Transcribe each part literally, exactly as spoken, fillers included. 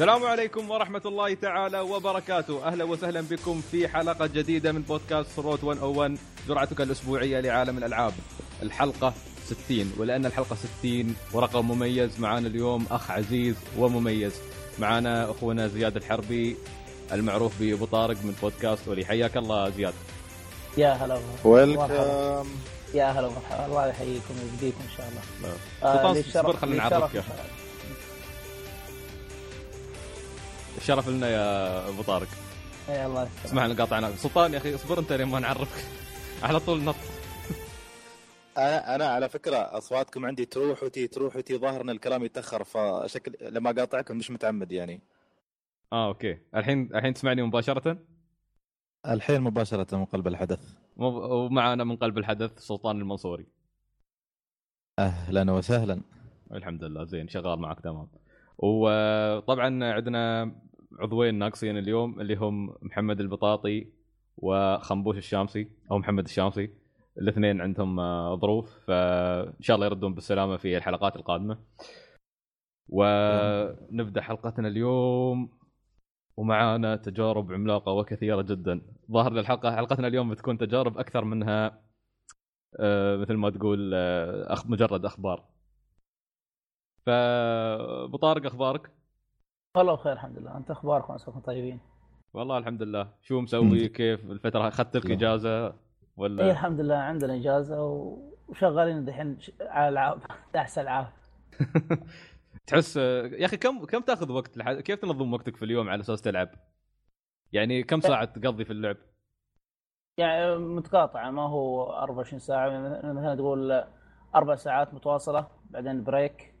السلام عليكم ورحمة الله تعالى وبركاته. أهلا وسهلا بكم في حلقة جديدة من بودكاست سروت مية وواحد جرعتك الأسبوعية لعالم الألعاب، الحلقة ستين. ولأن الحلقة ستين ورقم مميز، معانا اليوم أخ عزيز ومميز، معانا أخونا زياد الحربي المعروف بأبو طارق من بودكاست ولي. حياك الله زياد. يا هلا ومرحبا. يا هلا ومرحبا، الله يحييكم ويجزيكم إن شاء الله. آه سلطان، خلينا نعرفك. الشرف لنا يا ابو طارق. اي الله يسلمك. اسمعني قاطعنا سلطان يا اخي، اصبر انت لين ما نعرفك على طول نط. انا انا على فكره اصواتكم عندي تروح وتي تروح وتي، ظاهرنا الكلام يتاخر، فشكل لما قاطعكم مش متعمد يعني. اه اوكي، الحين الحين تسمعني مباشره الحين مباشره من قلب الحدث. ومعنا من قلب الحدث سلطان المنصوري. اهلا وسهلا. الحمد لله زين، شغال معك تمام. وطبعا عندنا عضوين ناقصين اليوم اللي هم محمد البطاطي وخنبوش الشامسي او محمد الشامسي، الاثنين عندهم ظروف، فان شاء الله يردون بالسلامه في الحلقات القادمه. ونبدا حلقتنا اليوم ومعانا تجارب عملاقه وكثيره جدا. ظاهر للحلقه حلقتنا اليوم بتكون تجارب اكثر منها مثل ما تقول مجرد اخبار. فأبو طارق أخبارك؟ والله بخير الحمد لله، أنت أخبارك وأنتم طيبين؟ والله الحمد لله. شو مسوي كيف الفترة؟ أخذت لك إجازة ولا؟ إيه الحمد لله عندنا إجازة وشغالين دحين على العاب تحس العاب. تحس يا أخي كم كم تأخذ وقت لح... كيف تنظم وقتك في اليوم على أساس تلعب؟ يعني كم ساعة تقضي في اللعب؟ يعني متقاطعة، ما هو أربعة وعشرين ساعة، مثلا تقول أربع ساعات متواصلة بعدين بريك،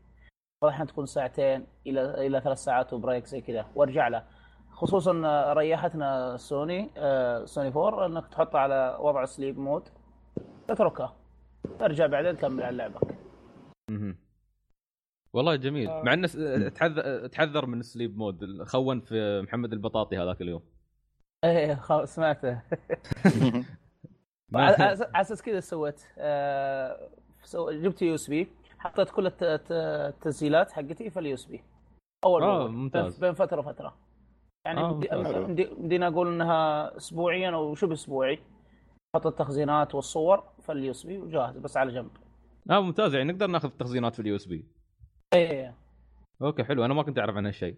والحين تكون ساعتين الى الى ثلاث ساعات وبريك زي كذا وارجع له. خصوصا ريحتنا سوني سوني فور انك تحطه على وضع سليب مود، تتركه ترجع بعدين تكمل على لعبك. والله جميل. مع ان تحذر من السليب مود، خون في محمد البطاطي هذاك اليوم. ايه سمعته. على اساس كذا سويت، جبت يو اس بي، حطيت كل التسجيلات حقتي في اليو اس بي اول مره بين فتره وفتره، يعني بدينا آه اقول انها اسبوعيا او شبه اسبوعي، حط التخزينات والصور في اليو اس بي وجاهز بس على جنب. اه ممتاز، يعني نقدر ناخذ التخزينات في اليو اس بي. ايه اوكي حلو، انا ما كنت اعرف عن هالشيء.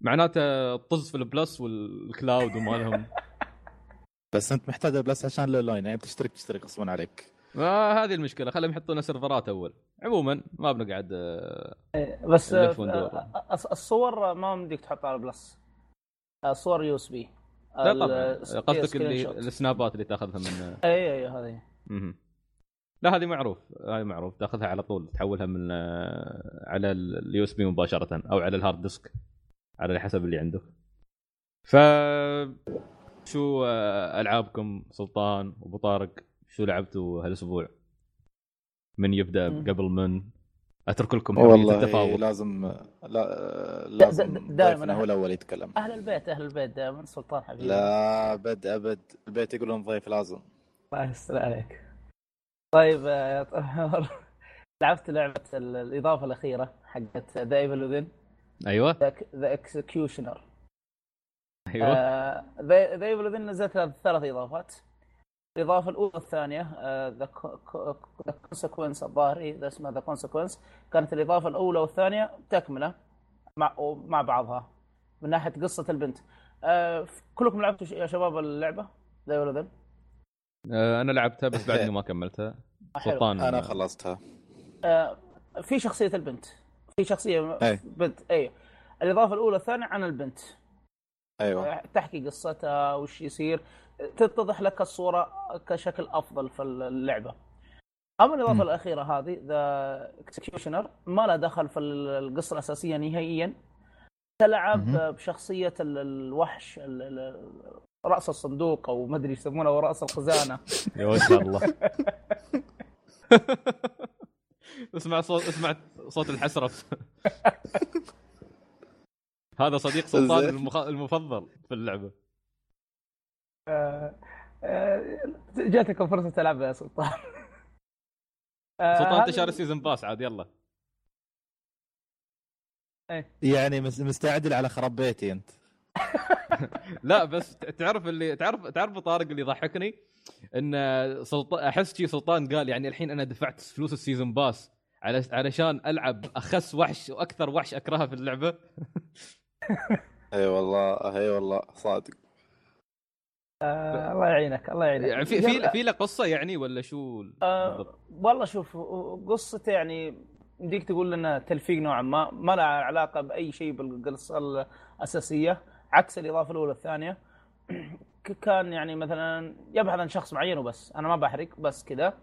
معناته طز في البلس والكلاود وما لهم. بس انت محتاج البلس عشان الاونلاين، يعني بتشترك تشترك غصبا عليك. آه هذه المشكلة، خليهم يحطون سيرفرات أول. عموما ما بنقعد آه بس آه الصور ما بدك تحطها على بلس، الصور يو اس بي. لا طبعا قصدك اللي السنابات اللي تاخذها من اي اي هذه. لا هذه معروف، هذه معروف، تاخذها على طول تحولها من على اليو اس بي مباشرة او على الهارد ديسك على حسب اللي عندك. ف شو العابكم سلطان وابو طارق؟ شو لعبتوا هالاسبوع؟ من يبدا قبل من اترك لكم حريه التفاوض. لازم لا لازم دائما هو الاول يتكلم. اهل البيت اهل البيت دائما سلطان حبيبي. لا ابد ابد، البيت يقولون ضيف لازم. الله يستر عليك. طيب يا طهر، لعبت لعبه الاضافه الاخيره حقت ذا ايفل وذن. ايوه ذا اكسكيوشنر. ايوه ذا ايفل وذن نزلت ثلاث اضافات، الإضافة الأولى والثانية ذا كونسيكونس، الظاهري ذا اسمها ذا كونسيكونس. كانت الإضافة الأولى والثانية تكملة مع مع بعضها من ناحية قصة البنت. أه كلكم لعبتوا يا شباب اللعبة ذا ولا ذا؟ أه أنا لعبتها بس بعدني ما كملتها. سلطان أنا خلصتها. أه في شخصية البنت، في شخصية أي. بنت أي. الإضافة الأولى والثانية عن البنت. أيوة. تحكي قصتها وش يصير، تتضح لك الصورة كشكل أفضل في اللعبة. أما الإضافة الأخيرة هذه The Executioner ما لا دخل في القصة الأساسية نهائياً، تلعب بشخصية الوحش رأس الصندوق أو ما أدري يسمونه، ورأس الخزانة. يا وجه الله. اسمع صوت اسمع صوت الحسرة. هذا صديق سلطان المخ... المفضل في اللعبة. جاتك فرصة تلعب يا سلطان. سلطان انت شاري سيزن باس عاد يلا. يعني مستعدل على خرب بيتي انت. لا بس تعرف اللي تعرف تعرف طارق اللي ضحكني ان سلطان احس شي سلطان قال يعني الحين انا دفعت فلوس السيزون باس علشان العب اخس وحش واكثر وحش اكرهه في اللعبه. اي والله اي والله صادق. آه الله يعينك الله يعينك. يعني في في في له قصه يعني ولا شو؟ آه والله شوف قصته يعني مديك تقول لنا تلفيق نوعا ما ما له علاقه باي شيء بالقصه الاساسيه عكس الاضافه الاولى والثانيه. كان يعني مثلا يبحث عن شخص معين وبس، انا ما بحرق بس كذا.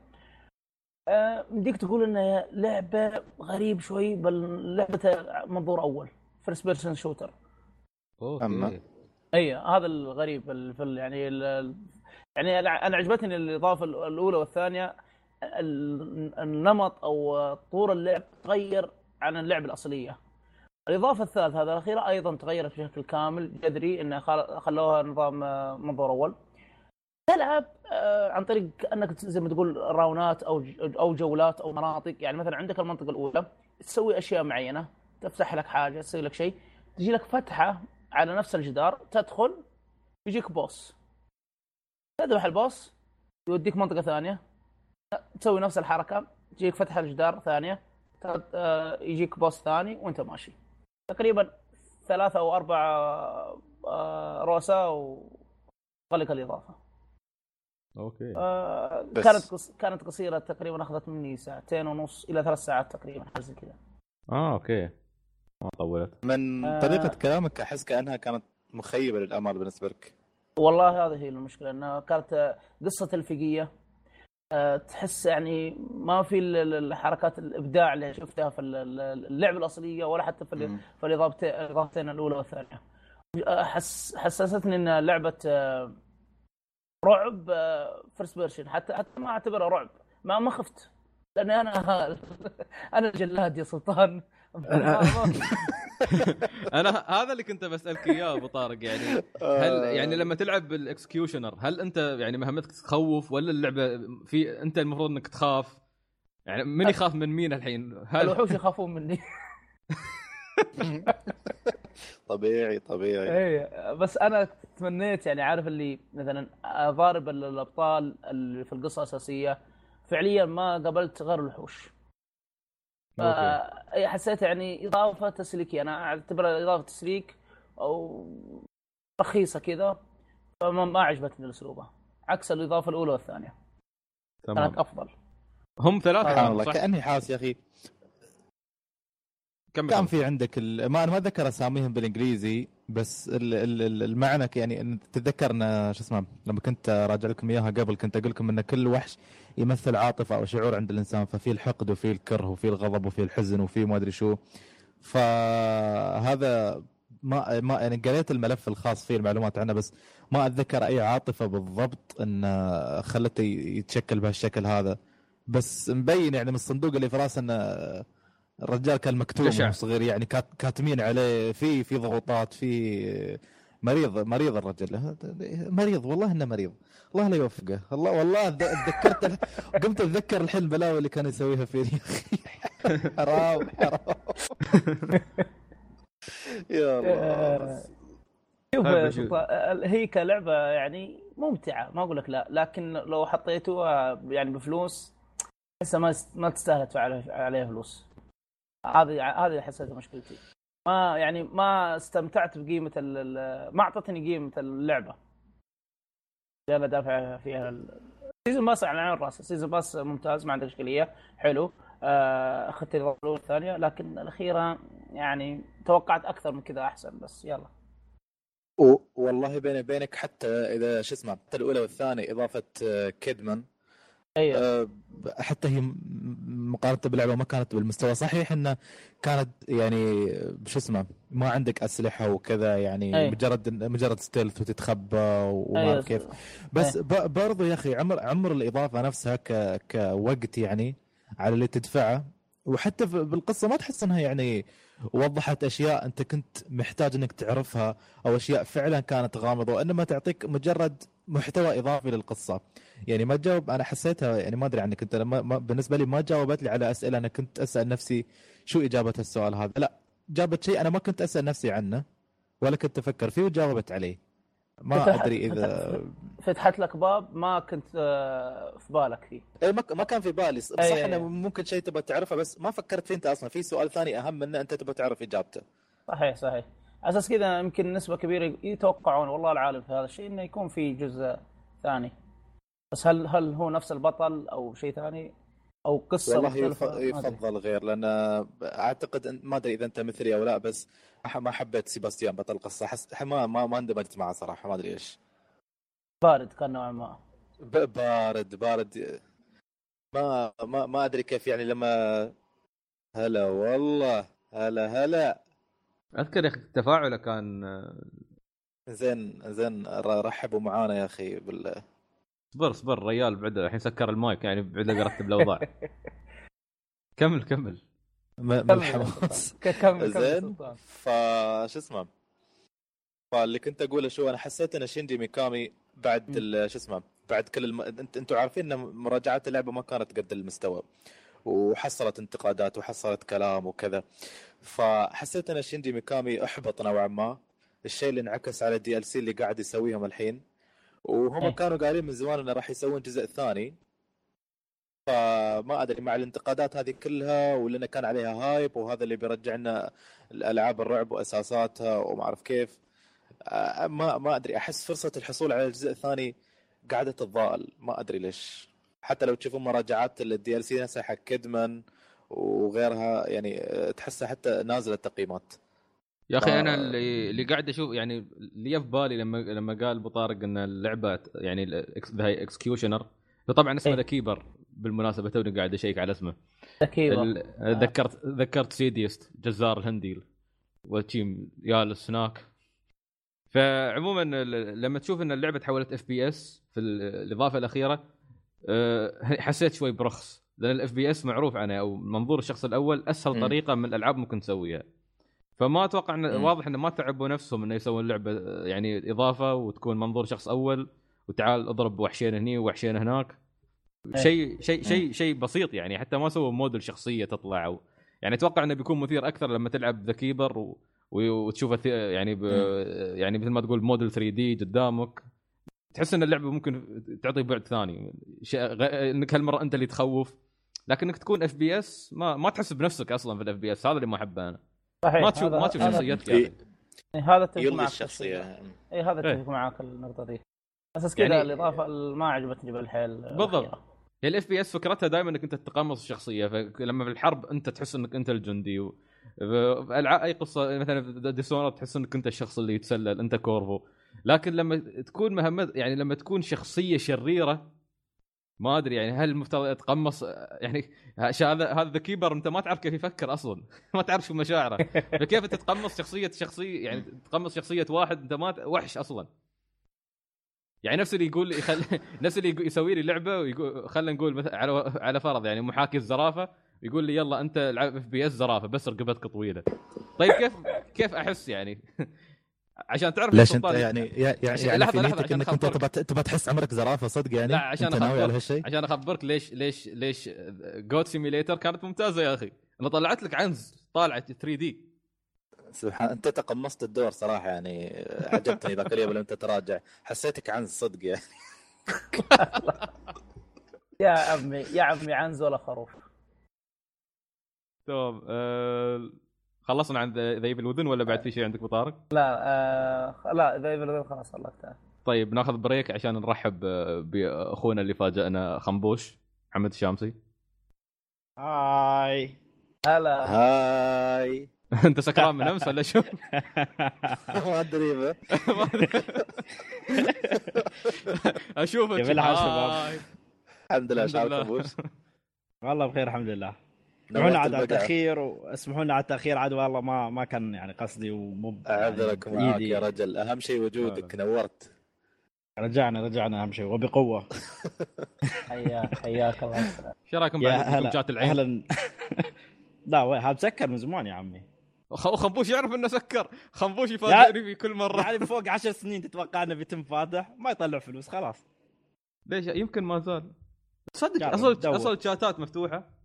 أه مديك تقول انها لعبه غريب شوي بل لعبه منظور اول فيرست بيرسون شوتر. اوكي اي هذا الغريب في يعني ال يعني انا عجبتني الاضافه الاولى والثانيه، النمط او طور اللعب تغير عن اللعبه الاصليه. الإضافة الثالثة هذا الأخيرة أيضاً تغيرت بشكل كامل جذري، إنه خلوها نظام منظور أول. تلعب عن طريق كأنك زي ما تقول راونات أو أو جولات أو مناطق. يعني مثلاً عندك المنطقة الأولى تسوي أشياء معينة، تفتح لك حاجة، تسوي لك شيء، تجي لك فتحة على نفس الجدار، تدخل يجيك بوس، تذبح البوس يوديك منطقة ثانية، تسوي نفس الحركة تجيك فتحة الجدار ثانية، يجيك بوس ثاني وأنت ماشي. تقريبا ثلاثة أو أربعة رؤساء وغلق الإضافة. أوكي. آه كانت قص... كانت قصيرة تقريبا، أخذت مني ساعتين ونص إلى ثلاث ساعات تقريبا حاجة كذا. آه أوكي ما طولت. من آه... طريقة كلامك أحس كأنها كانت مخيبة للأمال بالنسبة لك. والله هذه هي المشكلة، إنها كانت قصة تلفيقية. أه تحس يعني ما في الحركات الابداع اللي شفتها في اللعبه الاصليه ولا حتى في في الاضافتين الاولى والثانيه. احس حسستني ان لعبه رعب فيرست بيرسون، حتى حتى ما اعتبرها رعب، ما ما خفت لاني انا انا جلاد يا سلطان. انا هذا اللي كنت بسالك اياه ابو طارق، يعني هل يعني لما تلعب بالاكسكيوشنر هل انت يعني مهمتك تخوف ولا اللعبه في انت المفروض انك تخاف؟ يعني من يخاف من مين الحين؟ هل الوحوش يخافون مني؟ طبيعي طبيعي. اي بس انا تمنيت يعني عارف اللي مثلا اضارب الابطال اللي في القصه الاساسيه فعليا ما قابلت غير الوحوش. حسيت يعني إضافة تسليكية، أنا أعتبرها إضافة تسليك أو رخيصة كذا، فما ما عجبتني الأسلوبة عكس الإضافة الأولى والثانية كانت أفضل. هم ثلاثة حالة صح؟ كأني حاس يا أخي كان خلص. في عندك ما أنا ما ذكر أساميهم بالإنجليزي بس ال ال المعنى يعني تتذكرنا شو اسمه لما كنت راجع لكم إياها قبل، كنت أقول لكم إن كل وحش يمثل عاطفة أو شعور عند الإنسان، ففي الحقد وفي الكره وفي الغضب وفي الحزن وفي ما أدري شو. فهذا ما ما يعني قريت الملف الخاص فيه المعلومات عنه بس ما أتذكر أي عاطفة بالضبط إن خلته يتشكل بهالشكل هذا، بس مبين يعني من الصندوق اللي في راسه إن الرجال كان مكتوم صغير يعني كاتمين عليه في في ضغوطات، في مريض مريض الرجل مريض والله انه مريض الله لا يوفقه الله. والله تذكرت قمت اتذكر الحين البلاوي اللي كان يسويها فيني يا اخي حرام حرام يا الله. شوف هي كلعبه يعني ممتعه ما اقول لك لا، لكن لو حطيتوها يعني بفلوس هسه ما ما تستاهل عليها فلوس. هذه هذه حسيت مشكلتي، ما يعني ما استمتعت بقيمه ما اعطتني قيمه اللعبه اللي انا دافع فيها. السيزون باس على عين راسي، السيزون باس ممتاز ما عندك اشكاليه حلو، اخذت الرول الثانيه لكن الاخيره يعني توقعت اكثر من كذا احسن. بس يلا والله بيني بينك حتى اذا شو اسمه حتى الاولى والثانيه اضافه كيدمان أيوة. حتى هي مقارنة باللعبة ما كانت بالمستوى صحيح، إنه كانت يعني شو اسمه ما عندك أسلحة وكذا يعني أيوة. مجرد مجرد ستيلث وتتخبى وما أيوة. كيف بس أيوة. برضو يا أخي عمر عمر الإضافة نفسها ك كوقت يعني على اللي تدفعه، وحتى بالقصة ما تحس إنها يعني وضحت أشياء أنت كنت محتاج إنك تعرفها أو أشياء فعلا كانت غامضة، وإنما تعطيك مجرد محتوى إضافي للقصة. يعني ما تجاوب أنا حسيتها يعني ما أدري عنك أنت، ما بالنسبة لي ما جاوبت لي على أسئلة أنا كنت أسأل نفسي شو إجابة السؤال هذا. لا جابت شيء أنا ما كنت أسأل نفسي عنه ولا كنت أفكر فيه وجاوبت عليه. ما فتحت أدري إذا فتحت لك باب ما كنت في بالك فيه. إيه ما كان في بالي صح. أيه أنا ممكن شيء تبغى تعرفه بس ما فكرت فيه أنت أصلاً. في سؤال ثاني أهم منه أنت تبغى تعرف إجابته. صحيح صحيح. أساس كذا يمكن نسبة كبيرة يتوقعون والله العالم في هذا الشيء إنه يكون في جزء ثاني. بس هل هل هو نفس البطل أو شيء ثاني؟ أو قصة مختلفة يفضل غير، لأن أعتقد ما أدري إذا أنت مثلي أو لا، بس ما حبيت سيباستيان بطل القصة. حس ما ما ما اندمجت معه صراحة، ما أدري إيش. بارد كان نوعا ما. بارد بارد ما ما ما أدري كيف يعني. لما هلا والله هلا هلا أذكر يا أخي تفاعله كان زين زين. رحبوا معانا يا أخي بالله. صبر صبر ريال بعد الحين سكر المايك يعني بعد أرتب الأوضاع. كمل كمل ملحمس كمل زين. فش اسمه فاللي كنت أقوله شو، أنا حسيت أن شينجي ميكامي بعد شو اسمه بعد كل الم... أنت أنتوا عارفين أن مراجعات اللعبة ما كانت قد المستوى، وحصلت انتقادات وحصلت كلام وكذا. فحسيت أن شينجي ميكامي أحبط نوعا ما، الشيء اللي انعكس على الدي إل سي اللي قاعد يسويهم الحين. وهم أيه. كانوا قايلين من زمان انه راح يسوون جزء ثاني، فما ادري مع الانتقادات هذه كلها ولنا كان عليها هايب، وهذا اللي بيرجعنا الالعاب الرعب واساساتها وما اعرف كيف. ما ما ادري، احس فرصه الحصول على الجزء الثاني قاعده تتضاءل، ما ادري ليش. حتى لو تشوفون مراجعات الدي ال سي نفسها حق كيدمان وغيرها يعني تحسها حتى نازله التقييمات. يا اخي انا اللي اللي قاعد اشوف يعني اللي في بالي لما لما قال ابو طارق ان اللعبه يعني ذا اكسكيوشنر، طبعا اسمه ذا كيبر بالمناسبه، توني قاعد اشيك على اسمه ذا كيبر. ذكرت ذكرت سيديست جزار الهندي والتيم يا السناك. فعموما لما تشوف ان اللعبه تحولت اف بي اس في الاضافه الاخيره حسيت شوي برخص، لان الاف بي اس معروف عنه او منظور الشخص الاول اسهل م. طريقه من الالعاب ممكن تسويها. فما اتوقع ان واضح انه ما تعبوا نفسهم انه يسوون لعبه يعني اضافه وتكون منظور شخص اول وتعال اضرب وحشين هني ووحشين هناك. شيء شيء شيء شيء بسيط يعني، حتى ما سووا موديل شخصيه تطلع يعني. اتوقع انه بيكون مثير اكثر لما تلعب ذا كيبر و... وتشوف يعني ب... يعني مثل ما تقول موديل ثري دي قدامك، تحس ان اللعبه ممكن تعطي بعد ثاني شيء غ... انك هالمره انت اللي تخوف. لكنك تكون اف بي اس ما ما تحس بنفسك اصلا في الاف بي اس، هذا اللي ما احبه انا. صحيح. ما تشوف ما تشوف شخصيتك يعني. هذا تفق معك الشخصيه. اي هذا تفق معك النقطه دي اساس كذا يعني. الاضافه ما عجبتني بالحيل بالضبط. هي الاف بي اس فكرتها دائما انك انت تتقمص الشخصيه، فلما في الحرب انت تحس انك انت الجندي و... اي قصه مثلا ديسونر تحس انك انت الشخص اللي يتسلل، انت كورفو. لكن لما تكون مهمه يعني لما تكون شخصيه شريره ما ادري يعني هل المفترض تقمص يعني هذا هذا ذا كيبر انت ما تعرف كيف يفكر اصلا ما تعرف شو مشاعره، فكيف تتقمص شخصيه شخصيه يعني تقمص شخصيه واحد انت ما وحش اصلا يعني. نفس اللي يقول يخل... نفس اللي يسوي لي لعبه ويقول خلينا نقول مثلا على على فرض يعني محاكي الزرافه يقول لي يلا انت العب اف بي اس زرافه بس رقبتك طويله. طيب كيف كيف احس يعني عشان تعرف ليش انت يعني يعني, يعني, يعني لحظة لحظة عشان انك انت تبى تحس عمرك زرافه صدق يعني. لا عشان اخبرك عشان اخبرك ليش ليش ليش جوت سيميليتر كانت ممتازه يا اخي. انا طلعت لك عنز طالعت ثري دي سبحان. انت تقمصت الدور صراحه يعني، عجبتني ذاك اليوم لما انت تراجع حسيتك عنز صدق يعني. يا عمي يا عمي عنز ولا خروف. تمام أه... خلصنا عن ذيب الودن ولا بعد في شيء عندك بطارق؟ لا آه لا ذيب الودن خلاص الله تعالى. طيب ناخذ بريك عشان نرحب باخونا اللي فاجأنا خنبوش محمد الشامسي. هاي هلا هاي. انت سكران من امس ولا شو؟ ما ادري ما اشوفك هاي. الحمد لله شلونك خنبوش؟ والله بخير الحمد لله. سمحونا على التأخير واسمحونا على التأخير عاد والله ما ما كان يعني قصدي ومو أعذرك يعني معاك يا رجل. أهم شيء وجودك أوه. نورت. رجعنا رجعنا أهم شيء وبقوة. حياك حياك الله. شو رايكم بعد جات العين؟ أهلا. لا وها بسكر من زمان يا عمي. خنبوش يعرف إنه سكر. خنبوش يفاجئني في كل مرة. يعني فوق عشر سنين تتوقع إنه بيتم فاتح ما يطلع فلوس خلاص. ليش يمكن ما زال. تصدق أصل أصل شاتات مفتوحة.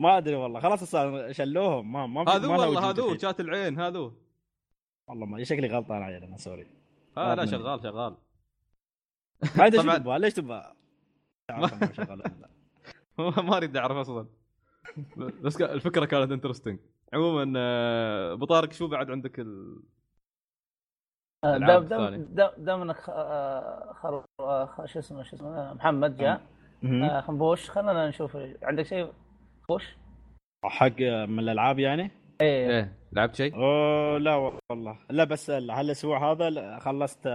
ما ادري والله خلاص صار شلوهم ما ما هذو والله هذو جات العين هذو والله ما شكلي غلطان عيال انا سوري اه لا شغال شغال هذا شو تبغى ليش تبغى ما اريد اعرف اصلا بس الفكره كانت انترستينج عموما ابو طارق شو بعد عندك ال دام دام انك خر شو اسمه شو اسمه محمد جاء خنبوش خلينا نشوف عندك شيء خوش حق من الالعاب يعني ايه, إيه. لعبت شيء اوه لا والله لا بس هالاسبوع هذا خلصت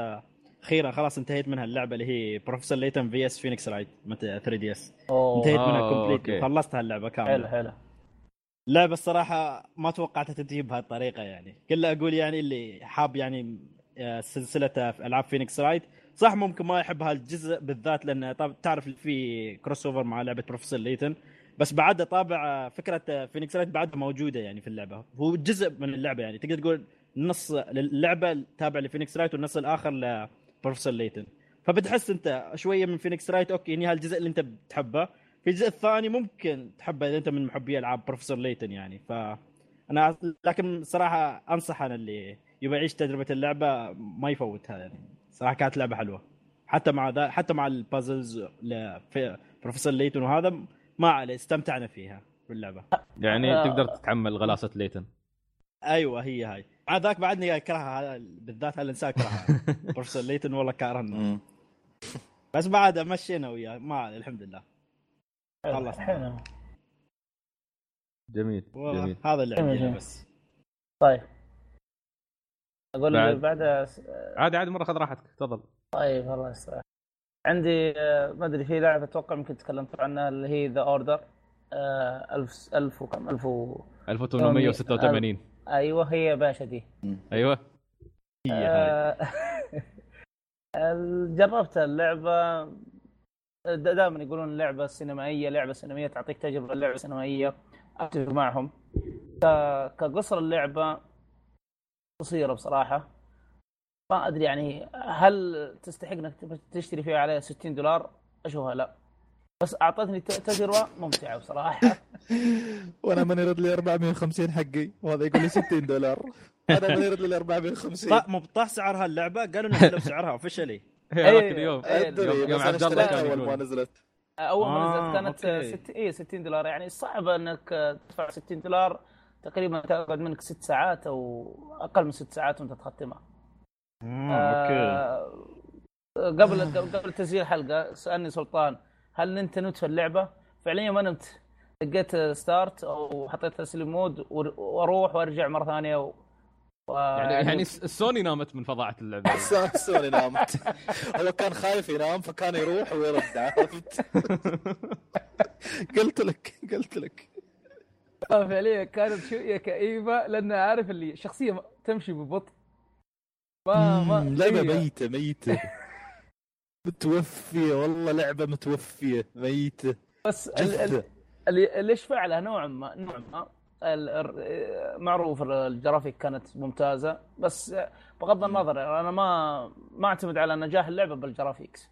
اخيرا خلاص انتهيت منها اللعبه اللي هي بروفيسور ليتن في اس فينيكس رايد متى ثري دي اس انتهيت منها كومبليت خلصت هاللعبه كامله حلو حلو لا بس صراحه ما توقعت تنتهي بهالطريقه يعني كله اقول يعني اللي حاب يعني سلسله العاب فينيكس رايد صح ممكن ما يحب هالجزء بالذات لان تعرف في كروس اوفر مع لعبه بروفيسور ليتن بس بعدها طابع فكره فينيكس رايد بعدها موجوده يعني في اللعبه هو جزء من اللعبه يعني تقدر تقول نص اللعبه تابع لفينيكس رايت والنص الاخر ل بروفيسور ليتن فبتحس انت شويه من فينيكس رايت اوكي يعني هالجزء اللي انت بتحبه في الجزء الثاني ممكن تحبه اذا انت من محبي العاب بروفيسور ليتن يعني ف انا لكن صراحه انصح انا اللي يبغى يعيش تجربه اللعبه ما يفوتها يعني صراحه كانت لعبه حلوه حتى مع دا... حتى مع البازلز لبروفيسور ليتن وهذا ما عليه استمتعنا فيها باللعبه يعني آه... تقدر تتحمل غلاسه ليتن ايوه هي هاي عذاك بعدني اكرهها بالذات هالانسان اكرهها بروفيسور ليتن والله كارهنا بس بعد مشينا وياه ما الحمد لله خلص حلو جميل جميل هذا اللي عندي بس طيب اقول لك بعد عادي عادي مره خذ راحتك تفضل طيب والله يسعدك عندي ما ادري في لعبه اتوقع يمكن تكلمت عنها اللي هي ذا اوردر ألف ألف وكم ألف ألف وثمانمية وستة وثمانين ايوه هي باشا دي ايوه هي هاي جربت اللعبه دائما يقولون لعبه سينمائيه لعبه سينمائيه تعطيك تجربه لعبه سينمائيه اتفق معهم كقصر اللعبه قصيره بصراحه ما ادري يعني هل تستحق انك تشتري فيها عليها ستين دولار اشوفها لا بس اعطتني تجربه ممتعه بصراحه وانا من يرد لي أربعمية وخمسين حقي وهذا يقول لي ستين دولار انا من يرد لي أربعمية وخمسين طب مبطح سعرها اللعبه قالوا نزلوا سعرها اوفشلي اي اليوم يوم عبد الله كان اول ما نزلت اول ما نزلت كانت ستين دولار يعني صعبه انك تدفع ستين دولار تقريبا تاخذ منك ست ساعات او اقل من ست ساعات وانت تختمها اوكي قبل قبل تسجيل حلقه سالني سلطان هل انت نمت في اللعبه فعليا ما نمت لقيت ستارت وحطيت تسليم مود واروح وارجع مره ثانيه و... و... يعني, يعني السوني نامت من فضاعه اللعبه السوني نامت هو كان خايف ينام فكان يروح ويرد عرفت قلت لك قلت لك فعليا كانت شويه كئيبه لان عارف اللي شخصيه تمشي ببطء ما ما لعبه ميته ميته متوفيه والله لعبه متوفيه ميته بس ال... ال... ليش فعلها نوعا ما نوعا ما ال... معروف الجرافيك كانت ممتازه بس بغض النظر انا ما ما اعتمد على نجاح اللعبه بالجرافيكس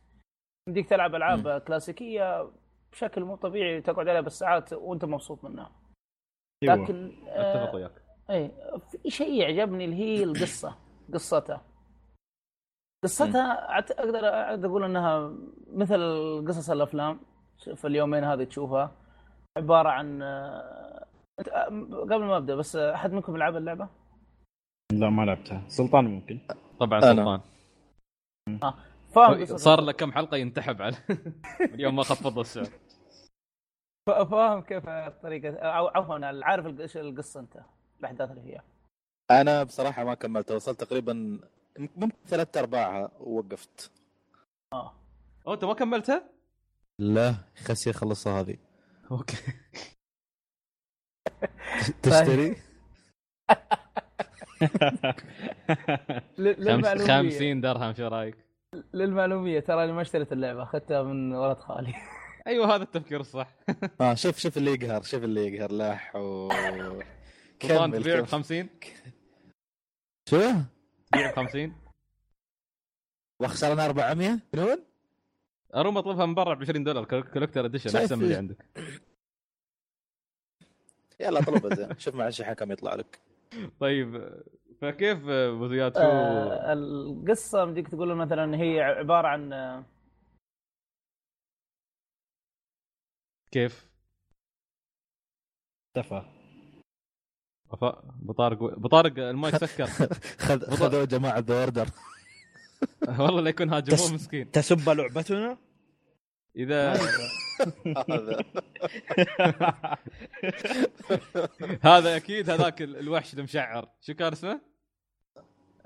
بديك تلعب العاب م. كلاسيكيه بشكل مو طبيعي تقعد عليها بالساعات وانت مبسوط منها لكن اتفق وياك اي في شيء يعجبني اللي هي القصه قصتها قصتها اقدر اقول انها مثل قصص الافلام في اليومين هذه تشوفها عباره عن قبل ما ابدا بس احد منكم لعب اللعبه لا ما لعبتها سلطان ممكن طبعا سلطان اه فاهم صار لك كم حلقه ينتحب على اليوم ما خفض السعر فاهم كيف الطريقه او عفوا عارف القصه انت الاحداث اللي فيها انا بصراحه ما كملتها وصلت تقريبا ممكن ثلاثة أرباعها ووقفت آه أو أنت ما كملتها؟ لا خسي خلصها هذه أوكي تشتري؟ خمسين درهم شو رأيك؟ للمعلومية ترى أنا ما اشتريت اللعبة أخذتها من ولد خالي أيوة هذا التفكير الصح آه شوف شوف اللي يقهر شوف اللي يقهر لاح و كم تبيع بخمسين؟ شو؟ بيع بخمسين واخسرنا أربعمية بنون اروم اطلبها من برا بعشرين دولار كولكتر اديشن احسن من اللي عندك يلا طلبه زين شوف مع شي حكم يطلع لك. طيب فكيف ابو زياد شو آه القصه؟ بدك تقول مثلا هي عباره عن كيف تفا بطارق بطارق المايك سكر خذوا جماعه ذا اوردر والله لا يكون هاجموه تس... مسكين تسب لعبتنا اذا هذا هذا اكيد هذاك الوحش المشعر شو كان اسمه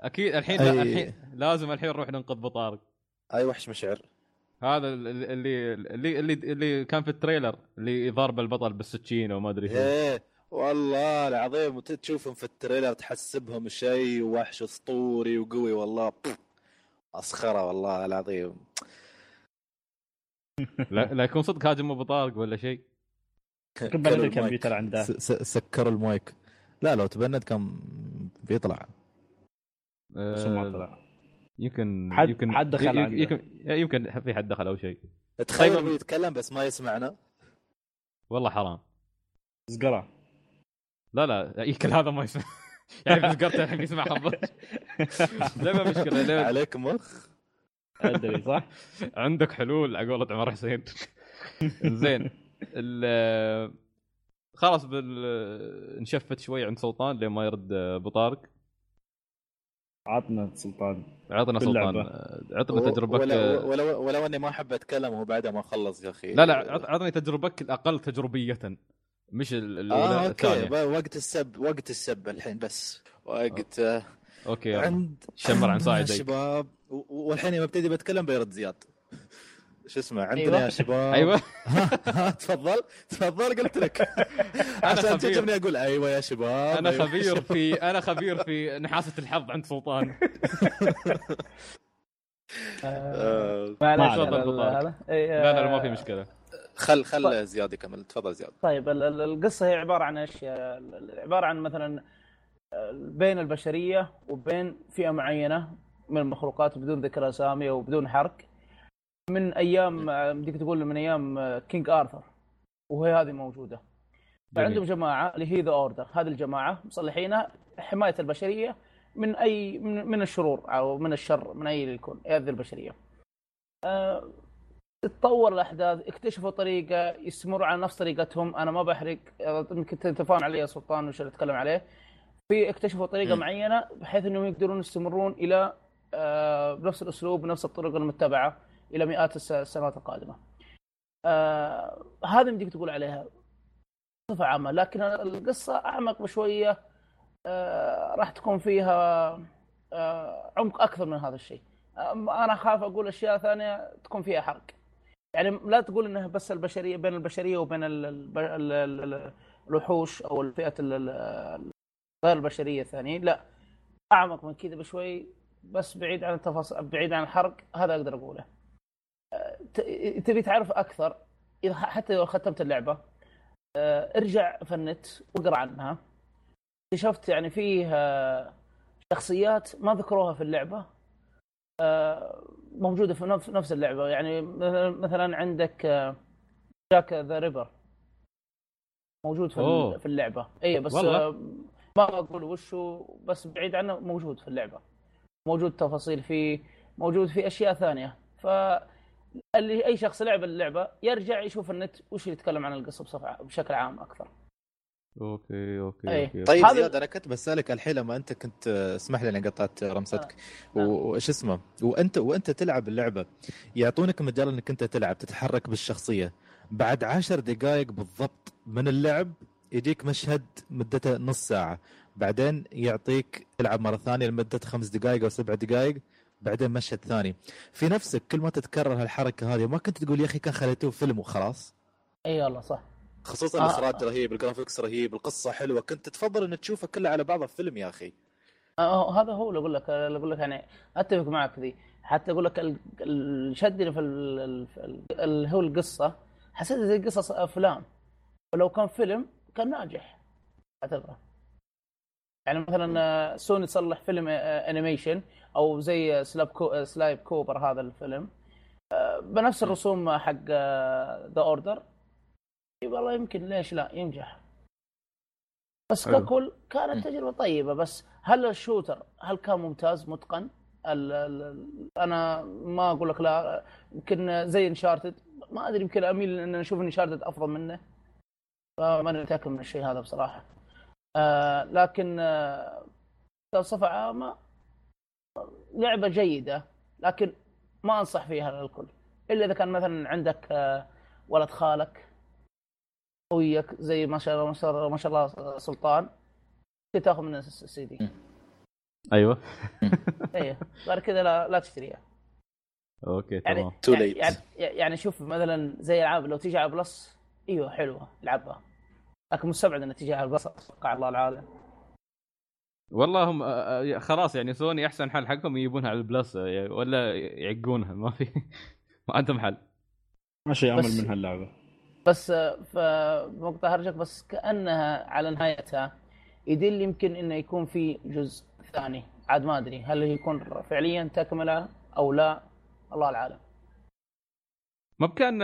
اكيد الحين أي... الحين لازم الحين نروح ننقذ بطارق. اي وحش مشعر هذا اللي اللي اللي اللي كان في التريلر اللي ضرب البطل بالسكينه وما ادري ايه والله العظيم تشوفهم في التريلر تحسبهم شيء وحش اسطوري وقوي والله اسخره والله العظيم. لا لا يكون صدق هاجم ابو طارق ولا شيء. تبند الكمبيوتر عنده سكر المايك. لا لو تبند كان بيطلع بس ما طلع. يمكن حد يمكن حد دخل يمكن, يمكن, يمكن في حد دخل او شيء. تخيل طيب يتكلم بس ما يسمعنا والله حرام زقره. لا لا يمكن هذا ما يسمع يعني زقرته الحين يسمع حظه لا ما مشكله لا عليك مخ ادري صح عندك حلول اقول عمر حسين زين خلاص بال... نشفت شوي عند سلطان لما يرد ابو طارق. عطنا سلطان عطنا سلطان عطنا تجربتك ولو ولو, ولو اني ما احب اتكلم وبعد ما اخلص يا اخي. لا لا عطني تجربتك الاقل تجربيه مش الاولى الثانيه. آه وقت السب وقت السب الحين بس وقت آه. اوكي عند شمر عن صاعدي شباب والحين لما ابتدي بتكلم بيرد زياد شو اسمه عندنا أيوة. يا شباب ايوه تفضل تفضل قلت لك عشان تجيبني اقول ايوه يا شباب انا أيوة خبير شباب. في انا خبير في نحاسه الحظ عند سلطان معلش تفضل هذا لا لا ما في مشكله خل خل زياد يكمل تفضل زياد. طيب القصه هي عباره عن اشياء عباره عن مثلا بين البشريه وبين فئه معينه من المخلوقات بدون ذكر اسامي وبدون حرق من ايام بدك تقول من ايام كينج آرثر وهي هذه موجوده. فعندهم جماعه اللي هي ذا اوردر. هذه الجماعه مصلحينها حمايه البشريه من اي من, من الشرور او من الشر من اي الكون هذه البشريه. أه... تتطور الاحداث اكتشفوا طريقه يستمروا على نفس طريقتهم. انا ما بحرق يمكن تتفاهم علي يا سلطان وش اللي اتكلم عليه. في اكتشفوا طريقه م. معينه بحيث انهم يقدرون يستمرون الى أه... بنفس الاسلوب بنفس الطرق المتبعه الى مئات السنوات القادمه. آه، هذا بدك تقول عليها بصفه عامه لكن القصه اعمق بشويه. آه، راح تكون فيها آه، عمق اكثر من هذا الشيء. آه، انا خاف اقول اشياء ثانيه تكون فيها حرق يعني لا تقول انها بس البشريه بين البشريه وبين الوحوش او الفئه غير البشريه الثانيين لا اعمق من كذا بشوي بس بعيد عن التفاصيل بعيد عن الحرق. هذا اقدر اقوله. تبي تعرف اكثر اذا حتى لو ختمت اللعبه ارجع في النت واقرا عنها. اكتشفت يعني فيها شخصيات ما ذكروها في اللعبه موجوده في نفس اللعبه. يعني مثلا عندك جاك ذا ريبر موجود في في اللعبه اي بس والله. ما اقول وشو بس بعيد عنه موجود في اللعبه موجود تفاصيل فيه موجود في اشياء ثانيه. ف اللي اي شخص لعب اللعبه يرجع يشوف النت وش يتكلم عن القصه بصفه بشكل عام اكثر. اوكي اوكي, أوكي. طيب زياد انا كنت بسالك الحين لما انت كنت اسمح لي اني قطعت رمستك آه. وايش اسمه وانت وانت تلعب اللعبه يعطونك مجال انك انت تلعب تتحرك بالشخصيه بعد عشر دقائق بالضبط من اللعب يجيك مشهد مدته نص ساعه بعدين يعطيك تلعب مره ثانيه لمده خمس دقائق او سبع دقائق بعدين مشهد ثاني في نفسك. كل ما تتكرر هالحركه هذه ما كنت تقول يا اخي كان خليته فيلم وخلاص. اي والله صح خصوصا آه. الاخراج رهيب الجرافيكس رهيب القصه حلوه كنت تفضل ان تشوفها كلها على بعضها في فيلم يا اخي. آه هذا هو اللي اقول لك اللي اقول لك يعني اتفق معك ذي حتى اقول لك الشد في اللي هو القصه حسيت زي قصص افلام ولو كان فيلم كان ناجح اعتبره. يعني مثلا سوني تصلح فيلم انيميشن او زي سلاب كو... سلايب كوبر هذا الفيلم بنفس الرسوم حق ذا اوردر والله يمكن ليش لا ينجح. بس ككل كانت تجربه طيبه. بس هل الشوتر هل كان ممتاز متقن؟ ال ال انا ما اقول لك لا، يمكن زي انشارتد ما ادري، يمكن اميل ان نشوف انشارتد افضل منه، فما نتاكد من الشيء هذا بصراحه. آه لكن آه بصفه عامه لعبه جيده، لكن ما انصح فيها للكل الا اذا كان مثلا عندك آه ولد خالك قويك زي ما شاء الله ما شاء الله ما شاء الله سلطان، تاخذ من السي دي. ايوه ايوه غير كذا لا لا تشتريها. اوكي تمام. يعني, يعني, يعني شوف مثلا زي العاب لو تيجي على بلس ايوه حلوه لعبها، لكن مستبعد ان تيجي على بلس اتوقع الله العالم. والله هم خلاص يعني سوني احسن حل حقهم يجيبونها على البلس ولا يعقونها، ما في ما عندهم حل، ما شيء يعمل من هاللعبه. بس فمقطع هرجك بس كانها على نهايتها يدل يمكن انه يكون في جزء ثاني، عاد ما ادري هل يكون فعليا تكمله او لا، الله العالم. ما بكان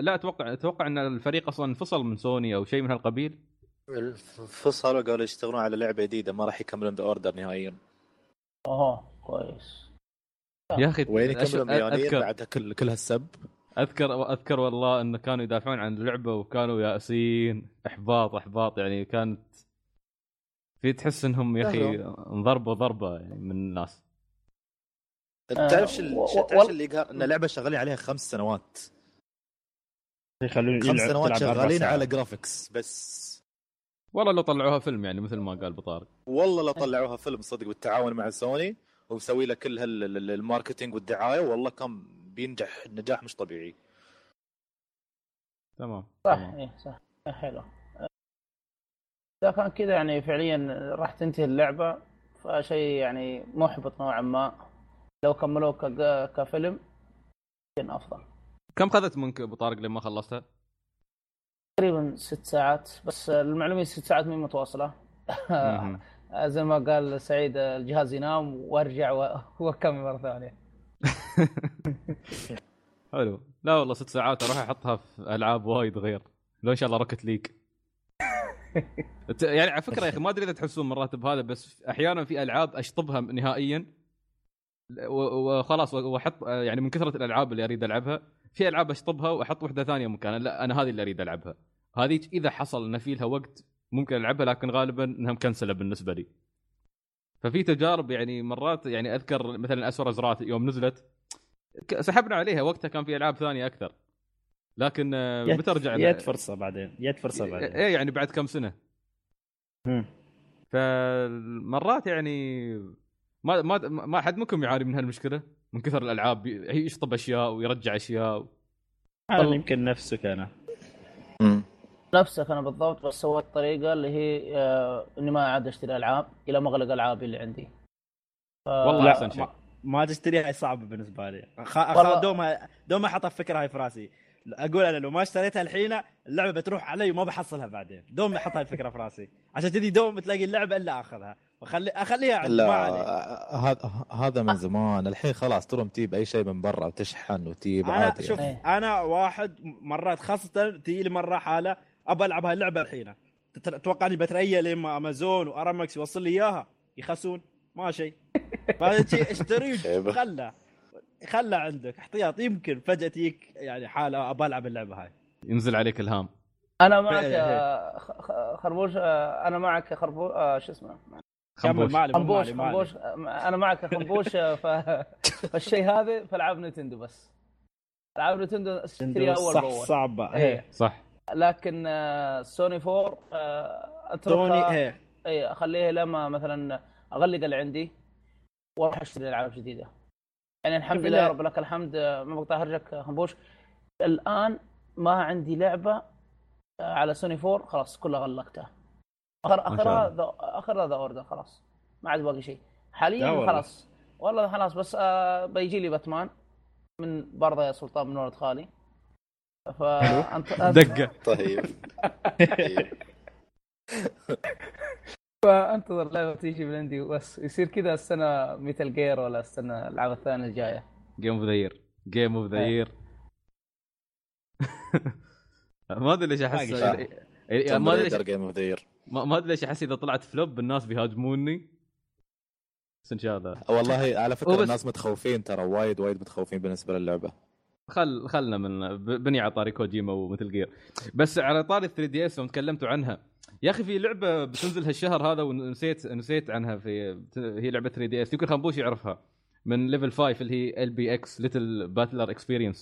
لا اتوقع اتوقع ان الفريق اصلا انفصل من سوني او شيء من هالقبيل، انفصلوا قالوا يشتغلون على لعبه جديده ما راح يكملون ذا اوردر نهائيا. اه كويس يا اخي، وين يكملون نهائيا بعد كل كل هالسب؟ اذكر اذكر والله ان كانوا يدافعون عن اللعبه وكانوا يائسين، احباط احباط يعني، كانت في تحس انهم يا اخي انضربوا ضربه يعني من الناس. تعرفش تعرفش اللي قال ان لعبه شغالين عليها خمس سنوات يخلون خمس سنوات شغالين على جرافيكس بس. والله لو طلعوها فيلم يعني مثل ما قال بطارق، والله لو طلعوها فيلم صدق بالتعاون مع سوني ومسوي له كل هالماركتينج والدعايه، والله كان بينجح نجاح مش طبيعي. تمام صح تمام. ايه صح حلو. إذا كان كذا يعني فعليا راح تنتهي اللعبة، فشيء يعني محبط نوعا ما. لو كملوه كفيلم كان أفضل. كم خذت منك بطارق لما خلصتها؟ تقريبا ست ساعات بس، المعلومة ست ساعات مين متواصلة. زي ما قال سعيد الجهاز ينام وارجع وكمل مرة ثانية. حلو. لا والله ست ساعات أروح أحطها في ألعاب وايد غير، لو إن شاء الله ركت ليك. يعني على فكرة يا أخي ما أدري إذا تحسون مرات بهذا، بس أحيانا في ألعاب أشطبها نهائيا وخلاص وأحط، يعني من كثرة الألعاب اللي أريد ألعبها في ألعاب أشطبها وأحط واحدة ثانية مكانها، لا أنا هذه اللي أريد ألعبها، هذه إذا حصل أن فيها وقت ممكن ألعبها، لكن غالبا أنها مكنسلة بالنسبة لي. ففي تجارب يعني مرات، يعني أذكر مثلا أسور أزرات يوم نزلت سحبنا عليها وقتها، كان في ألعاب ثانية أكثر، لكن بترجع يد فرصه بعدين يد فرصه بعدين ايه يعني بعد كم سنه. امم فمرات يعني ما ما ما حد منكم يعاني من هالمشكله من كثر الالعاب يشطب اشياء ويرجع اشياء؟ انا يمكن نفسك انا امم نفسك انا بالضبط، بس سويت طريقه اللي هي اني ما عاد اشتري العاب الى ما اغلق العابي اللي عندي. والله احسن شيء ما تشتريها، صعبه بالنسبه لي. خا دوما دوما حط الفكره هاي في راسي، اقول انا لو ما اشتريتها الحين اللعبه بتروح علي وما بحصلها بعدين. دوم احط هالفكره في راسي، عشان كذي دوم تلاقي اللعبه الا اخذها واخلي اخليها عند ما علي. هذا هذا من زمان، الحين خلاص تروم تجيب اي شيء من برا وتشحن وتجيب عادي. شوف يعني. انا واحد مرات خاصه تجي لي مره حاله ابى العب هاللعبه الحين، توقعني بتريا لما امازون وارامكس يوصل لي اياها يخسون ما شيء، فشي اشتري خله خلى عندك احتياط، يمكن فجأة تيك يعني حالة أبى ألعب اللعبة هاي ينزل عليك الهام. أنا معك خربوش، أنا معك خربوش شو اسمه خربوش خربوش خربوش أنا معك خربوش. فالشيء هذا فالعاب نينتندو، بس العاب نينتندو اشتريها أول بأول صعبة إيه صح، لكن سوني فور أتركها إيه أخليها لما مثلا أغلق اللي عندي وأروح أشتري ألعاب جديدة. يعني الحمد لله رب لك الحمد، ما بقطع هرجك خنبوش، الآن ما عندي لعبة على سوني فور خلاص كلها غلقتها، آخر آخرها ذا آخرها ذا أوردر خلاص ما عاد باقي شيء حاليا خلاص والله خلاص. بس آه بيجي لي باتمان من برضه يا سلطان من ولد خالي، فأنت دقة طيب فانتظر لعبه تيجي بلندي بس يصير كذا السنه ميتال جير ولا السنه العاب الثانيه الجايه جيم اوف ذا يير جيم اوف ذا يير. ما ادري ليش احس ما ادري جيم اوف ذا يير ما ادري ليش احس اذا طلعت فلوب الناس بيهاجموني، بس ان شاء الله. والله على فكره الناس متخوفين ترى، وايد وايد متخوفين بالنسبه للعبه. خل خلنا من بني على طاري كوجيما ومثل جير. بس على طاري ثري دي اس لو تكلمتوا عنها يا اخي، في لعبه بتنزل هالشهر هذا ونسيت نسيت عنها، في هي لعبه ثري دي اس يمكن خنبوش يعرفها من ليفل خمسة اللي هي إل بي إكس Little Battler Experience.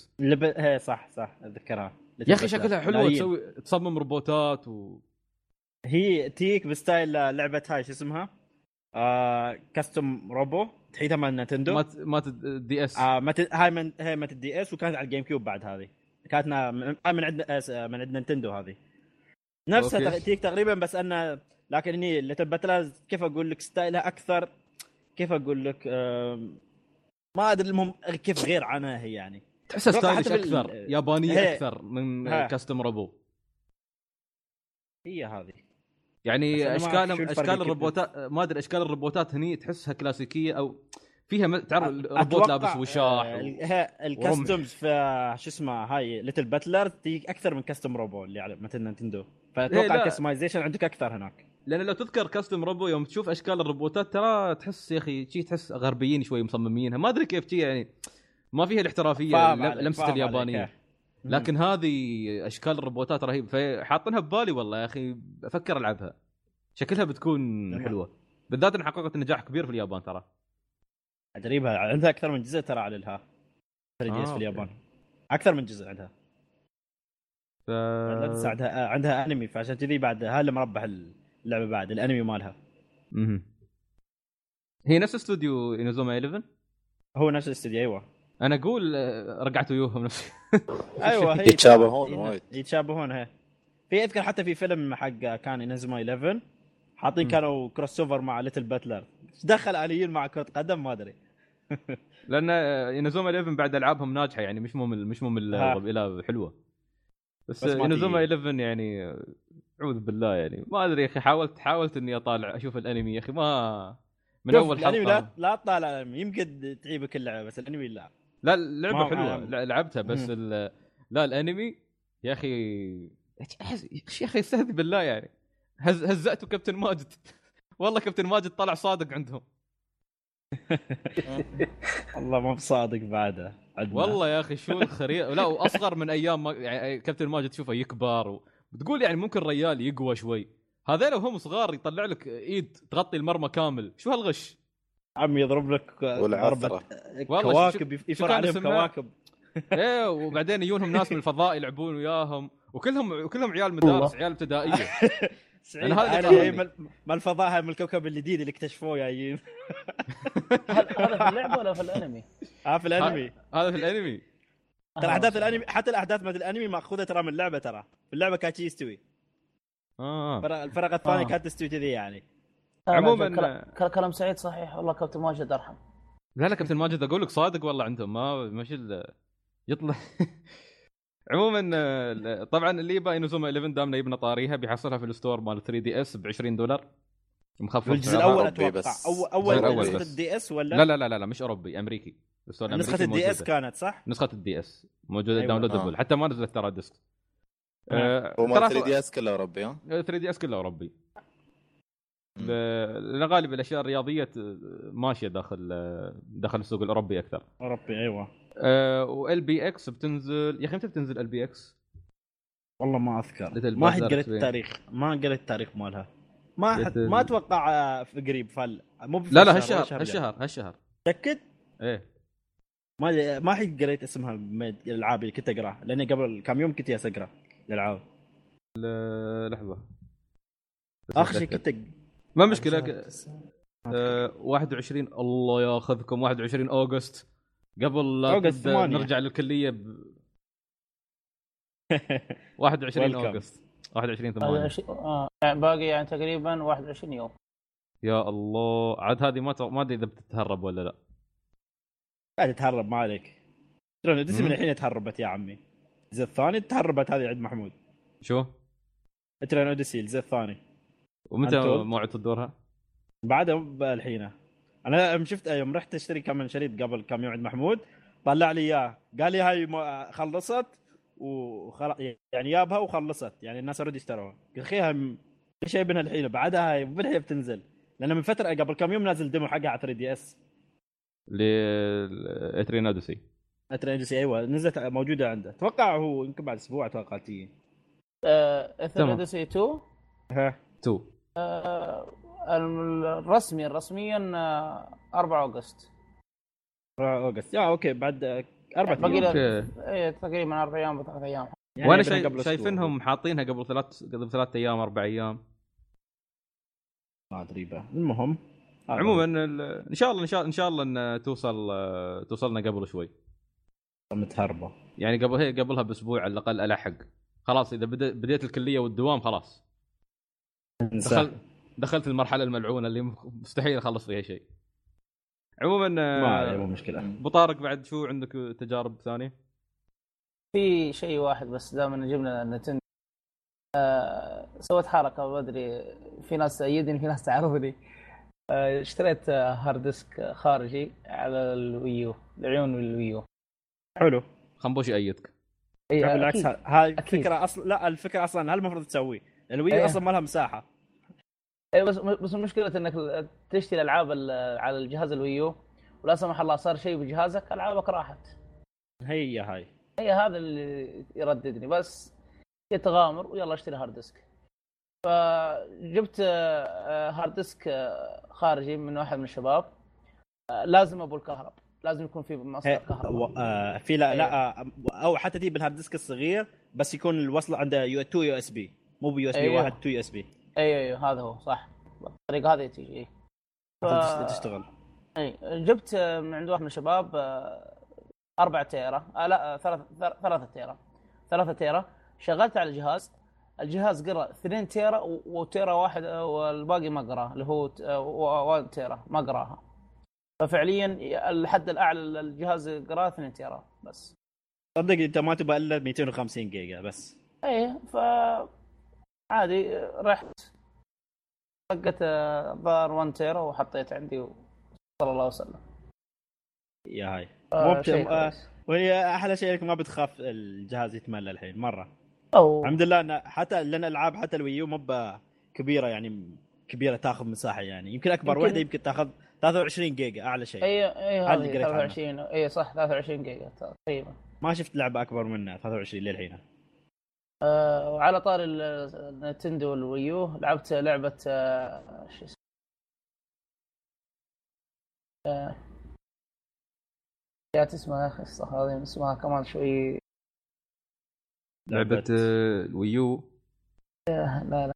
هي صح صح اتذكرها يا اخي، شكلها حلوه، تسوي تصمم روبوتات و هي تيك بستايل لعبه هاي شو اسمها آه... كاستم روبو تحيدها مع نينتندو، مات مات الدي اس آه... مات... هاي من هاي مات الدي اس، وكانت على الجيم كيوب بعد. هذه كانت من عندنا من عندنا نينتندو، هذه نفسها تيك تقريبا، بس انا لكن هني اللي تبتلز كيف اقول لك ستايلها اكثر، كيف اقول لك آه... ما ادري المهم كيف غير عنها هي، يعني تحسها ستايلش اكثر بال... يابانيه هي... اكثر من ها. كاستم روبو هي هذه يعني، اشكال اشكال الروبوتات ما ادري، اشكال الروبوتات هني تحسها كلاسيكيه او فيها تعرف الروبوت لابس وشاح و... الكاستمز في شو اسمه هاي ليتل باتلر تيجي اكثر من كاستم روبو اللي على مثل نينتندو، فاتوقع الكستمايزيشن عندك اكثر هناك، لان لو تذكر كاستم روبو يوم تشوف اشكال الروبوتات ترى تحس يا اخي شيء، تحس غربيين شوي مصممينها ما ادري كيف شيء، يعني ما فيها الاحترافيه لمسه اليابانيه، لكن هذه اشكال الروبوتات رهيب، فحاطنها ببالي والله يا اخي افكر العبها، شكلها بتكون حلوه بالذات ان حققت نجاح كبير في اليابان ترى. تقريبا عندها اكثر من جزء ترى على الها ثري دي اس في اليابان، اكثر من جزء عندها ف... عندها عندها انمي، فعشان كذي بعد هاله مربح اللعبه بعد الانمي مالها. امم هي نفس استوديو انوزوما إحدى عشر، هو نفس الاستوديو. ايوه انا اقول رجعت ويوهم نفسي ايوه هي يتشابهون وايد، يتشابهون هي في اذكر حتى في فيلم حق كان انزما إحدى عشر حاطين كانوا كروس اوفر مع ليتل باتلر، دخل عليين مع كرة قدم ما ادري لان انزما إحدى عشر بعد العابهم ناجحه يعني، مش مو مش مو الى حلوه، بس, بس انزما إحدى عشر يعني اعوذ بالله يعني ما ادري يا اخي، حاولت حاولت اني اطالع اشوف الانمي يا اخي ما من اول حلقه. لا لا تطالع يمكن تعيبك اللعبه، بس الانمي لا لا اللعبة حلوة لعبتها، بس لا الأنمي يا أخي يا أخي استهدي بالله يعني، هز هزأته كابتن ماجد والله كابتن ماجد طلع صادق عندهم الله ما بصادق بعده والله يا أخي شو الخريق، لا وأصغر من أيام ما... يعني كابتن ماجد شوفه يكبر و... بتقول يعني ممكن ريال يقوى شوي، هذا لو هم صغار يطلع لك إيد تغطي المرمى كامل، شو هالغش عم يضرب لك ضربه كواكب يفر عليهم كواكب ايه، وبعدين يجونهم ناس من الفضاء يلعبون وياهم، وكلهم كلهم عيال مدارس عيال ابتدائيه انا هذا ما الفضاء هاي من الكوكب الجديد اللي اكتشفوه جايين. هذا في اللعبه ولا في الانمي؟ اه في الانمي، هذا في الانمي ترى احداث الانمي، حتى الاحداث مال الانمي ماخوذه ترى من اللعبه، ترى اللعبه كانت يستوي اه الفرقه الثانيه كانت تستوي كذي يعني. عموما كلام سعيد صحيح والله، كابتن ماجد ارحم. لا لا كابتن ماجد اقول لك صادق والله عندهم ما ماشي يطلع عموما طبعا اللي يبا انوزوما إحدى عشر دامنا يبنا طاريها بيحصلها في الستور مال ثري دي اس ب عشرين دولار مخفض. الجزء الاول اتوقع اول اول نسخه الدي اس ولا لا لا لا لا مش اوروبي، امريكي نسخه الدي اس كانت صح، نسخه الدي اس موجوده أيوة. داونلودبل آه. حتى ما نزلت ترى ديسك آه. وما ثري دي اس كله اوروبي ها ثري دي اس كله اوروبي، لأن غالب الأشياء الرياضية ماشية داخل داخل السوق الأوروبي أكثر. أوروبي أيوة. أه وال بي إكس بتنزل يا أخي متى بتنزل ال بي إكس؟ والله ما أذكر. ما حد قريت التاريخ، ما قريت التاريخ مالها. ما حد ما أتوقع في قريب فل. مو لا لا هالشهر هالشهر هالشهر. تأكد؟ إيه. ما ما حد قريت اسمها الألعاب اللي كنت أقرأها، لأني قبل كم يوم كنت جالس أقرأ الألعاب. لحظة. آخر شيء كنت ما مشكلة ك... أه... واحد وعشرين الله ياخذكم واحد وعشرين أغسطس قبل لا تبدأ نرجع للكلية ب... واحد وعشرين أغسطس واحد وعشرين ثمانية عش... آه... باقي يعني تقريبا واحد وعشرين يوم يا الله عاد هذه ما ت... ما أدري إذا بتتهرب ولا لا. لا تتهرب ما عليك ترى دسم من الحين تهربت يا عمي، الجزء الثاني تهربت هذه عند محمود شو ترى أوديسي الجزء الثاني. ومتى موعد تدورها؟ بعده الحين انا شفت يوم رحت اشتري كم شريط قبل كم يوم عند محمود طلع لي اياه قال لي هاي خلصت وخل... يعني يابها وخلصت يعني الناس اوريدي اشتروها، اخي شايبينها الحين بعدها هاي بدها بتنزل، لأن من فترة قبل كم يوم نازل ديمو حقها على ثري دي اس لاترينادوسي اترينادوسي ايوه نزلت موجودة عنده اتوقع هو يمكن بعد اسبوع اتوقع تي اترينادوسي تو ها تو الرسمي رسميا أربعة أغسطس أربعة أغسطس يا اوكي بعد أربعة ايام ايه تقريبا أربعة ايام ثلاثة ايام يعني وانا شايف شايفينهم حاطينها قبل ثلاث قبل ثلاث ايام أربعة ايام ما ادري بقى المهم عموما ان شاء الله ان شاء ان شاء الله ان توصل توصلنا قبل شوي متهربه يعني قبل هي قبلها باسبوع على الاقل الحق خلاص اذا بديت الكليه والدوام خلاص دخل دخلت المرحله الملعونه اللي مستحيل اخلص فيها شيء عموما ما مو مشكله. ابو طارق بعد شو عندك تجارب ثانيه؟ في شيء واحد بس دام ان جبنا نتن آه سويت حركه ما ادري في ناس تأيدني في ناس تعرفني آه اشتريت آه هارد ديسك خارجي على الويو العيون والويو حلو خنبوش يأيدك اي بالعكس هاي الفكره اصلا لا الفكره اصلا هل المفروض تسويه الويو أيه. اصلا ما لها مساحه اي بس بس المشكله انك تشتري العاب على الجهاز الويو ولا سمح الله صار شيء بجهازك العابك راحت هي هاي هي هذا اللي يرددني بس يتغامر ويلا اشتري هارد ديسك فجبت هارد ديسك خارجي من واحد من الشباب لازم ابو الكهرب لازم يكون في مصدر كهرباء في لا لا او حتى تجيب الهارد ديسك الصغير بس يكون الوصله عنده تو يو اس بي مو بي يو اس بي أيوه. واحد تو يو اس بي اي اي هذا هو صح الطريقه هذه تيجي ف... تشتغل اي جبت من عند واحد من الشباب أربعة تيرا آه لا ثلاثة ثلاثة تيرا ثلاثة تيرا شغلت على الجهاز الجهاز قرأ اثنين تيرا وتيرا واحد والباقي ما قراه اللي هو واحد تيرا ما قراها ففعليا الحد الأعلى الجهاز قراه اثنين تيرا بس صدق انت ما تبقى الا مئتين وخمسين جيجا بس ايه فعادي رحت طقت ظهر واحد تيرا وحطيت عندي وصلى الله وسلم يا هاي مو آه وهي احلى شيء لك ما بتخاف الجهاز يتملى الحين مره أوه. الحمد لله أنا حتى لنا العاب حتى الويو مو كبيره يعني كبيره تاخذ مساحه يعني يمكن اكبر يمكن... وحده يمكن تاخذ ثلاثة وعشرين جيجا اعلى شيء اي اي ثلاثة وعشرين اي صح ثلاثة وعشرين جيجا تقريبا ما شفت لعبه اكبر منها ثلاثة وعشرين للحين آه وعلى طار النينتندو والويو لعبت لعبه آه... شو اسمه آه... يا تسمع يا اخي الصراحه هذه اسمها كمان شوي لعبه ويو لا لا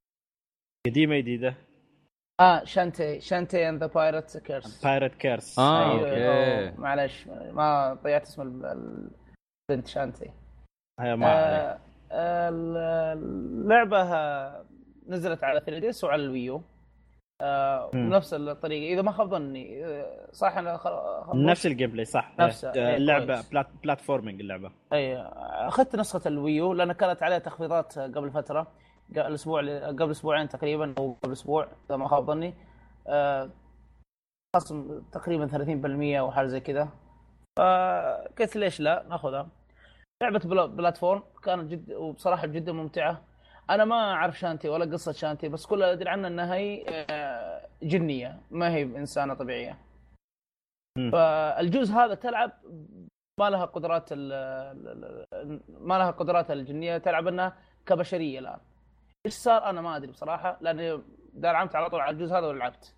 قديمه جديده اه شانتي شانتي اند ذا بايرت كيرس بايرت كيرس اه اوكي معلش ما ضيعت اسم البنت شانتي هي ما آه اللعبه نزلت على ثري دي اس وعلى الويو آه نفس الطريقه اذا ما خاب ظني صح انا خل... نفس الجيم بلاي صح آه اللعبه بلات... بلاتفورمينج اللعبه اي اخذت نسخه الويو لان كانت عليها تخفيضات قبل فتره الاسبوع قبل اسبوعين تقريبا او قبل اسبوع اذا ما خاب ظني آه... خصم تقريبا ثلاثين بالمية او حاجه زي كذا آه... قلت ليش لا ناخذها لعبه بلا... بلاتفورم كانت جد وبصراحه جدا ممتعه انا ما اعرف شانتي ولا قصه شانتي بس كل اللي ادري عنها انها هي جنيه ما هي انسانه طبيعيه م. فالجزء هذا تلعب ما لها قدرات ما لها قدرات الجنيه تلعب انها كبشريه الان ايش صار انا ما ادري بصراحه لاني دعمت على طول على الجزء هذا ولعبت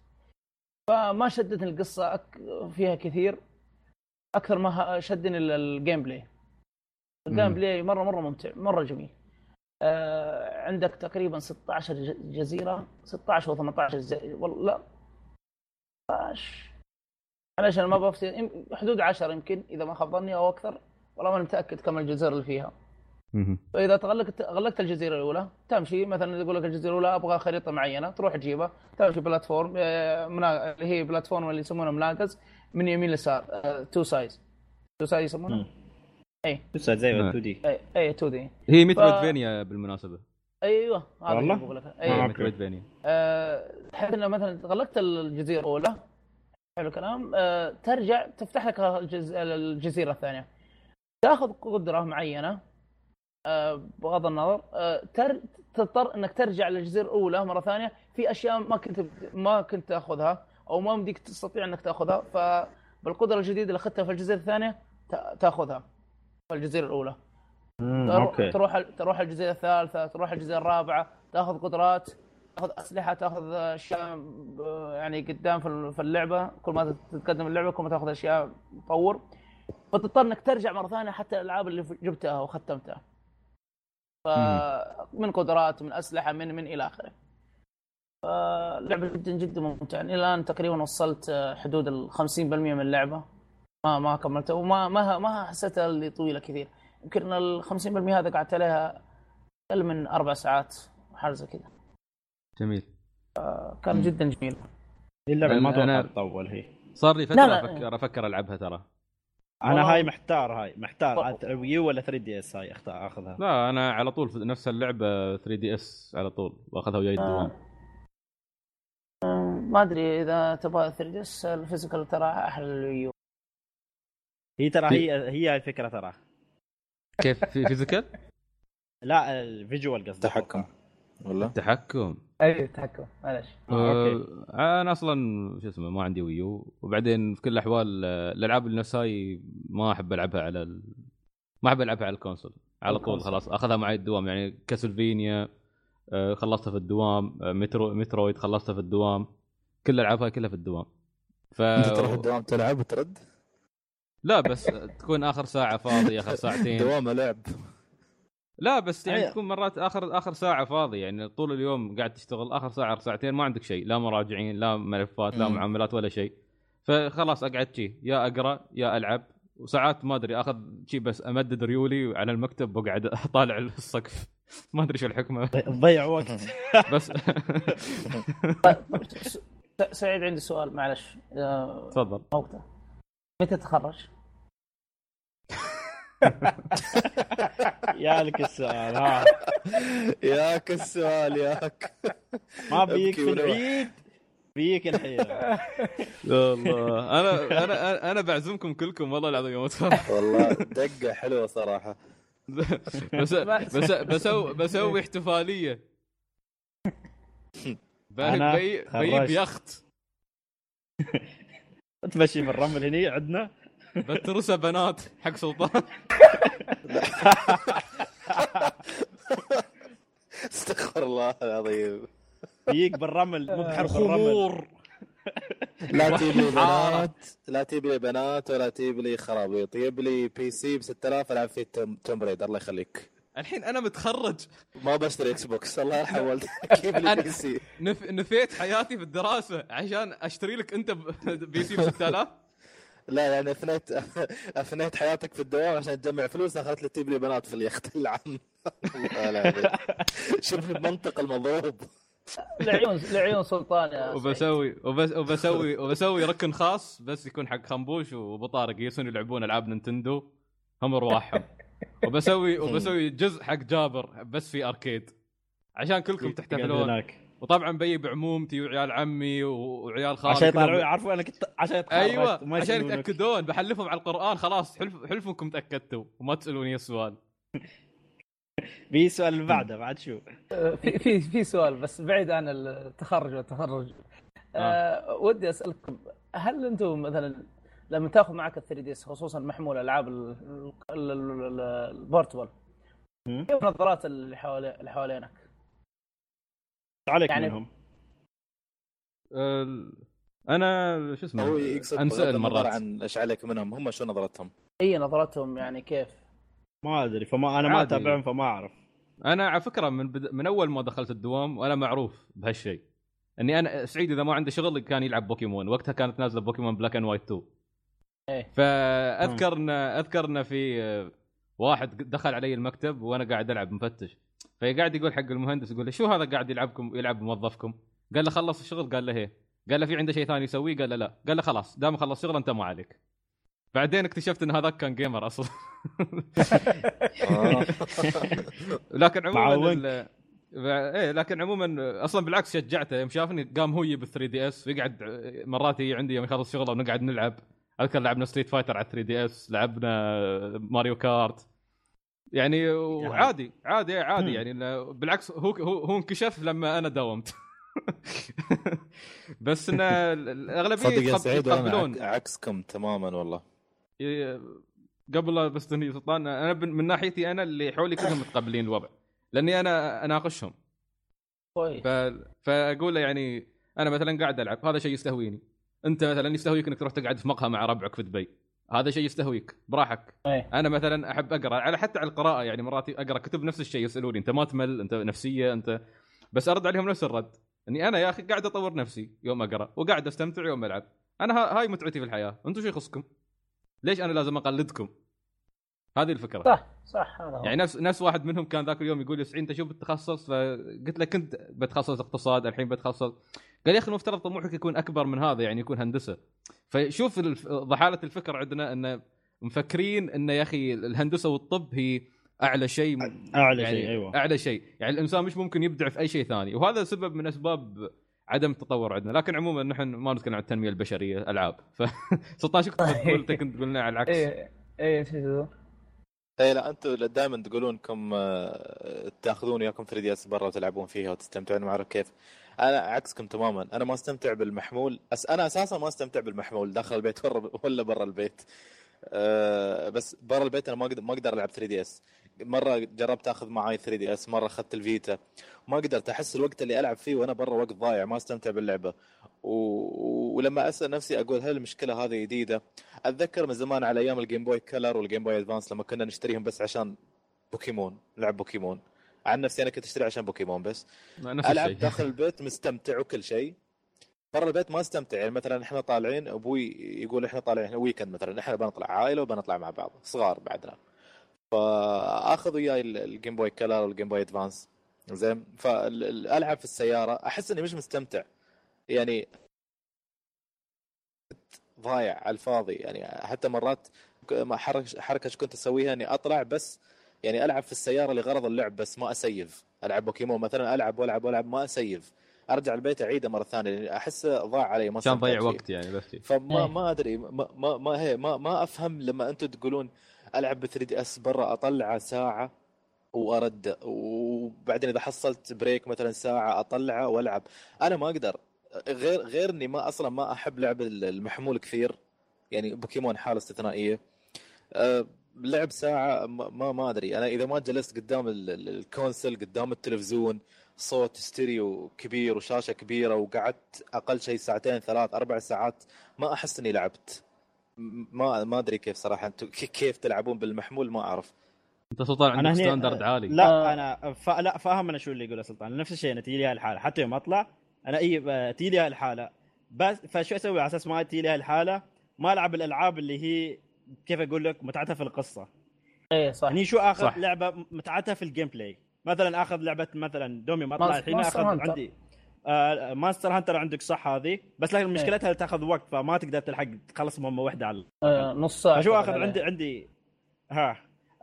فما شدتني القصه أك... فيها كثير اكثر ما شدني الجيم بلاي الجيم بلاي مره مره ممتع مره جميل آه، عندك تقريبا ستة عشر جزيرة ستة عشر أو ثمانية عشر جزيرة والله ثمانية عشر علشان ما بفتي حدود عشرة يمكن إذا ما خبرني أو أكثر والله ما متأكد كم الجزيرة اللي فيها فإذا تغلقت غلقت الجزيرة الأولى تمشي مثلا يقول لك الجزيرة الأولى أبغى خريطة معينة تروح تجيبها تمشي بلاتفورم آه، اللي هي بلاتفورم اللي يسمونها مناقز من يمين ليسار آه، تو سايز تو سايز يسمونها اي بس زي تو دي اي اي تو دي هي مترويدفانيا ف... بالمناسبه ايوه هذا بقول لك اي مترويدفانيا آه حتى لو مثلا غلقت الجزيره الاولى حلو الكلام آه ترجع تفتح لك الجز... الجزيره الثانيه تاخذ قدره معينه آه بغض النظر آه تر... تضطر انك ترجع للجزيرة الاولى مرة ثانية في اشياء ما كنت ما كنت تاخذها او ما مديك تستطيع انك تاخذها، فبالقدرة الجديدة اللي اخذتها في الجزيرة الثانية تاخذها في الجزيرة الاولى. تروح تروح تروح الجزيرة الثالثة، تروح الجزيرة الرابعة، تاخذ قدرات، تاخذ اسلحة، تاخذ اشياء يعني قدام في اللعبة، كل ما تتقدم اللعبة كل ما تاخذ اشياء تطور، فتضطر انك ترجع مرة ثانية حتى الالعاب اللي جبتها وختمتها. من قدرات، من اسلحه، من من الى اخره. اللعبه جدا جدا ممتعه. الان تقريبا وصلت حدود ال خمسين بالمئة من اللعبه، ما ما كملتها وما ما ما حسيتها اللي طويله كثير. يمكن ال خمسين بالمئة هذا قعدت عليها اقل من اربع ساعات حرزه كذا. جميل، كان جدا جميل. اللعبه ما أنا... تطول هي، صار لي فتره افكر افكر العبها ترى. انا هاي محتار هاي محتار عاد ويو ولا ثري دي اس هاي اختار اخذها. لا انا على طول في نفس اللعبه ثري دي اس على طول واخذها وياي الدوام. آه. ما ادري اذا تبغى ثري دي اس الفيزيكال ترى احلى الويو. هي ترى هي هي الفكره ترى. كيف في فيزيكال؟ لا الفيجوال قصدي التحكم ولا التحكم. اي التحكم معلش. آه. انا اصلا شو اسمه ما عندي ويو، وبعدين في كل الاحوال الالعاب النسائي ما احب العبها على ال... ما احب العبها على الكونسول على الكونسول. طول خلاص اخذها معي الدوام، يعني كاسلفينيا آه خلصتها في الدوام، آه مترو مترويد خلصتها في الدوام، كل العابها كلها في الدوام. ف انت تروح الدوام تلعب وترد؟ لا بس تكون اخر ساعه فاضيه، اخر ساعتين دوام لعب. لا بس يعني أيه. تكون مرات آخر آخر ساعة فاضي، يعني طول اليوم قاعد تشتغل، آخر ساعة ساعتين ما عندك شيء، لا مراجعين لا ملفات لا معاملات ولا شيء، فخلاص أقعد شيء يا أقرأ يا ألعب، وساعات ما أدري أخذ شيء بس أمدد ريولي على المكتب وقعد أطالع السقف، ما أدري شو الحكمة، ضيع وقت بس. سعيد عندي سؤال معلش. تفضل. وقته متى تخرج؟ ياك السؤال ها ياك السؤال ياك ما بيك في العيد بيك الحيرة. والله انا انا انا بعزمكم كلكم والله العظيم يوم تخرج. والله دقة حلوة صراحة. بس بس بسوي بسوي احتفالية. بي بيب يخت تمشي بالرمل هنا عندنا بترسى بنات حق سلطان. استغفر الله العظيم. بيك بالرمل مبحر بالرمل. لا تجيب بنات، لا تجيب لي بنات ولا تجيب لي خرابيط، جيب لي بي سي ب ستة آلاف العب فيه توم بريدر الله يخليك. الحين انا متخرج ما بشتري اكس بوكس الله يرحمه والدي. جيب لي بي سي. نفيت حياتي في الدراسة عشان اشتري لك انت بي سي ب ستة آلاف. لا يعني أفنيت أفنيت حياتك في الدوام عشان تجمع فلوس، أخذت لي تجيب لي بنات في اليخت العام. شوف المنطق المضروب. لعيون لعيون سلطان يا وبسوي وبس وبسوي وبسوي ركن خاص بس يكون حق خنبوش وبطارق يسون يلعبون ألعاب نينتندو هم رواحهم، وبسوي وبسوي جزء حق جابر بس في أركيد عشان كلكم تحتفلون. وطبعا بي بعمومتي وعيال عمي وعيال خالي عشان يطلعوا يعرفوا انك عشان يتخرج. ايوه عشان يتاكدون بحلفهم على القران خلاص حلف حلفكم تاكدتوا وما تسالوني السؤال. بي سؤال اللي بعده بعد شو في في في سؤال بس بعيد عن التخرج والتخرج. آه. ودي اسالكم هل انتم مثلا لما تاخذ معك ال3DS خصوصا محمول العاب البورتبل كيف نظرات اللي حوالي اللي حوالينك عليك يعني منهم؟ انا شو اسمه انسال مرات عن ايش عليك منهم، هم شو نظرتهم؟ اي نظرتهم يعني كيف ما ادري، فما انا ما اتابعهم فما اعرف. انا على فكره من بد... من اول ما دخلت الدوام وانا معروف بهالشيء اني انا سعيد اذا ما عنده شغل كان يلعب بوكيمون، وقتها كانت نازله بوكيمون بلاك اند وايت تو. ايه فاذكرنا اذكرنا في واحد دخل علي المكتب وانا قاعد العب مفتش، فقاعد يقول حق المهندس يقول له شو هذا قاعد يلعبكم يلعب موظفكم؟ قال له خلص الشغل، قال له هي، قال له في عنده شيء ثاني يسويه؟ قال له لا، قال له خلاص دام خلص شغل انت ما عليك. بعدين اكتشفت ان هذاك كان جيمر اصلا. لكن عموما ايه لكن عموما اصلا بالعكس شجعته، يوم شافني قام هو يب ثري دي اس ويقعد مرات هي عندي يوم يخلص شغله ونقعد نلعب. اذكر لعبنا ستريت فايتر على ثري دي اس، لعبنا ماريو كارت، يعني وعادي عادي عادي يعني بالعكس هو هو انكشف لما انا داومت بس ان الاغلبيه يتقبلون عكسكم تماما والله. قبل بس اني سلطان انا من ناحيتي انا اللي حولي كلهم متقبلين الوضع لاني انا اناقشهم ف... فاقول له يعني انا مثلا قاعد العب هذا شيء يستهويني، انت مثلا يستهويك انك تروح تقعد في مقهى مع ربعك في دبي هذا شيء يستهويك براحك. انا مثلا احب اقرا على حتى على القراءه يعني مرات اقرا كتب نفس الشيء يسالوني انت ما تمل انت نفسيه انت، بس ارد عليهم نفس الرد اني انا يا اخي قاعد اطور نفسي يوم اقرا وقاعد استمتع يوم العب، انا هاي متعتي في الحياه، انتم شو يخصكم؟ ليش انا لازم اقلدكم؟ هذه الفكره. صح صح هذا يعني نفس نفس واحد منهم كان ذاك اليوم يقول لي سعيد انت شو بتتخصص؟ فقلت له كنت بتخصص اقتصاد الحين بتخصص. قال يا اخي المفترض طموحك يكون اكبر من هذا يعني يكون هندسه. فشوف ضحاله الفكر عندنا ان مفكرين ان يا اخي الهندسه والطب هي اعلى شيء اعلى يعني شيء ايوه اعلى شيء يعني الانسان مش ممكن يبدع في اي شيء ثاني، وهذا سبب من اسباب عدم التطور عندنا. لكن عموما نحن ما نتكلم عن التنميه البشريه العاب ف ستاشر كنت تقول كنت قلنا على العكس. اي اي شيء اي لا انتم دائما تقولونكم تاخذون ياكم ثري دي اس برا وتلعبون فيها وتستمتعون معها كيف. انا عكسكم تماما، انا ما استمتع بالمحمول، انا اساسا ما استمتع بالمحمول داخل البيت ولا برا البيت. أه بس برا البيت انا ما اقدر ما اقدر العب ثري دي اس. مره جربت اخذ معي ثري دي اس مره اخذت الفيتا ما قدرت، احس الوقت اللي العب فيه وانا برا وقت ضايع ما استمتع باللعبه. و... ولما اسال نفسي اقول هل المشكله هذه جديده؟ اتذكر من زمان على ايام الجيم بوي كلر والجيم بوي ادفانس لما كنا نشتريهم بس عشان بوكيمون، لعب بوكيمون. عن نفسي انا كنت اشتري عشان بوكيمون بس العب داخل البيت مستمتع وكل شيء، برا البيت ما استمتع. يعني مثلا احنا طالعين ابوي يقول احنا طالعين ويكند مثلا احنا بنطلع عائله وبنطلع مع بعض صغار بعدنا، فاخذ وياي الجيم بوي كلر والجيم بوي ادفانس زين، فالعب في السياره احس اني مش مستمتع يعني ضايع على الفاضي. يعني حتى مرات ما حركه حركه كنت اسويها اني اطلع بس يعني العب في السياره لغرض اللعب بس ما اسيف، العب بوكيمون مثلا العب والعب والعب ما اسيف، ارجع البيت اعيده مره ثانيه لأن احس ضاع علي ما كان ضيع وقت يعني بس. فما ما ادري ما ما ما, هي ما ما افهم لما انتم تقولون العب ب3 دي اس برا اطلع ساعه وارد وبعدين اذا حصلت بريك مثلا ساعه اطلعه والعب. انا ما اقدر غير غير اني ما اصلا ما احب لعب المحمول كثير يعني بوكيمون حاله استثنائيه. أه لعب ساعه ما ما ادري انا اذا ما جلست قدام الكونسل قدام التلفزيون صوت ستيريو كبير وشاشه كبيره وقعدت اقل شيء ساعتين ثلاث اربع ساعات ما احس اني لعبت. ما ما ادري كيف صراحه انتم كيف تلعبون بالمحمول ما اعرف. انت سلطان عندك ستاندرد عالي. لا انا ف... لا فاهم انا شو اللي يقوله سلطان. نفس الشيء انا تجي لي هالحاله حتى يوم اطلع انا اي تجي لي هالحاله بس فشو اسوي على اساس ما تجي لي هالحاله؟ ما العب الالعاب اللي هي كيف اقول لك متعتها في القصه. اي صح يعني شو اخذ صح. لعبه متعتها في الجيم بلاي مثلا اخذ لعبه مثلا دومي ما طلع الحين اخذ هانتر. عندي آه ماستر هانتر عندك صح هذه بس لكن مشكلتها تاخذ وقت فما تقدر تلحق تخلص مهمه واحده على آه نص ساعه. شو اخذ عندي عندي ها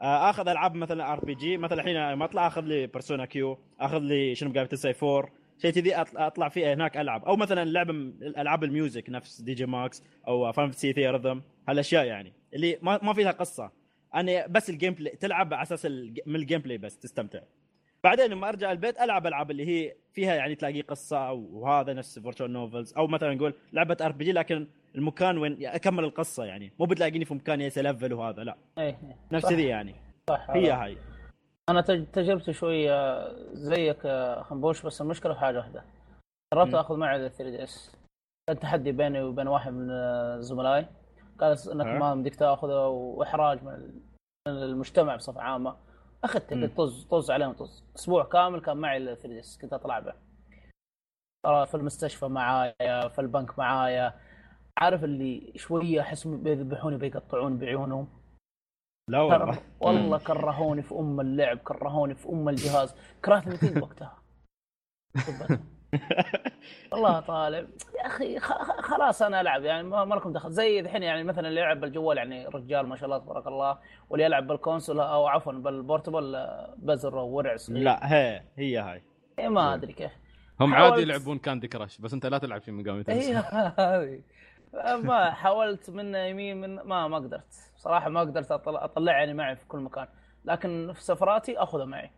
آه اخذ العاب مثلا ار بي جي مثلا الحين ما اطلع اخذ لي بيرسونا كيو اخذ لي شنو قاعد تسوي فور شيء كذي اطلع فيه هناك العب او مثلا لعبه العاب الميوزك نفس دي جي ماكس او فان سي ثي ريذم هالاشياء يعني اللي ما ما فيها قصه انا بس الجيم بلاي تلعب على اساس من الجيم بلاي بس تستمتع. بعدين لما ارجع البيت العب العاب اللي هي فيها يعني تلاقي قصه وهذا نفس فيرتشوال نوفلز او مثلا نقول لعبه ار بي جي لكن المكان وين اكمل القصه يعني مو بتلاقيني في مكان يسلفل وهذا لا أيه. نفس ذي يعني صح هي هاي أه. انا تجربتي شويه زيك خنبوش بس المشكله في حاجه واحده قررت اخذ معي ثري دي اس. كان تحدي بيني وبين واحد من زملائي قال انك أه. ما بدك تاخذه واحراج من المجتمع بصفه عامه. اخذته طز طز عليهم طز اسبوع كامل كان معي الثريدس كنت اطلع به في المستشفى معايا في البنك معايا عارف اللي شويه احس بيذبحوني بيقطعون بعيونهم. لا والله والله كرهوني في ام اللعب كرهوني في ام الجهاز كرهت مئتين وقتها والله طالب يا اخي خلاص انا العب يعني ما لكم دخل زي الحين يعني مثلا اللي يلعب بالجوال يعني رجال ما شاء الله تبارك الله واللي يلعب بالكونسول او عفوا بالبورتبل بزر ورعس لا هي هي هاي إيه ما ادري كيف هم عادي يلعبون كاندي كراش بس انت لا تلعب في مقامي هذه ما حاولت من يمين من ما ما قدرت صراحه ما قدرت اطلع يعني معي في كل مكان لكن في سفراتي أخذه معي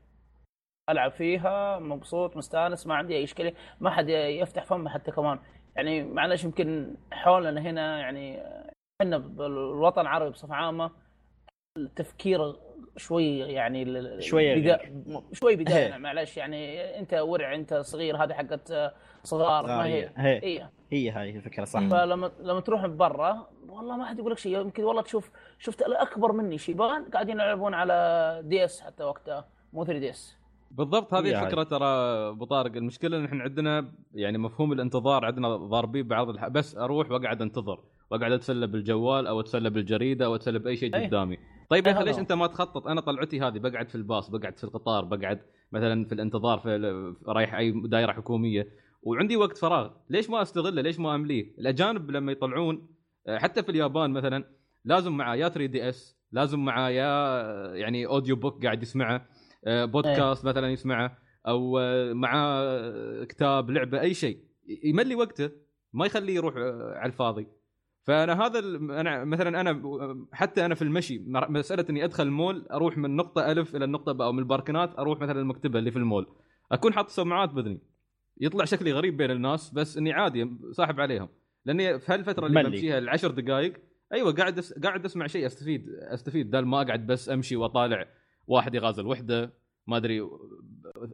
ألعب فيها مبسوط مستانس ما عندي أي إشكالية، ما حد يفتح فمه حتى كمان يعني. معلش يمكن حولنا هنا يعني احنا بالوطن العربي بصفة عامة التفكير شوي يعني شوي بدا... شوي بداية معلش يعني أنت ورع أنت صغير هذه حقت صغار آه ما هي هي. هي هي هي الفكرة صح. فلما لما تروح برا والله ما حد يقول لك شيء، يمكن والله تشوف شفت أكبر مني شيبان قاعدين يلعبون على دي اس حتى وقتها مو ثري دي اس بالضبط. هذه فكرة ترى أبو طارق، المشكلة إن إحنا عندنا يعني مفهوم الانتظار عندنا ضاربي بعض الح... بس أروح وأقعد أنتظر وأقعد أتسلى بالجوال أو أتسلى بالجريدة أو أتسلى بأي شيء قدامي. طيب أخي ليش أنت ما تخطط؟ أنا طلعتي هذه بقعد في الباص، بقعد في القطار، بقعد مثلا في الانتظار في رايح أي دائرة حكومية وعندي وقت فراغ، ليش ما أستغله؟ ليش ما أمليه؟ الأجانب لما يطلعون حتى في اليابان مثلا لازم معاه يا ثري دي اس، لازم معاه يعني أوديو بوك قاعد يسمعه، بودكاست مثلا يسمعه، او مع كتاب لعبه اي شيء يملي وقته، ما يخليه يروح على الفاضي. فانا هذا انا مثلا انا حتى انا في المشي مساله اني ادخل المول اروح من نقطه الف الى النقطه باء، او من الباركنات اروح مثلا المكتبه اللي في المول، اكون حاط سماعات بدني يطلع شكلي غريب بين الناس بس اني عادي صاحب عليهم، لاني في هالفتره اللي بمشيها العشر دقائق ايوه قاعد أس... قاعد اسمع شيء استفيد استفيد بدل ما اقعد بس امشي واطالع واحد يغازل وحده ما ادري،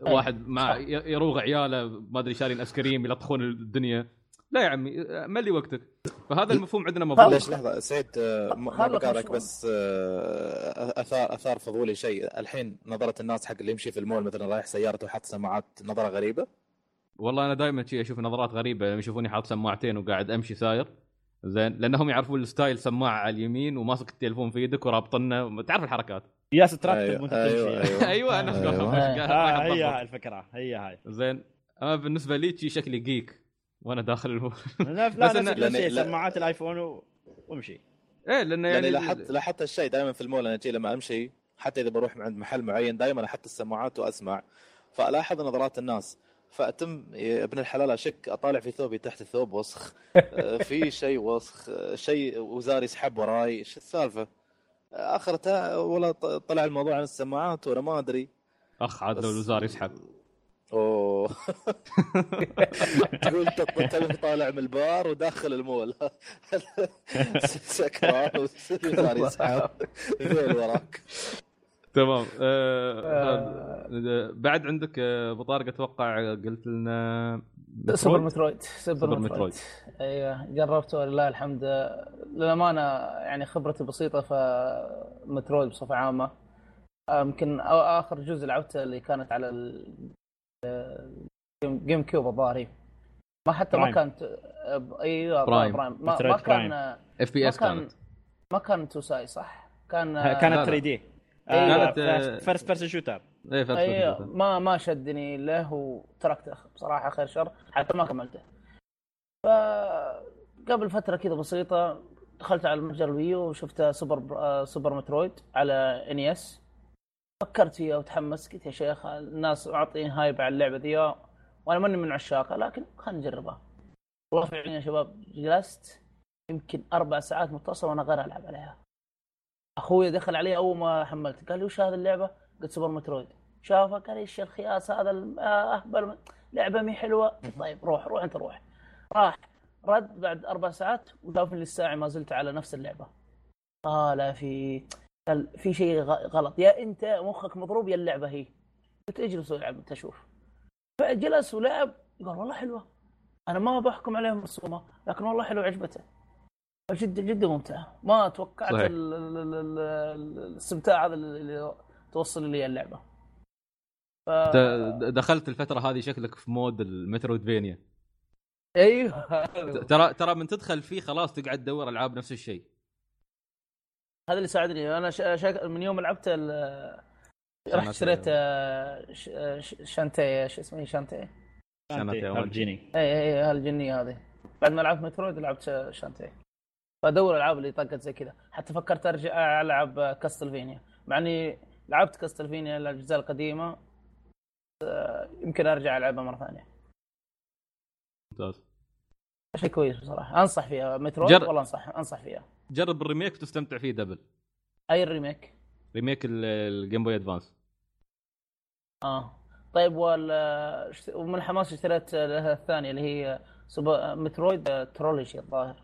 واحد مع يروغ عياله ما ادري شارين ايس كريم يلطخون الدنيا. لا يا عمي ملي وقتك. فهذا المفهوم عندنا مفهوم. لحظه سعيد ما بقارك بس اثار اثار فضولي شيء الحين، نظره الناس حق اللي يمشي في المول مثلا رايح سيارته وحاط سماعات نظره غريبه. والله انا دائما شيء اشوف نظرات غريبه لما يشوفوني حاط سماعتين وقاعد امشي ساير زين، لانهم يعرفون الستايل سماعه على اليمين وماسك التليفون في يدك ورابطنا، تعرف الحركات يا سترات أيوة تبون أيوة تمشي أيوة, أيوة أنا أشكرك آه هي هاي الفكرة هي هاي زين. أما بالنسبة لي شيء شكلي جيك وأنا داخل المول لا لا لا سماعات الآيفون و... ومشي إيه لأن يعني لاحظت لاحظت الشيء دائما في المول. أنا شيء لما أمشي حتى إذا بروح عند محل معين دائما أحط السماعات وأسمع، فألاحظ نظرات الناس فأتم ابن الحلال أشك أطالع في ثوبي تحت الثوب وسخ في شيء وسخ شيء وزاري سحب وراي شو السالفة اخرتها ولا طلع الموضوع عن السماعات ولا ما ادري اخ عاد الوزاري يسحب اوه تقول تطلع طالع من البار وداخل المول سكران والوزاري يسحب ذول وراك تمام. بعد عندك ابو طارق اتوقع قلت لنا سوبر مترويد. سوبر مترويد ايوه جربته والله الحمد للامانه يعني خبرتي بسيطه في مترويد بصفه عامه. يمكن اخر جزء لعبته اللي كانت على الجيم كيوب الظاهري ما حتى برايم. ما كانت ايوه برايم. برايم. ما, ما كان اف بي اس كانت ما كان توساي صح كان كانت ثري دي كانت أيوة فيرست بيرسون شوتر اي ما ما شدني له وتركته بصراحه خير شر حتى ما كملته. فقبل فتره كذا بسيطه دخلت على المتجر الويو وشفت سوبر سوبر مترويد على ان اس، فكرت فيها وتحمست قلت يا شيخ الناس عاطين هايب على اللعبه ذي وانا ماني من عشاقها لكن خلينا نجربها. والله فعلا يا شباب جلست يمكن اربع ساعات متصله وانا غير العب عليها. أخوي دخل عليه أول ما حملت قال لي وش هذا اللعبة؟ قلت سوبر مترويد. شافه قال إيش الخياس هذا الأهبل لعبة مي حلوة. طيب روح روح أنت روح. راح رد بعد أربع ساعات وشافني الساعة ما زلت على نفس اللعبة. آه لا في في شيء غلط يا أنت مخك مضروب يا اللعبة هي. قلت اجلس ولعب تشوف. فجلس ولعب قال والله حلوة. أنا ما بحكم عليهم مرسومة لكن والله حلوة عجبته. جدا جدا ممتعه ما توقعت الاستمتاع هذا اللي توصل لي اللعبه. ف... دخلت الفتره هذه شكلك في مود المترويدفينيا ايوه ترى ترى من تدخل فيه خلاص تقعد تدور العاب نفس الشيء. هذا اللي ساعدني انا شا... شا... من يوم لعبت ال... رحت اشتريت ش... شانتي ايش اسمه شانتي شانتي هالجيني اي اي هالجيني هذه بعد ما لعبت مترويد لعبت شانتي بدور العاب اللي طاقت زي كذا. حتى فكرت ارجع العب كاستلفينيا مع اني لعبت كاستلفينيا الاجزاء القديمه يمكن ارجع العبها مره ثانيه. ممتاز شيء كويس بصراحه انصح فيها مترويد جر... والله انصح انصح فيها جرب الريميك وتستمتع فيه دبل. اي الريميك ريميك الجيم بوي ادفانس. اه طيب، ومن الحماس اشتريت لها الثانية اللي هي سوبر مترويد ترولوجي الظاهر.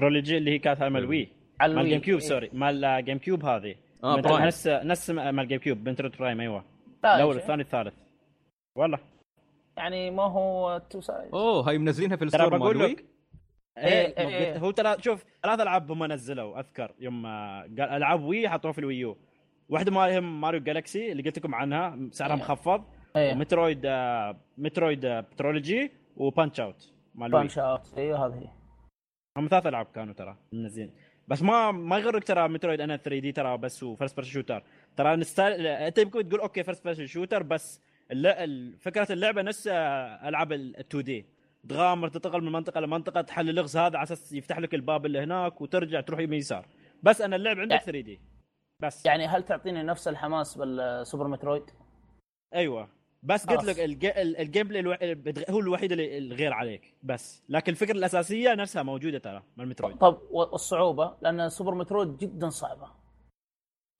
ترولوجي اللي هي كانت على الوي، على الجيم كيوب. سوري، مال الجيم كيوب هذه. اه برايم نفس نفس مال الجيم كيوب، بنترويد برايم. ايوه الاول الثاني الثالث. والله يعني ما هو تو سايد. اوه هاي منزلينها في الستور مالوي. ايه ايه هو ترى شوف ثلاث العاب هم نزلوا اذكر يوم قال العاب وي حطوها في الويو. واحده مالهم ماريو جالاكسي اللي قلت لكم عنها سعرها مخفض، أيه. ومترويد آه مترويد آه بترولوجي وبانش اوت مالوي. بانش اوت ايوه هذه هم ثلاث العاب كانوا ترى منزلين. بس ما ما يغرك ترى مترويد انا ثري دي ترى بس وفيرست بيرسون شوتر ترى نستال... انت ممكن تقول اوكي فيرست بيرسون شوتر بس الل... فكره اللعبه نفس العاب ال2 دي تغامر تتغل من منطقه لمنطقه تحل اللغز هذا على اساس يفتح لك الباب اللي هناك وترجع تروح يمين يسار. بس انا اللعب عندك ثري دي بس. يعني هل تعطيني نفس الحماس بالسوبر مترويد؟ ايوه بس قلت لك الجيم بلاي الو... هو الوحيد اللي الغير عليك بس، لكن الفكره الاساسيه نفسها موجوده ترى مال مترويد. طب والصعوبه لان سوبر مترويد جدا صعبه.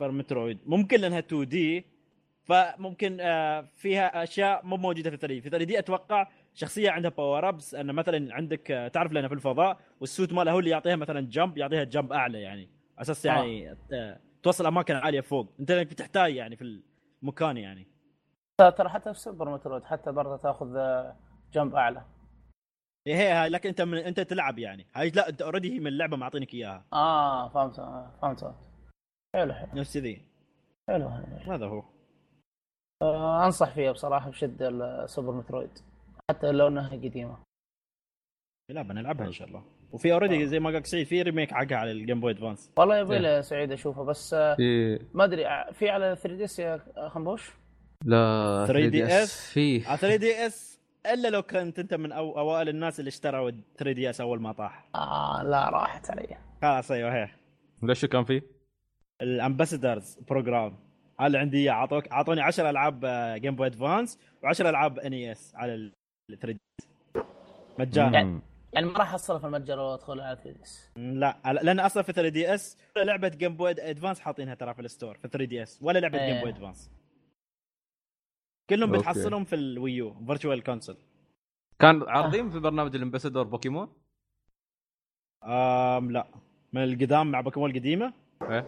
سوبر مترويد ممكن لانها تو دي فممكن فيها اشياء مو موجوده في ثري دي. في ثري دي اتوقع شخصيه عندها باور ابس، ان مثلا عندك تعرف لنا في الفضاء والسوت مالها هو اللي يعطيها مثلا جمب، يعطيها جمب اعلى يعني اساس يعني آه. توصل اماكن عاليه فوق انت اللي بتحتاج يعني في المكان. يعني ترى حتى في سوبر مترويد حتى برضه تاخذ جمب اعلى. هي هاي لكن انت من انت تلعب يعني هاي لا انت اوريدي من اللعبه معطينك اياها. اه فهمت فهمت. حلو حلو نفس ذي. حلو هذا هو. آه انصح فيها بصراحه بشده السوبر مترويد حتى لو انها قديمه. لا بنلعبها ان شاء الله. وفي اوريدي زي ما قالك سعيد في ريميك حقها على الجيم بوي ادفانس. والله يبي له سعيد اشوفه بس إيه. ما ادري في على ثري دي اس يا خنبوش. لا ثري دي اس في على ثري دي اس الا لو كنت انت من أو اوائل الناس اللي اشتروا ثري دي اس اول ما طاح. اه لا راحت علي خلاص. ايوه هي ليش كان في الامباسدرز بروجرام هل عندي اعطوك اعطوني عشرة العاب جيم بوي ادفانس و10 العاب ان اس على ثري دي مجانا. يعني, يعني ما راح احصل في المتجر وادخل على ثري دي اس. لا لان اصلا في ثري دي اس لعبه جيم بوي ادفانس حاطينها ترى في الستور في ثري دي اس ولا لعبه ايه. جيم بوي ادفانس كلهم أوكي. بتحصلهم في الويو فيرتشوال كونسول. كان عارضين في برنامج الامباسادور بوكيمون امم لا من القدام مع بوكيمون القديمه ايه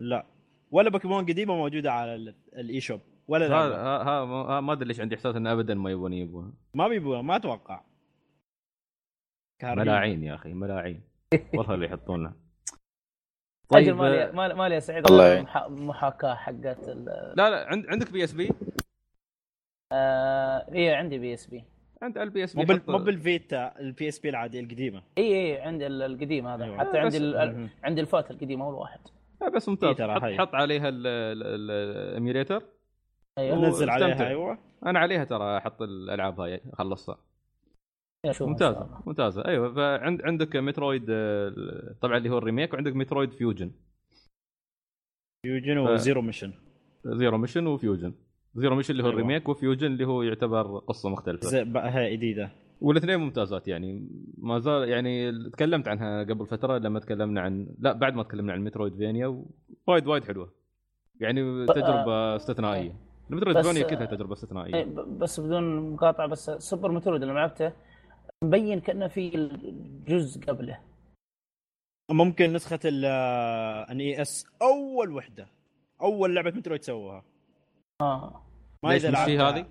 لا ولا بوكيمون قديمه موجوده على الاي شوب ولا ها ها, ها, ها ما ادري ليش عندي احساس انه ابدا ما يبون يبون ما بيبون ما اتوقع ملاعين يا اخي ملاعين والله اللي يحطون لها. طيب مالي مالي, مالي يا سعيد محاكاه حقت لا لا عند عندك بي اس بي آه... ايه عندي بي اس بي. عند البي اس بي مو بالفيتا البي اس بي العادي القديمه. اي اي عندي القديم هذا أيوة. حتى عندي ال... عندي الفات القديمه اول واحد بس ممتاز. إيه حط, حط عليها الاميريتر ايوه ننزل عليها ايوه انا عليها ترى احط الالعاب هاي خلصها ممتازه ممتازه ايوه. فعند عندك مترويد طبعا اللي هو الريميك وعندك مترويد فيوجن فيوجن وزيرو ميشن زيرو ميشن وفيوجن زيرو ميشن اللي هو أيوة. الريميك وفيوجن اللي هو يعتبر قصه مختلفه بقى جديده والاثنين ممتازات يعني ما زال يعني تكلمت عنها قبل فتره لما تكلمنا عن لا بعد ما تكلمنا عن مترويدفينيا وايد وايد حلوه يعني تجربه استثنائيه. المترويدفينيا كلها تجربه استثنائيه بس بدون مقاطعه. بس سوبر مترويد اللي لعبته مبين كأنه في الجزء قبله ممكن نسخه الان اي اس اول وحده اول لعبه مترويد سووها اه ما اذا لعبت هذه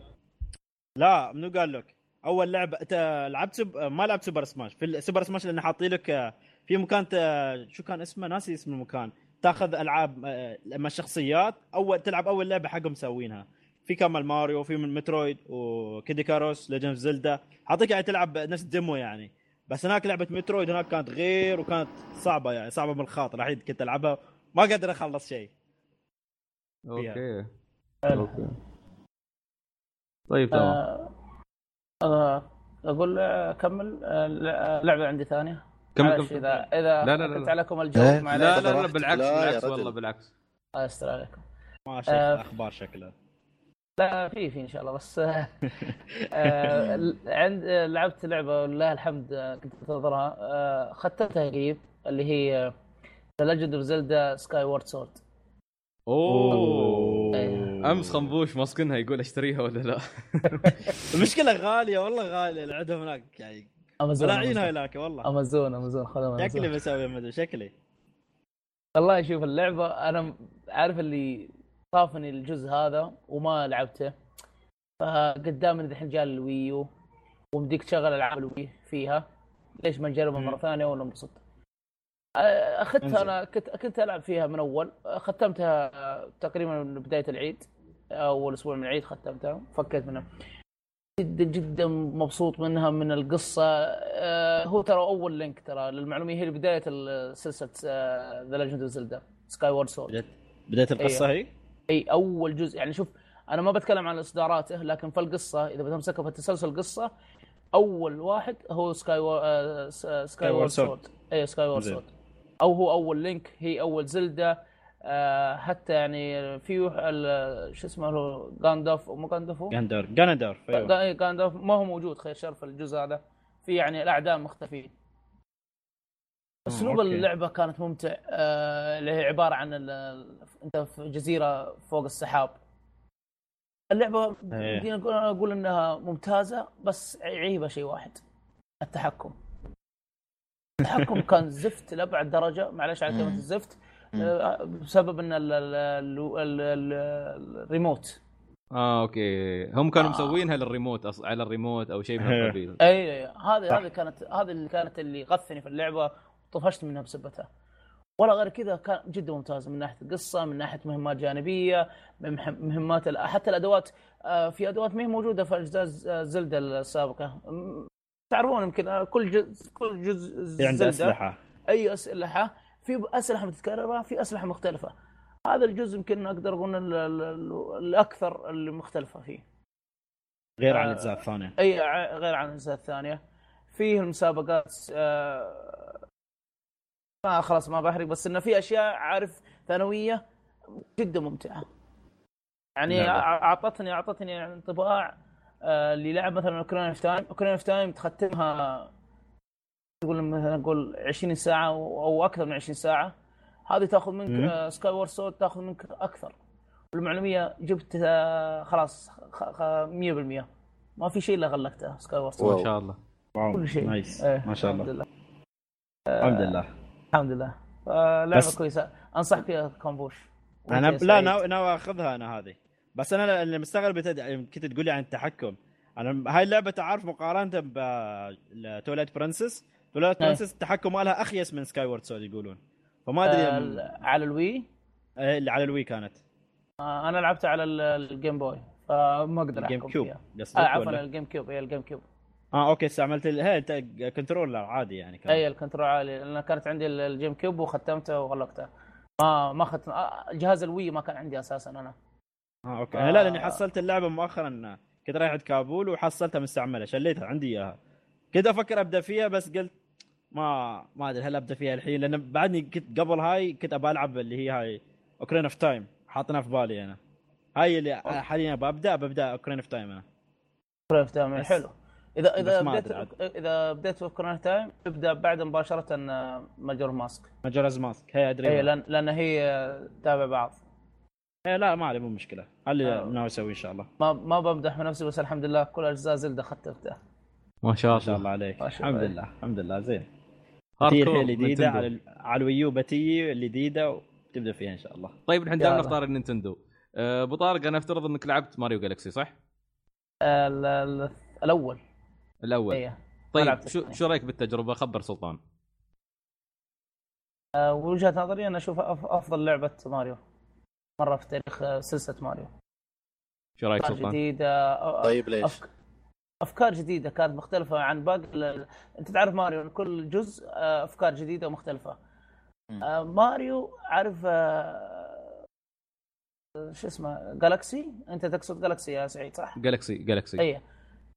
لا منو قال لك اول لعبه لعبت سب... ما لعبت سوبر سماش في السوبر سماش لانه حاطين لك في مكان ت... شو كان اسمه ناسي اسم المكان تاخذ العاب مع الشخصيات اول تلعب اول لعبه حقهم مسوينها في كامل ماريو في من مترويد وكيدي كاروس ليجند اوف زيلدا حاطيك يعني تلعب نفس الديمو يعني. بس هناك لعبه مترويد هناك كانت غير وكانت صعبه يعني صعبه بالخاطر الحين كنت العبها ما قادر اخلص شيء. اوكي اوكي طيب تمام آه. اقول اكمل لعبه عندي ثانيه كمل كم اذا اذا لا لا لا كنت عليكم الجواب معليش لا لا لا بالعكس لا بالعكس والله بالعكس استر عليكم ما شاء الله اخبار شكلها لا في في ان شاء الله بس آه عند لعبت لعبه والله الحمد كنت انتظرها آه ختمتها قريب اللي هي The Legend of Zelda Skyward Sword اوه امس خنبوش ماسكنها يقول اشتريها ولا لا. المشكله غاليه والله غاليه العده هناك يعني راعينها هناك والله. امازون امازون خلاص شكلي بسوي امازون شكلي والله. شوف اللعبه انا عارف اللي طافني الجزء هذا وما لعبته، فقدامنا الحين جاء الويو ومديك تشغل العاب الوي فيها، ليش ما نجربها مره ثانيه ولا انبسط. اخذتها انا كنت كنت العب فيها من اول، ختمتها تقريبا من بدايه العيد، اول اسبوع من العيد ختمتها فكيت منها، جدا جدا مبسوط منها من القصه. هو ترى اول لينك ترى للمعلوميه هي بدايه سلسله ذا ليجند اوف زيلدا سكاي وورد سورد، بدايه القصه هي اي اول جزء. يعني شوف انا ما بتكلم عن اصداراته، لكن في القصه اذا بتمسكها في تسلسل القصه اول واحد هو سكاي و... سكاي وورد سورد. اي سكاي وورد سورد او هو اول لينك، هي اول زلدة. آه حتى يعني فيه شو اسمه له غاندالف وما غاندالف غاندور غاندور اي غاندالف ما هو موجود خير شر في الجزء هذا، في يعني الاعداء مختفين. اسلوب اللعبه كانت ممتع، اللي آه هي عباره عن انت في جزيره فوق السحاب. اللعبه بدي اقول اقول انها ممتازه، بس عيبها شيء واحد، التحكم. التحكم كان زفت لأبعد درجه، معلش على كلمه الزفت، بسبب ان الريموت اه اوكي هم كانوا آه. مسوينها للريموت على الريموت او شيء من القبيل. اي هذه هذه كانت هذه اللي كانت اللي غثني في اللعبه، طفشت منها بسبتها. ولا غير كذا كان جدا ممتاز من ناحيه القصه، من ناحيه مهمات جانبيه، مهمات حتى الادوات. في ادوات ما هي موجوده في اجزاء زلدة السابقه، تعرفون يمكن كل جزء كل جزء عنده اسلحه، اي اسلحه، في اسلحه متكرره، في اسلحه مختلفه. هذا الجزء يمكن اقدر اقول الاكثر اللي مختلفه فيه غير عن الاجزاء الثانيه. اي غير عن الاجزاء الثانيه. فيه المسابقات ما خلاص ما بحرق، بس انه في اشياء عارف ثانويه جدا ممتعه يعني. نعم. اعطتني اعطتني انطباع اللي لعب مثلا اوكرانيا في تايم اوكرانيا في تايم تختمها تقول مثلا نقول عشرين ساعه او اكثر من عشرين ساعه، هذه تاخذ منك سكاي وورد سورد تاخذ منك اكثر. والمعلوميه جبت خلاص مية بالمية ما في شيء الا غلقته سكاي وورد سورد. ما شاء الله كل شيء نايس. ايه. ما شاء الله الحمد لله الحمد لله الحمد لله. لعبه كويسه انصح فيها كومبوش. انا لا ناوي ناوي اخذها انا هذه، بس انا اللي مستغرب كنت تقول لي عن التحكم. انا هاي اللعبه تعرف مقارنه بتولايت برنسس، تولايت برنسس التحكم مالها اخيس من سكاي وورد سورد يقولون، فما ادري. أه على الوي اللي على الوي كانت. أه انا لعبتها على الجيم بوي فما اقدر احكم فيها. عفوا على الجيم كيوب. هي الجيم كيوب اه اوكي. استعملت هي انت كنترولر عادي يعني كان. اي الكنترول عادي، انا كانت عندي الجيم كيوب وختمته وغلقته. آه ما اخذت جهاز الوي ما كان عندي اساسا انا. اه اوكي. انا آه لا لاني حصلت اللعبه مؤخرا، كنت رايح عند كابول وحصلتها مستعمله، شليتها عندي اياها كده افكر ابدا فيها، بس قلت ما ما ادري هل ابدا فيها الحين، لان بعدني كنت قبل هاي كنت ابى العب اللي هي هاي اوكرين اوف تايم، حاطناها في بالي انا هاي اللي حاليا ببدا ببدا اوكرين اوف تايم. انا اوكرين اوف تايم حلو. اذا اذا بديت اذا بديت اوكرين تايم ابدا بعد مباشره ماجور ماسك ماجورز ماسك هي ادري اي لان لان هي تابع بعض. اي لا ما عليه مو مشكله اللي ناوي اسويه ان شاء الله. ما ما بمدح من نفسي، بس الحمد لله كل اجزاء زلدة ختمتها ما شاء الله. ما شاء الله عليك. الحمد لله الحمد لله زين. هذه الجديده على على الويو بتي الجديده وتبدا فيها ان شاء الله. طيب الحين دام نختار النينتندو، ابو طارق انا افترض انك لعبت ماريو جالكسي صح؟ الاول الاول أيه. طيب شو شو رايك بالتجربه؟ خبر سلطان. أه وجهه نظري انا اشوف افضل لعبه ماريو مره في تاريخ سلسله ماريو. شو رايك سلطان؟ جديده. طيب ليش؟ أفك... افكار جديده كانت مختلفه عن باقي. انت تعرف ماريو كل جزء افكار جديده ومختلفه. أه ماريو عارف أه... شو اسمه جالاكسي، انت تقصد جالاكسي يا سعيد صح؟ جالاكسي جالاكسي اي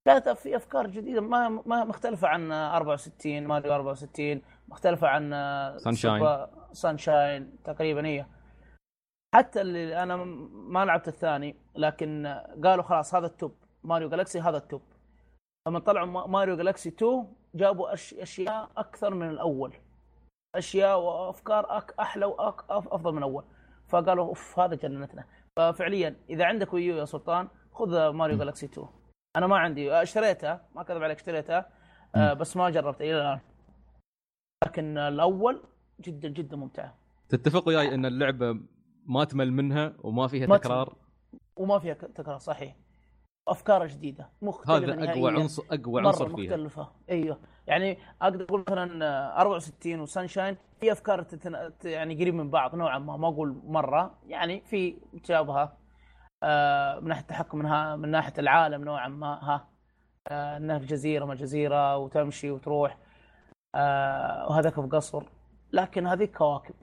كانت في افكار جديده ما ما مختلفه عن أربعة وستين ماريو أربعة وستين، مختلفه عن سانشاين سانشاين تقريبا هي. حتى اللي انا ما لعبت الثاني، لكن قالوا خلاص هذا التوب ماريو جالاكسي، هذا التوب. لما طلعوا ماريو جالاكسي اثنين جابوا اشياء اكثر من الاول، اشياء وافكار احلى وافضل من الاول. فقالوا اوف هذا جننتنا. ففعليا اذا عندك ويو يا سلطان خذ ماريو جالاكسي اثنين. انا ما عندي، اشتريتها ما كذب عليك، اشتريتها بس ما جربتها الى الان، لكن الاول جدا جدا ممتع. تتفق وياي ان اللعبه ما تمل منها وما فيها تكرار؟ وما فيها تكرار صحيح، افكار جديده مختلفه، هذا اقوى عنصر، اقوى عنصر فيها مختلفه. ايوه يعني اقدر اقول مثلا أربعة وستين وسانشاين في افكار تتن... يعني قريب من بعض نوعا ما، ما اقول مره يعني في مشابهه آه من ناحيه التحكم، منها من ناحيه العالم نوعا ما، ها آه انها في جزيره ما جزيره وتمشي وتروح آه وهذاك في قصر، لكن هذه كواكب.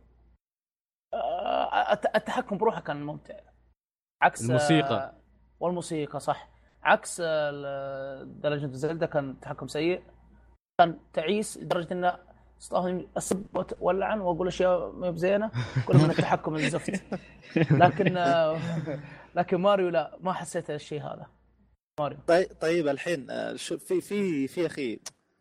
آه التحكم بروحه كان ممتع عكس الموسيقى آه والموسيقى صح، عكس ليجند اوف زيلدا كان تحكم سيء، كان تعيس لدرجه ان استاهل اسب واللعن واقول اشياء ما بزينه كل من التحكم الزفت. لكن لكن ماريو لا، ما حسيت الشيء هذا ماريو. طيب طيب الحين شوف في في في اخي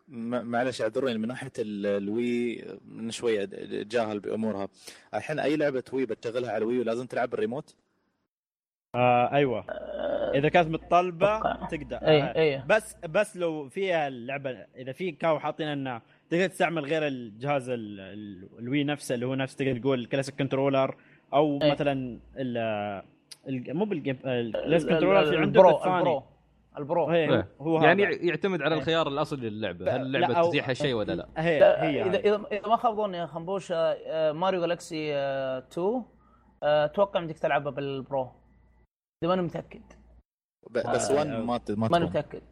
معلش اعذروني، من ناحيه الوي من شويه جاهل بامورها. الحين اي لعبه وي بتشغلها على الوي لازم تلعب بالريموت؟ آه ايوه اذا كانت متطلبه تقدر. آه. أيه. بس بس لو فيها اللعبه اذا في كاو حاطين انه تقدر تستعمل غير الجهاز ال ال الوي نفسه اللي هو نفس تقدر تقول الكلاسيك كنترولر او أيه. مثلا ال مو بالجيم الكلاسيك كنترولر في عنده الثاني البرو هي. هو يعني هذا. يعتمد على الخيار الاصلي للعبه، هل اللعبه تزيحها شيء ولا لا. هي. هي. اذا اذا ما خاب ظني يا خنبوش ماريو جالاكسي اثنين اتوقع بدك تلعبها بالبرو، ده ماني متأكد بس واحد آه ما ما ماني متأكد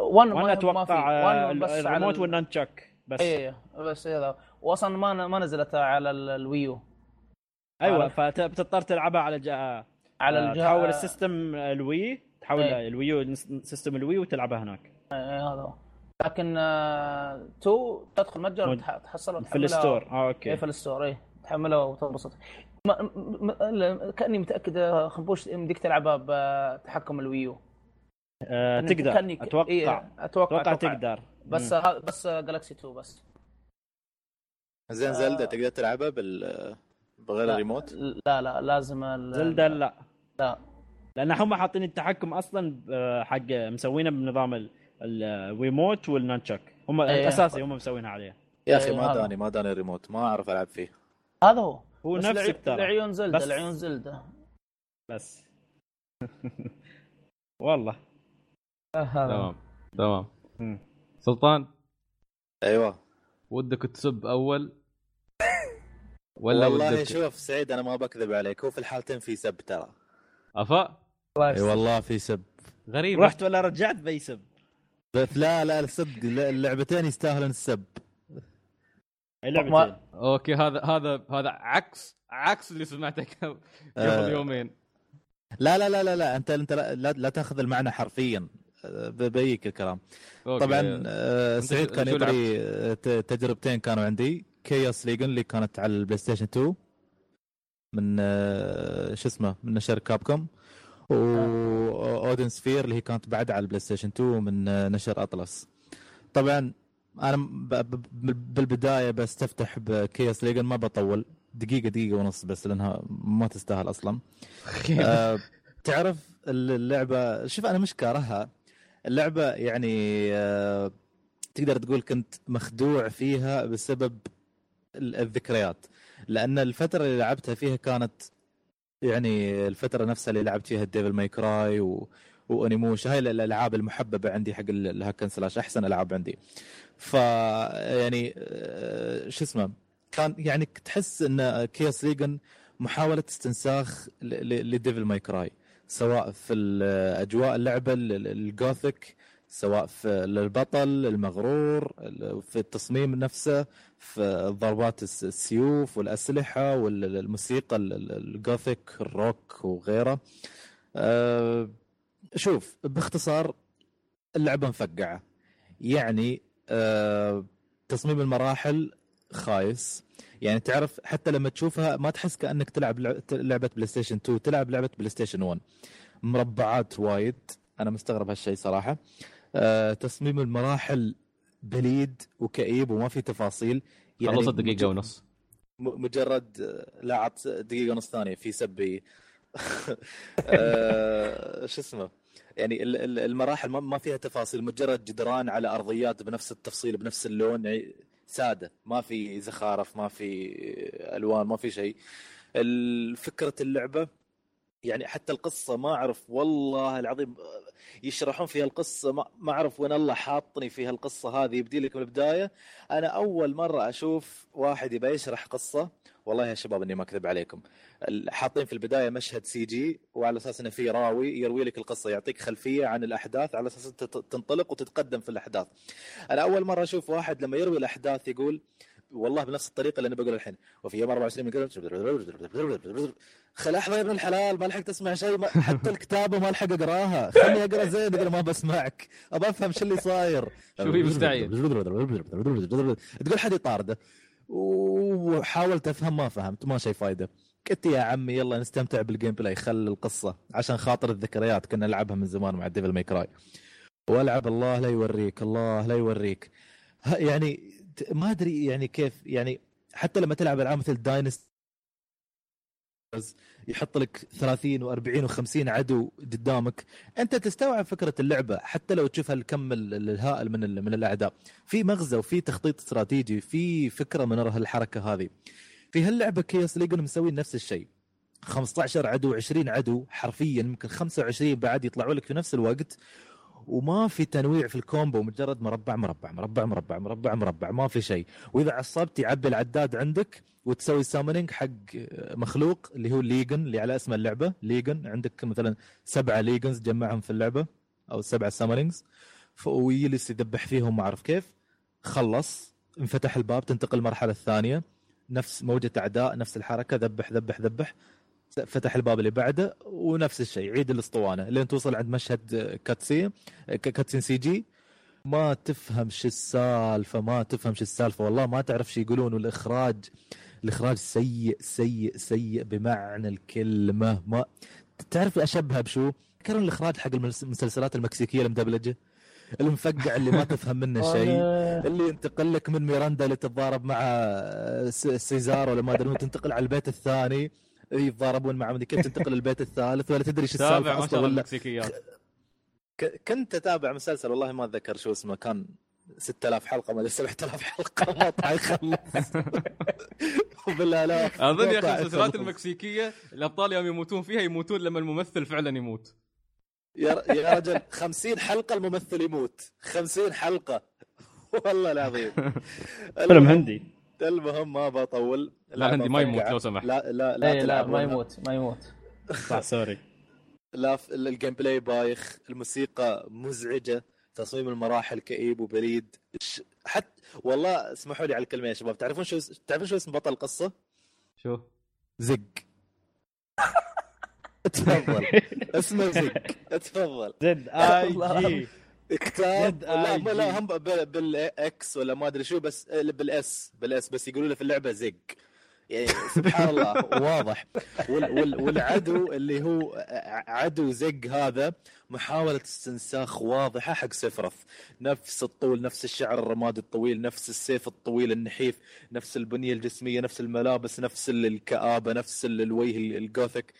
واحد ما اتوقع الريموت والنانشاك بس اي بس هذا، واصلا ما ما نزلتها على الويو. ايوه فبتضطر تلعبها على جا... على الجهاز، تحول السيستم الوي، تحول أيه. الويو سيستم الويو وتلعبها هناك. هذا لكن تو تدخل متجر تحصلها في الستور. اه اوكي في الستور اي تحملها وتنبسط. كأني متأكد خنبوش بدك تلعبها بتحكم الويو أه، تقدر كأني... أتوقع. إيه أتوقع. أتوقع أتوقع تقدر بس ها... بس جالاكسي اثنين بس. زين زلدة تقدر تلعبها بال بغير الريموت؟ لا لا لازم ال... زلدة لا لا لأن هم حاطين التحكم أصلا حق مسوينه بنظام ال الريموت والنانشاك، هم أيه. أساسي هم مسوينها عليه. يا أخي ما داني ما داني الريموت، ما أعرف ألعب فيه. هذا هو هو نفس العيون زلدة، العيون زلدة بس. والله تمام تمام. سلطان ايوه ودك تسب اول ولا والله ودك؟ شوف سعيد انا ما بكذب عليك، هو في الحالتين في سب ترى. افا اي والله في سب غريب، رحت ولا رجعت بيسب. لا لا السب اللعبتين يستاهلون السب. ما... اوكي هذا هذا هذا عكس عكس اللي سمعته قبل آه... يومين. لا لا لا لا انت انت لا, لا تاخذ المعنى حرفيا ببيك الكلام. أوكي. طبعا آه... سعيد كان يدري تجربتين كانوا عندي، كيوس ليجن اللي كانت على البلاي ستيشن اثنين من آه... شو اسمه من شركة كابكوم، و آه. اودن سفير اللي هي كانت بعد على البلاي ستيشن اثنين من آه... نشر اطلس. طبعا انا بالبدايه بستفتح بكيس ليجن، ما بطول دقيقه دقيقه ونص بس لانها ما تستاهل اصلا. أه تعرف اللعبه شوف انا مش كارهها اللعبه يعني أه تقدر تقول كنت مخدوع فيها بسبب الذكريات، لان الفتره اللي لعبتها فيها كانت يعني الفتره نفسها اللي لعبت فيها ديفل ماي كراي و وانيموش، هاي الالعاب المحببه عندي حق الهاكن سلاش، احسن العاب عندي. ف يعني شو اسمه كان يعني تحس ان كيوس ليجن محاوله استنساخ لديفل ماي كراي، سواء في اجواء اللعبه الجوثيك، سواء في البطل المغرور، في التصميم نفسه، في ضربات السيوف والاسلحه والموسيقى الجوثيك الروك وغيره. أه شوف باختصار اللعبة مفقعة يعني أه، تصميم المراحل خايس، يعني تعرف حتى لما تشوفها ما تحس كأنك تلعب لعبة بلاي ستيشن اثنين، تلعب لعبة بلاي ستيشن واحد. مربعات وايد، أنا مستغرب هالشيء صراحة. أه، تصميم المراحل بليد وكئيب وما في تفاصيل، يعني خلصت دقيقة ونص مجرد لاعط دقيقة ونص ثانية في سبي شو اسمه يعني المراحل ما فيها تفاصيل, مجرد جدران على أرضيات بنفس التفصيل بنفس اللون سادة, ما في زخارف ما في ألوان ما في شيء. الفكرة اللعبة يعني حتى القصة ما أعرف والله العظيم يشرحون فيها القصة ما أعرف وين الله حاطني فيها القصة هذه. يبدي لك من البداية أنا أول مرة أشوف واحد يبي يشرح قصة, والله يا شباب إني ما أكذب عليكم, حاطين في البداية مشهد سي جي وعلى أساس إنه في راوي يروي لك القصة يعطيك خلفية عن الأحداث على أساس تنطلق وتتقدم في الأحداث. أنا أول مرة أشوف واحد لما يروي الأحداث يقول والله بنفس الطريقه اللي انا بقول الحين, وفي يوم أربعة وعشرين من قبل خلاص يا ابن الحلال ما لحقت اسمع شيء, حتى الكتابه ما لحق اقراها, خلني اقرا زين اقول ما بسمعك ابى افهم شو اللي صاير. شو في مستعين تقول حد يطارده وحاولت افهم ما فهمت ما شيء فايده. قلت يا عمي يلا نستمتع بالجيم بلاي, خل القصه عشان خاطر الذكريات كنا نلعبها من زمان مع ديفل ماي كراي والعب. الله لا يوريك الله لا يوريك يعني ما أدري يعني كيف يعني حتى لما تلعب ألعاب مثل داينست يحط لك ثلاثين وأربعين وخمسين عدو قدامك أنت تستوعب فكرة اللعبة حتى لو تشوف هالكم الهائل من من الأعداء. في مغزى وفي تخطيط استراتيجي في فكرة من وراء الحركة هذه. في هاللعبة كيس ليجون مسوين نفس الشيء, خمسة عشر عدو عشرين عدو حرفيا ممكن خمسة وعشرين بعد يطلعوا لك في نفس الوقت, وما في تنويع في الكومبو, مجرد مربع مربع مربع مربع مربع مربع ما في شيء. واذا عصبت يعبي العداد عندك وتسوي سامنينج حق مخلوق اللي هو الليجن اللي على اسم اللعبه ليجن. عندك مثلا سبعه ليجنز جمعهم في اللعبه او سبعه سامنينجز, ويجلس يذبح فيهم ما اعرف كيف. خلص انفتح الباب تنتقل المرحله الثانيه, نفس موجه اعداء نفس الحركه ذبح ذبح ذبح, فتح الباب اللي بعده ونفس الشيء عيد الاسطوانه لين توصل عند مشهد كاتسين كاتسين سي جي. ما تفهم شو السالفه ما تفهم شو السالفه والله ما تعرف شو يقولون. والاخراج الاخراج سيء سيء سيء بمعنى الكلمه. ما تعرف اشبهها بشو؟ تذكرون الاخراج حق المسلسلات المكسيكيه المدبلجه المفقع اللي ما تفهم منه شيء, اللي ينتقل لك من ميراندا اللي تتضارب مع سيزار ولا ما ادري تنتقل على البيت الثاني يتضاربون مع عمدي كيف تنتقل البيت الثالث ولا تدري ايش السالفه اصلا. ولا كنت اتابع مسلسل والله ما اتذكر شو اسمه, كان ستة آلاف حلقه ولا سبعة آلاف حلقه ما طلع يخلص بالله. لا اظن يا اخي المسلسلات المكسيكيه الابطال يوم يموتون فيها يموتون لما الممثل فعلا يموت يا رجل. خمسين حلقه الممثل يموت خمسين حلقه والله العظيم. فيلم هندي. المهم ما بطول. لا عندي ما يموت لو سمحت. لا لا لا, لا ما يموت ما يموت صح سوري. لا الجيم بلاي بايخ, الموسيقى مزعجه, تصميم المراحل كئيب وبليد. حتى والله اسمحوا لي على الكلمه يا شباب, تعرفون شو تعرفون شو اسم بطل القصه؟ شو؟ زق. تفضل اسمه زق. تفضل زد اي جي اكتاب لا لا هم بالاكس ولا ما ادري شو, بس بالاس بالاس بس يقولوا له في اللعبه زق يعني سبحان الله واضح. والعدو اللي هو عدو زق هذا محاوله استنساخ واضحه حق سفرث, نفس الطول نفس الشعر الرمادي الطويل نفس السيف الطويل النحيف نفس البنيه الجسميه نفس الملابس نفس الكآبه نفس الوجه الجوثيك.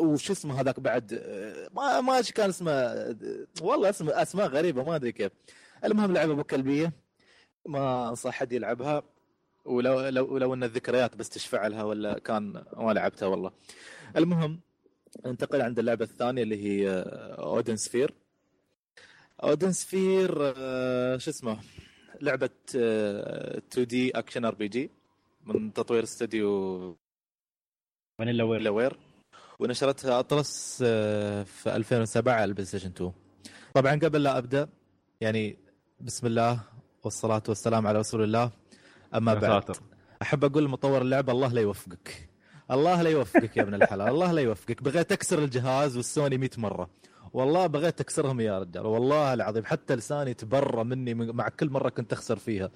وش اسمه هذاك بعد ما ما كان اسمه والله اسم اسماء غريبه ما ادري كيف. المهم لعبه ابو كلبيه ما انصح حد يلعبها, ولو لو, لو ان الذكريات بس تشفع لها ولا كان ما لعبتها والله. المهم انتقل عند اللعبه الثانيه اللي هي اودن سفير. اودن سفير شو اسمه لعبه تو دي اكشن ار بي جي من تطوير استوديو فانيلا وير, ونشرتها أطلس في ألفين وسبعة على البلاي ستيشن اثنين. طبعا قبل لا أبدأ يعني بسم الله والصلاة والسلام على رسول الله أما بعد ساتر. أحب أقول مطور اللعبة الله لا يوفقك الله لا يوفقك يا ابن الحلال الله لا يوفقك. بغيت أكسر الجهاز والسوني مئة مرة والله بغيت أكسرهم يا رجال والله العظيم, حتى لساني تبرى مني مع كل مرة كنت أخسر فيها.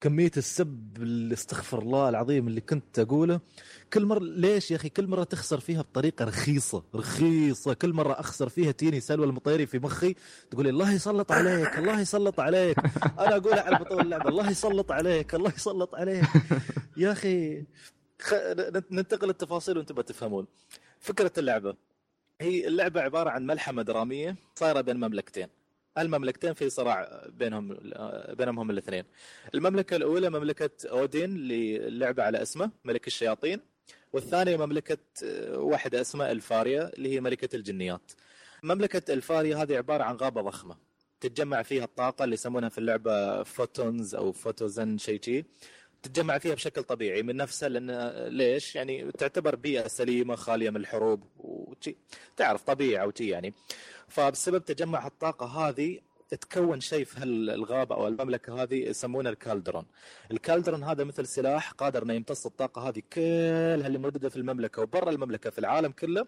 كميه السب اللي استغفر الله العظيم اللي كنت اقوله كل مره. ليش يا اخي كل مره تخسر فيها بطريقه رخيصه رخيصه؟ كل مره اخسر فيها تيني سلوى المطيري في مخي تقول الله يسلط عليك الله يسلط عليك، انا اقول على بطل اللعبه الله يسلط عليك الله يسلط عليك. يا اخي خ... ننتقل للتفاصيل وانتم بتفهمون. فكره اللعبه هي اللعبه عباره عن ملحمه دراميه صايره بين مملكتين، المملكتين في صراع بينهم بينهم هم الاثنين. المملكه الاولى مملكه اودين اللي اللعبه على اسمه ملك الشياطين، والثانيه مملكه واحده اسمها الفاريا اللي هي ملكه الجنيات. مملكه الفاريا هذه عباره عن غابه ضخمه تتجمع فيها الطاقه اللي يسمونها في اللعبه فوتونز او فوتوزن شيء شيء، تتجمع فيها بشكل طبيعي من نفسها، لأن ليش يعني تعتبر بيئة سليمة خالية من الحروب وشي تعرف طبيعة وشي يعني. فبسبب تجمع الطاقة هذه تكون شيء في هالغابة أو المملكة هذه يسمونه الكالدرون. الكالدرون هذا مثل سلاح قادر أن يمتص الطاقة هذه كلها اللي موجودة في المملكة وبرا المملكة في العالم كله،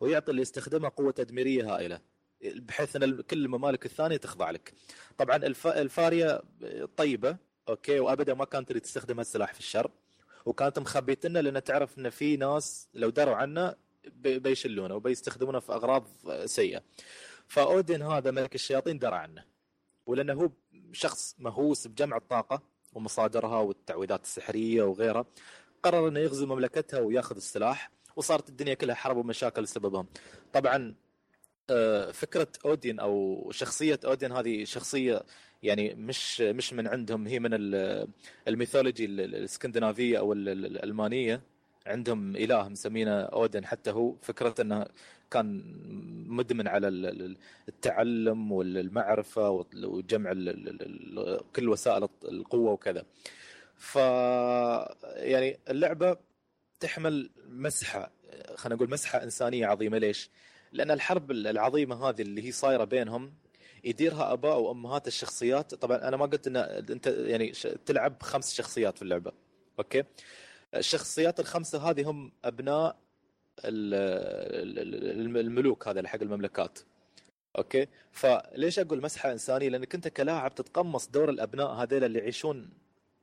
ويعطي اللي يستخدمها قوة تدميرية هائلة بحيث أن كل الممالك الثانية تخضع لك. طبعا الفارية طيبة اوكي، وابدا ما كانت تريد تستخدم هالسلاح في الشر، وكانت مخبيتنا لان تعرف ان في ناس لو دروا عنا بيشلونه وبيستخدمونه في اغراض سيئه. فاودين هذا ملك الشياطين درى عنا، ولانه هو شخص مهووس بجمع الطاقه ومصادرها والتعويذات السحريه وغيرها، قرر انه يغزو مملكتها وياخذ السلاح، وصارت الدنيا كلها حرب ومشاكل بسببهم. طبعا فكرة أودين أو شخصية أودين هذه شخصية يعني مش مش من عندهم، هي من الميثولوجي الاسكندنافية أو الألمانية، عندهم إله مسمينه أودين. حتى هو فكرة أنه كان مدمن على التعلم والمعرفة وجمع كل وسائل القوة وكذا. ف يعني اللعبة تحمل مسحة، خلينا نقول مسحة إنسانية عظيمة. ليش؟ لأن الحرب العظيمة هذه اللي هي صايرة بينهم يديرها أباء وأمهات الشخصيات. طبعا أنا ما قلت إن أنت يعني تلعب خمس شخصيات في اللعبة أوكي، الشخصيات الخمسة هذه هم أبناء الملوك هذا حق المملكات أوكي. فليش أقول مسحة إنسانية؟ لأنك أنت كلاعب تتقمص دور الأبناء هذيل اللي يعيشون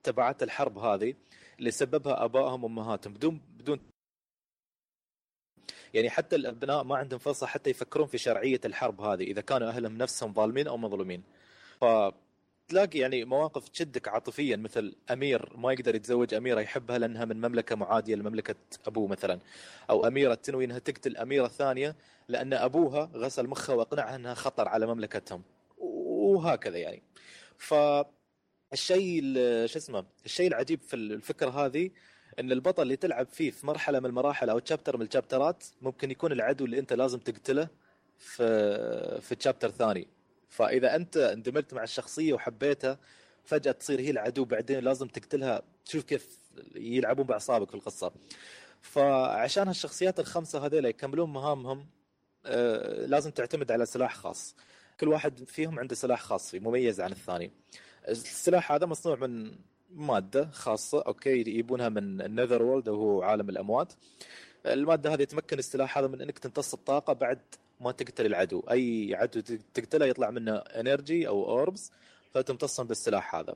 تبعات الحرب هذه اللي سببها أبائهم وأمهاتهم بدون بدون يعني حتى الأبناء ما عندهم فرصة حتى يفكرون في شرعية الحرب هذه إذا كانوا أهلهم نفسهم ظالمين أو مظلومين. فتلاقي يعني مواقف تشدك عاطفيا، مثل أمير ما يقدر يتزوج أميرة يحبها لأنها من مملكة معادية لمملكة أبوه مثلا، أو أميرة تنوي أنها تقتل أميرة ثانية لأن أبوها غسل مخها وأقنعها أنها خطر على مملكتهم وهكذا يعني. فالشيء شو اسمه الشيء العجيب في الفكرة هذه ان البطل اللي تلعب فيه في مرحله من المراحل او تشابتر من الشابترات ممكن يكون العدو اللي انت لازم تقتله في في تشابتر ثاني. فاذا انت اندمجت مع الشخصيه وحبيتها فجاه تصير هي العدو بعدين لازم تقتلها. تشوف كيف يلعبون باعصابك في القصه. فعشان هالشخصيات الخمسه هذول يكملون مهامهم لازم تعتمد على سلاح خاص، كل واحد فيهم عنده سلاح خاص فيه مميز عن الثاني. السلاح هذا مصنوع من مادة خاصة أوكي يجيبونها من النذر وورلد وهو عالم الأموات. المادة هذه تمكن السلاح هذا من أنك تمتص الطاقة بعد ما تقتل العدو، أي عدو تقتله يطلع منه إنرجي أو أوربز فتمتصهم بالسلاح هذا.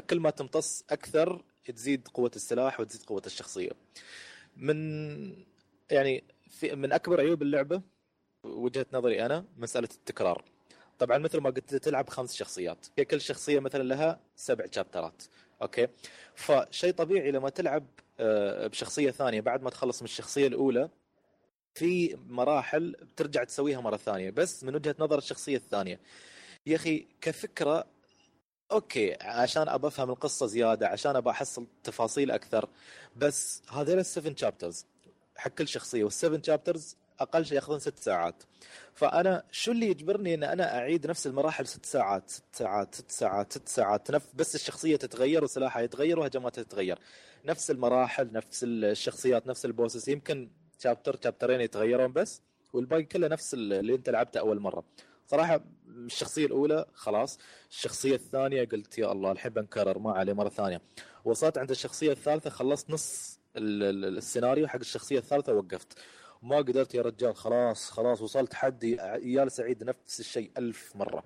كل ما تمتص أكثر تزيد قوة السلاح وتزيد قوة الشخصية. من يعني في من أكبر عيوب اللعبة وجهة نظري أنا مسألة التكرار. طبعا مثل ما قلت تلعب خمس شخصيات، كل شخصيه مثلا لها سبع شابترات اوكي. فشيء طبيعي لما تلعب بشخصيه ثانيه بعد ما تخلص من الشخصيه الاولى في مراحل بترجع تسويها مره ثانيه بس من وجهه نظر الشخصيه الثانيه. يا اخي كفكره اوكي عشان ابى افهم القصه زياده، عشان ابى احصل تفاصيل اكثر، بس هذول السفن شابترز حق كل شخصيه، والسفن شابترز أقل شيء يأخذون ست ساعات. فأنا شو اللي يجبرني أن أنا أعيد نفس المراحل ست ساعات ست ساعات ست ساعات ست ساعات نفس بس الشخصية تتغير وسلاحها يتغير وهجماتها تتغير، نفس المراحل نفس الشخصيات نفس البوسس، يمكن شابتر شابترين يتغيرون بس والباقي كله نفس اللي أنت لعبته أول مرة. صراحة الشخصية الأولى خلاص، الشخصية الثانية قلت يا الله الحين بنكرر ما عليه مرة ثانية، وصلت عند الشخصية الثالثة خلصت نص السيناريو حق الشخصية الثالثة ووقفت ما قدرت يا رجال، خلاص خلاص وصلت حدي يا سعيد نفس الشيء ألف مرة.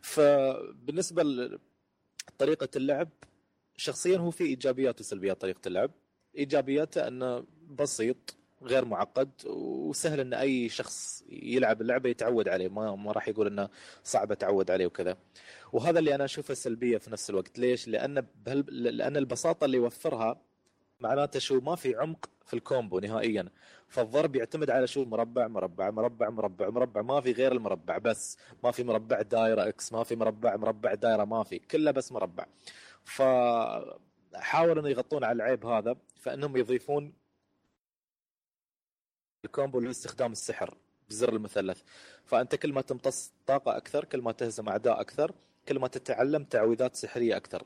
فبالنسبة لطريقة اللعب شخصيا هو في إيجابيات وسلبيات طريقة اللعب. إيجابياته أنه بسيط غير معقد وسهل أن أي شخص يلعب اللعبة يتعود عليه، ما ما راح يقول أنه صعب أتعود عليه وكذا. وهذا اللي أنا أشوفه سلبية في نفس الوقت. ليش؟ لأن بهال... لأن البساطة اللي يوفرها معناته شو ما في عمق في الكومبو نهائيا، فالضرب يعتمد على شو مربع مربع مربع مربع مربع، ما في غير المربع بس، ما في مربع دائرة اكس، ما في مربع مربع دائرة، ما في، كله بس مربع. فحاولوا انه يغطون على العيب هذا فانهم يضيفون الكومبو لاستخدام السحر بزر المثلث. فانت كل ما تمتص طاقة اكثر، كل ما تهزم اعداء اكثر، كل ما تتعلم تعويذات سحرية اكثر،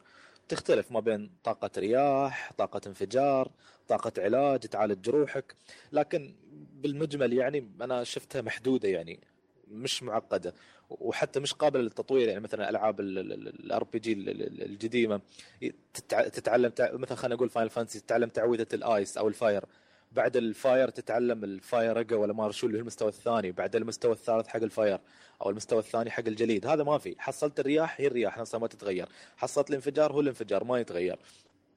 تختلف ما بين طاقة رياح، طاقة انفجار، طاقة علاج تعالج جروحك. لكن بالمجمل يعني أنا شفتها محدودة، يعني مش معقدة وحتى مش قابلة للتطوير. يعني مثلا ألعاب الار بي جي القديمة تتعلم، مثلا خلينا نقول فاينل فانتسي تتعلم تعويذة الايس أو الفاير، بعد الفاير تتعلم الفاير رقة ولا ما شو اللي هو المستوى الثاني، بعد المستوى الثالث حق الفاير أو المستوى الثاني حق الجليد. هذا ما في. حصلت الرياح هي الرياح نفسها ما تتغير، حصلت الانفجار هو الانفجار ما يتغير.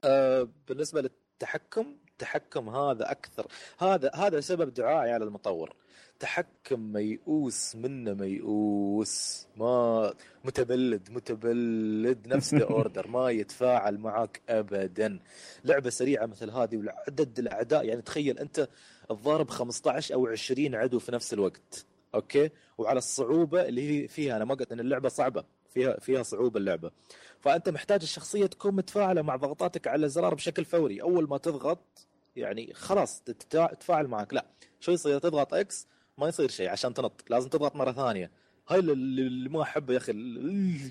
أه بالنسبة للتحكم، التحكم هذا أكثر، هذا هذا سبب دعائي على المطور. تحكم ميؤوس منه، ميؤوس، ما متبلد متبلد نفس الأوردر، ما يتفاعل معك أبدا. لعبة سريعة مثل هذه وعدد الأعداء، يعني تخيل أنت الضارب خمسة عشر أو عشرين عدو في نفس الوقت، أوكي، وعلى الصعوبة اللي فيها. أنا ما قلت أن اللعبة صعبة، فيها فيها صعوبة اللعبة، فأنت محتاج الشخصية تكون متفاعلة مع ضغطاتك على الزرار بشكل فوري. أول ما تضغط يعني خلاص تتفاعل معك، لا شو يصير؟ تضغط إكس ما يصير شيء عشان تنط، لازم تضغط مرة ثانية. هاي اللي ما أحبه يا أخي،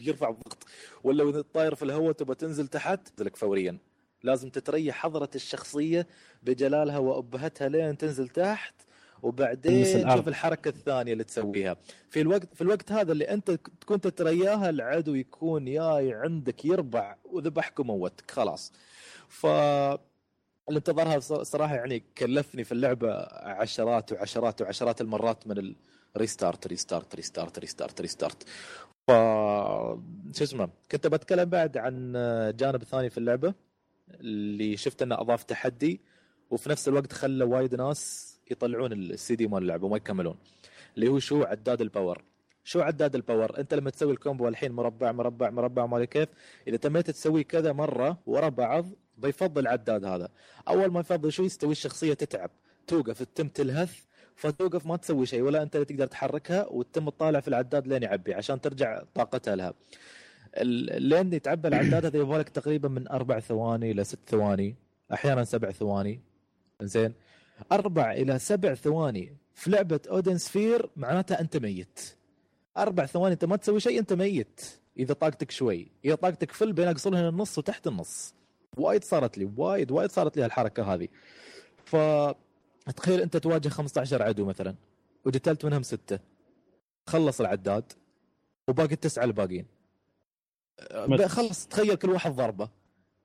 يرفع الضغط. ولا وإذا طاير في الهواء تبى تنزل تحت تنزلك فوريا. لازم تتريح حضرة الشخصية بجلالها وأبهتها لين تنزل تحت، وبعدين شوف الحركة الثانية اللي تسويها في الوقت في الوقت هذا اللي أنت كنت ترياها. العدو يكون ياي عندك يربع وذبحك وموتك خلاص. ف الانتظارها صراحة يعني كلفني في اللعبة عشرات وعشرات وعشرات المرات من الريستارت ريستارت ريستارت ريستارت ريستارت. ف شو اسمه، كنت بتكلم بعد عن جانب ثاني في اللعبة اللي شفت انه اضاف تحدي وفي نفس الوقت خلى وايد ناس يطلعون السي دي مال اللعبة وما يكملون، اللي هو شو عداد الباور. شو عداد الباور؟ انت لما تسوي الكومبو الحين مربع مربع مربع مالي كيف، اذا تميت تسوي كذا مرة ورا بعض بيفضل العداد هذا. اول ما يفضل شو يستوي؟ الشخصية تتعب، توقف، تتم تلهث، فتوقف ما تسوي شيء، ولا انت اللي تقدر تحركها، وتتم تطالع في العداد لين يعبي عشان ترجع طاقتها لها. لين يتعبى العداد هذا يبالك تقريبا من اربع ثواني الى ست ثواني، احيانا سبع ثواني. زين، أربع إلى سبع ثواني في لعبة أودن سفير معناتها أنت ميت. أربع ثواني أنت ما تسوي شيء، أنت ميت. إذا طاقتك شوي، إذا طاقتك فل بين أقصلها النص وتحت النص. وايد صارت لي، وايد وايد صارت لي هالحركة هذه. فتخيل أنت تواجه خمسة عشر عدو مثلا وقتلت منهم ستة، خلص العداد وباقي التسعة الباقيين خلص. تخيل كل واحد ضربة،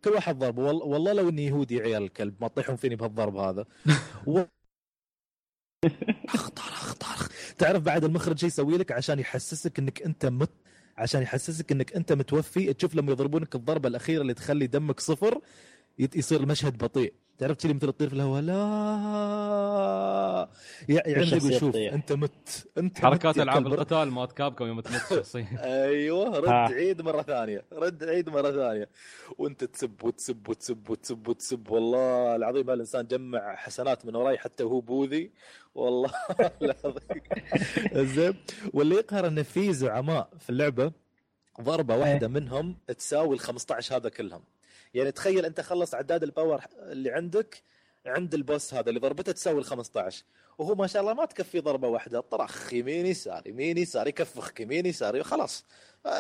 كل واحد ضرب. والله لو اني يهودي عيال الكلب ما طيحون فيني بهالضرب هذا. و... اخطر اخطر. تعرف بعد المخرج شي يسوي لك عشان يحسسك انك انت مت... عشان يحسسك انك انت متوفي. تشوف لما يضربونك الضربه الاخيره اللي تخلي دمك صفر، يصير المشهد بطيء. تعرف تشيلي مثل تطير في الهواء، لا يعني تقول شوف انت مت. انت حركات العاب القتال مات كابكم يوم تموت شخصيه. ايوه، رد عيد مره ثانيه، رد عيد مره ثانيه، وانت تسب وتسب وتسب وتسب وتسب. والله العظيم هالانسان جمع حسنات من وراي حتى هو بوذي والله العظيم. زين، واللي يقهر ان في زعماء في اللعبه ضربه واحده منهم تساوي الخمسة عشر هذا كلهم. يعني تخيل انت خلص عداد الباور اللي عندك عند البوس هذا اللي ضربته تساوي الخمسة عشر، وهو ما شاء الله ما تكفي ضربه واحده، طرخ يمين يسار يمين يسار، يكفخ يمين يسار، خلاص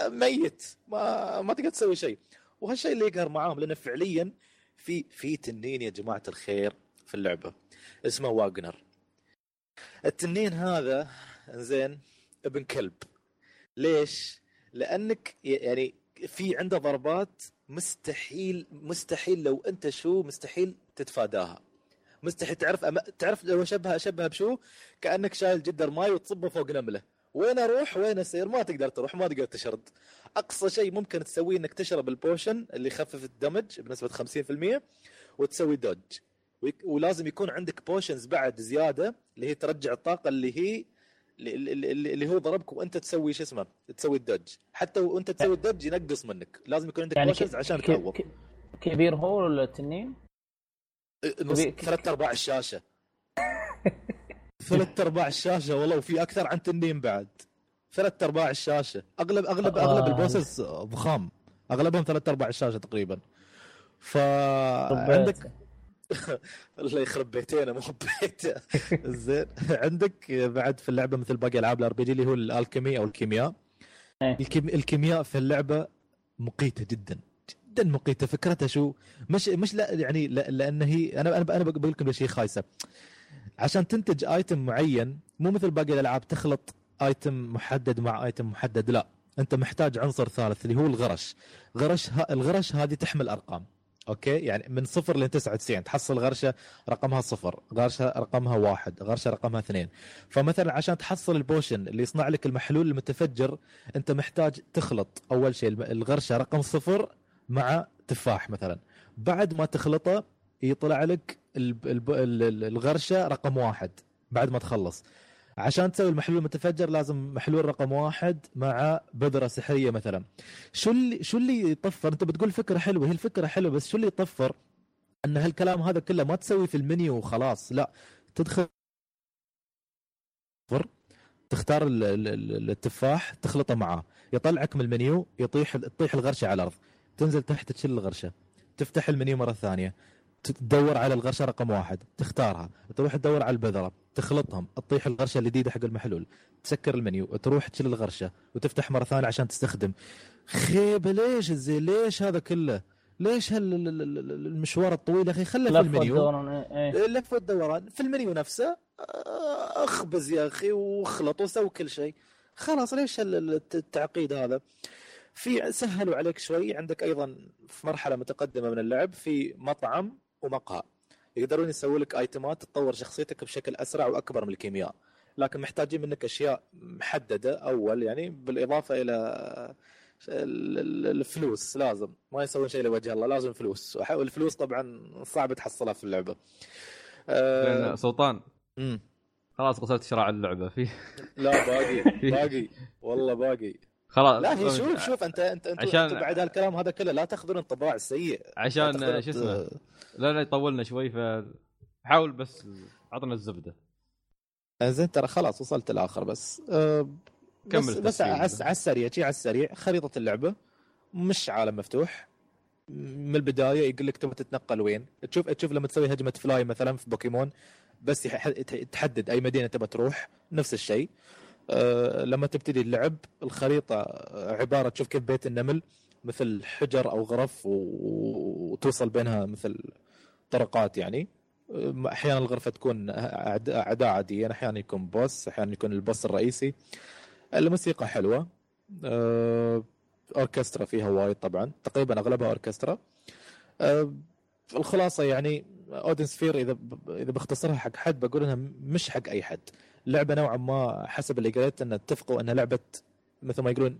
ميت، ما ما تقدر تسوي شيء. وهالشيء اللي يقهر معاهم، لان فعليا في في تنين يا جماعه الخير في اللعبه اسمه واغنر. التنين هذا زين ابن كلب. ليش؟ لانك يعني في عنده ضربات مستحيل مستحيل لو انت شو مستحيل تتفاداها، مستحيل. تعرف أم... تعرف لو شبهها شبهها بشو؟ كأنك شايل جدر ماي وتصبه فوق نملة وين اروح وين اسير؟ ما تقدر تروح، ما تقدر تشرد. اقصى شيء ممكن تسويه انك تشرب البوشن اللي يخفف الدمج بنسبه خمسين بالمية وتسوي دوج، ولازم يكون عندك بوشنز بعد زياده اللي هي ترجع الطاقه اللي هي اللي هو ضربك وانت تسوي شو اسمه تسوي الدج. حتى وانت تسوي الدج ينقص منك، لازم يكون عندك يعني بوشنز عشان تعوض. كبير هو ولا التنين؟ ثلاث ارباع الشاشه. ثلاث ارباع الشاشه والله، وفي اكثر عن تنين بعد. ثلاث ارباع الشاشه اغلب اغلب آه. اغلب البوسز ضخام، اغلبهم ثلاث ارباع الشاشه تقريبا. ف عندك الله يخرب بيتنا مو بيته. زين عندك بعد في اللعبه مثل باقي العاب الار بي جي اللي هو الالكيمي او الكيمياء. الكيمياء في اللعبه مقيته جدا جدا مقيته. فكرتها شو؟ مش مش لا يعني لا لان هي انا انا انا بقول لكم شيء خايسه. عشان تنتج ايتم معين مو مثل باقي الالعاب تخلط ايتم محدد مع ايتم محدد، لا انت محتاج عنصر ثالث اللي هو الغرش. غرش ها الغرش هذه تحمل ارقام، اوكي؟ يعني من صفر ل تسعة وتسعين تحصل غرشه رقمها صفر، غرشه رقمها واحد، غرشه رقمها اثنين. فمثلا عشان تحصل البوشن اللي يصنع لك المحلول المتفجر انت محتاج تخلط اول شيء الغرشه رقم صفر مع تفاح مثلا. بعد ما تخلطه يطلع لك الغرشه رقم واحد بعد ما تخلص. عشان تسوي المحلول المتفجر لازم محلول رقم واحد مع بذرة سحرية مثلا. شو اللي شو اللي يطفر؟ انت بتقول فكرة حلوة، هي الفكرة حلوة، بس شو اللي يطفر ان هالكلام هذا كله ما تسوي في المنيو وخلاص. لا، تدخل تختار التفاح تخلطه معاه، يطلعك من المنيو، يطيح تطيح الغرشة على الارض، تنزل تحت تشيل الغرشة، تفتح المنيو مرة ثانية، تدور على الغرشة رقم واحد تختارها، تروح تدور على البذرة تخلطهم، تطيح الغرشة الجديدة حق المحلول، تسكر المنيو، تروح تشيل الغرشة وتفتح مرة ثانية عشان تستخدم. خيب ليش زي ليش هذا كله؟ ليش هالمشوار الطويل أخي؟ خلّه في المنيو، لف والدوران في المنيو نفسه، أخبز يا أخي واخلط وسوي كل شيء خلاص. ليش التعقيد هذا؟ في سهلوا عليك شوي. عندك أيضا في مرحلة متقدمة من اللعب في مطعم ومقهى يقدرون يسوي لك ايتمات تطور شخصيتك بشكل اسرع واكبر من الكيمياء، لكن محتاجين منك اشياء محدده اول، يعني بالاضافه الى الفلوس. لازم ما يسوون شيء لوجه الله، لازم فلوس، والفلوس طبعا صعب تحصلها في اللعبه. أه... سلطان امم خلاص قصرت شراء اللعبه فيه. لا باقي باقي والله باقي خلاص. لا شوف شوف انت انت انت, عشان... انت بعد هالكلام هذا كله لا تاخذون انطباع سيء عشان شو اسمه لا لا يطولنا شوي، فحاول بس عطنا الزبده زين. ترى خلاص وصلت الاخر بس أه... كمل بس على السريع شيء على السريع. خريطه اللعبه مش عالم مفتوح من البدايه، يقول لك تبغى تتنقل وين. تشوف تشوف لما تسوي هجمه فلاي مثلا في بوكيمون بس يح... تحدد اي مدينه تبغى تروح. نفس الشيء أه لما تبتدي اللعب. الخريطة عبارة تشوف كيف بيت النمل مثل حجر أو غرف وتوصل بينها مثل طرقات. يعني أحيانا الغرفة تكون أعداء عادية، أحيانا يكون بوس، أحيانا يكون البوس الرئيسي. الموسيقى حلوة، أه أوركسترا فيها وايد طبعا، تقريبا أغلبها أوركسترا. أه الخلاصة يعني أودن سفير إذا إذا بختصرها حق حد بقول إنها مش حق أي حد. لعبة نوعا ما حسب اللي قريت أن اتفقوا أنها لعبة مثل ما يقولون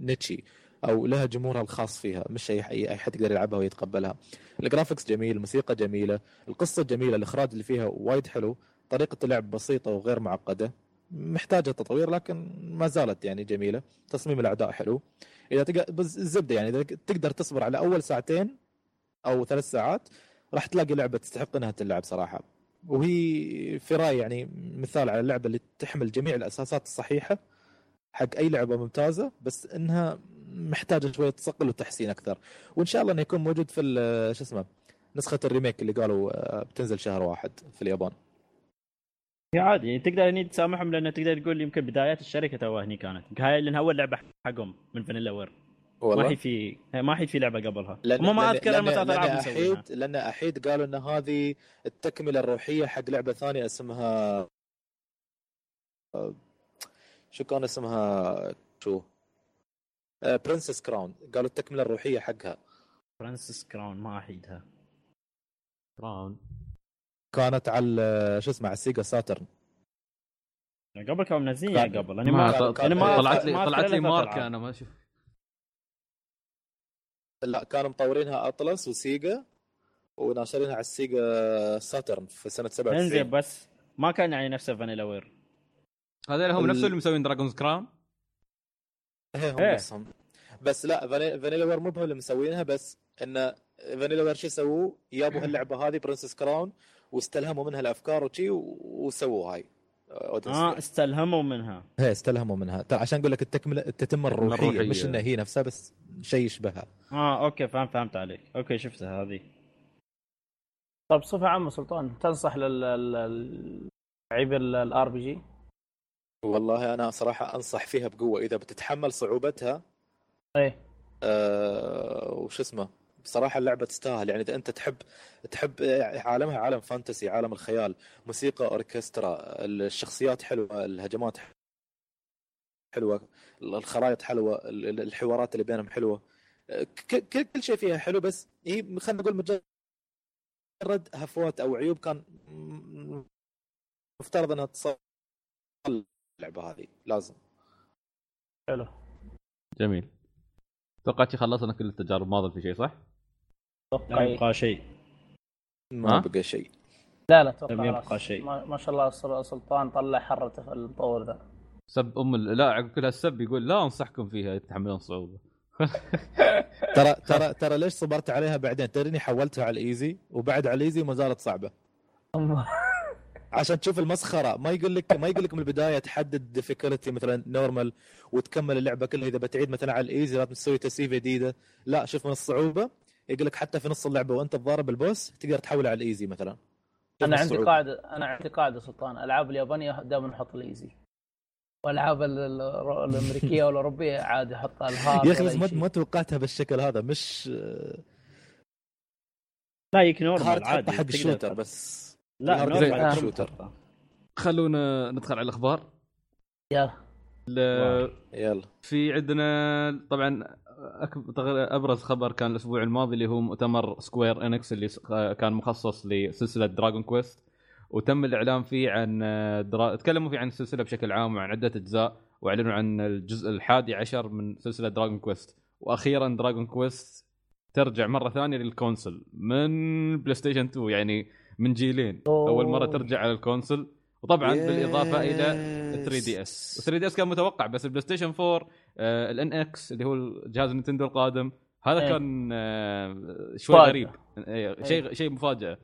نيتشي أو لها جمهورها الخاص فيها، مش أي حد يقدر يلعبها ويتقبلها. الجرافيكس جميل، الموسيقى جميلة، القصة جميلة، الإخراج اللي فيها وايد حلو، طريقة اللعب بسيطة وغير معقدة محتاجة تطوير لكن ما زالت يعني جميلة. تصميم الأعداء حلو. إذا تقدر الزبدة يعني إذا تقدر تصبر على أول ساعتين أو ثلاث ساعات راح تلاقي لعبة تستحق أنها تلعب صراحة. وهي في رأي يعني مثال على اللعبة اللي تحمل جميع الأساسات الصحيحة حق أي لعبة ممتازة، بس إنها محتاجة شوية صقل وتحسين أكثر. وإن شاء الله إنه يكون موجود في شو اسمه نسخة الريميك اللي قالوا بتنزل شهر واحد في اليابان. هي عادي تقدر إني تسامحهم لأن تقدر تقول يمكن بدايات الشركة توه هني كانت هاي لأن أول لعبة حقهم من فانيلا وير. ما هي في ما هي في لعبه قبلها وما ما اذكر المساله العاب مسويها لان احيد قالوا ان هذه التكمله الروحيه حق لعبه ثانيه اسمها شو كان اسمها شو برنسس كراون. قالوا التكمله الروحيه حقها برنسس كراون ما احيدها. كراون كانت على شو اسمها على سيجا ساترن. قبل كانوا منزلينها قبل. انا ما طلعت لي طلعت لي ماركه انا ما اشوف. لا كانوا مطورينها اطلس وسيجا وناشرينها على السيجا ساترن في سنه سبعة وتسعين. انزين بس ما كان يعني نفس فانيلا وير. هذول هم ال... نفسهم اللي مسوين دراجونز كرام. ايه هم نفسهم بس لا فانيلا وير مو اللي مسوينها، بس ان فانيلا وير شو سووا يابوا هاللعبه هذه برنسس كراون واستلهموا منها الافكار وشي وسووا هاي اه استلهموا منها ايه استلهموا منها عشان اقول لك التكمله التتمه الروحيه, الروحية. مش انها هي نفسها بس شيء يشبهها. اه اوكي فهمت فهمت عليك. اوكي شفتها هذه. طب صفه عامه سلطان تنصح للعيب الار بي جي؟ والله انا صراحه انصح فيها بقوه اذا بتتحمل صعوبتها. ايه آه وش اسمه بصراحه اللعبه تستاهل. يعني انت تحب تحب عالمها، عالم فانتسي، عالم الخيال، موسيقى اوركسترا، الشخصيات حلوه، الهجمات حلوه، الخرائط حلوه، الحوارات اللي بينهم حلوه، كل شيء فيها حلو. بس هي خلينا نقول مجرد هفوات او عيوب كان مفترض انها تصل اللعبه هذه لازم. حلو جميل. توقعت خلصنا كل التجارب ماضي في شيء صح؟ لا يبقى شيء. ما بقى شيء. لا لا توقع. يبقى شيء. ما شاء الله سلطان طلع حرته في المطور ذا. سب أم ال... لا عقب كل هالسب يقول لا أنصحكم فيها تحملون صعوبة. ترى ترى ترى ليش صبرت عليها بعدين؟ تريني حولتها على الإيزي وبعد على الإيزي وما زالت صعبة. عشان تشوف المسخرة. ما يقول لك ما يقول لك من البداية تحدد ديفيكولتي مثلا نورمال وتكمل اللعبة كلها. إذا بتعيد مثلا على الإيزي لازم تسوي تسييف جديدة. لا شوف من الصعوبة يقول لك حتى في نص اللعبة وأنت تضارب البوس تقدر تحول على الإيزي مثلا. أنا عندي قاعدة أنا عندي قاعدة سلطان، ألعاب اليابانية دائما نحط الإيزي والألعاب الأمريكية والأوروبية عادي حط الهارد. يا أخي ما توقعتها بالشكل هذا. مش لا يكنور عادي حق الشوتر بس. لا نرجع للشوتر. خلونا ندخل على الاخبار يلا ل... يلا في عندنا طبعا أكب... ابرز خبر كان الاسبوع الماضي اللي هو مؤتمر سكوير انكس اللي كان مخصص لسلسله دراغون كويست، وتم الاعلان فيه عن درا... تكلموا فيه عن السلسله بشكل عام وعن عده اجزاء، واعلنوا عن الجزء الحادي عشر من سلسله دراغون كويست. واخيرا دراغون كويست ترجع مره ثانيه للكونسل من بلاي ستيشن اثنين، يعني من جيلين. أوه. اول مره ترجع على الكونسل، وطبعا يس. بالاضافه الى ثري دي اس. ثري دي اس كان متوقع، بس البلاي ستيشن أربعة آه، الان اكس اللي هو جهاز نينتندو القادم هذا ايه. كان آه، شوي فاجأة. غريب ايه. شيء ايه. شيء مفاجاه.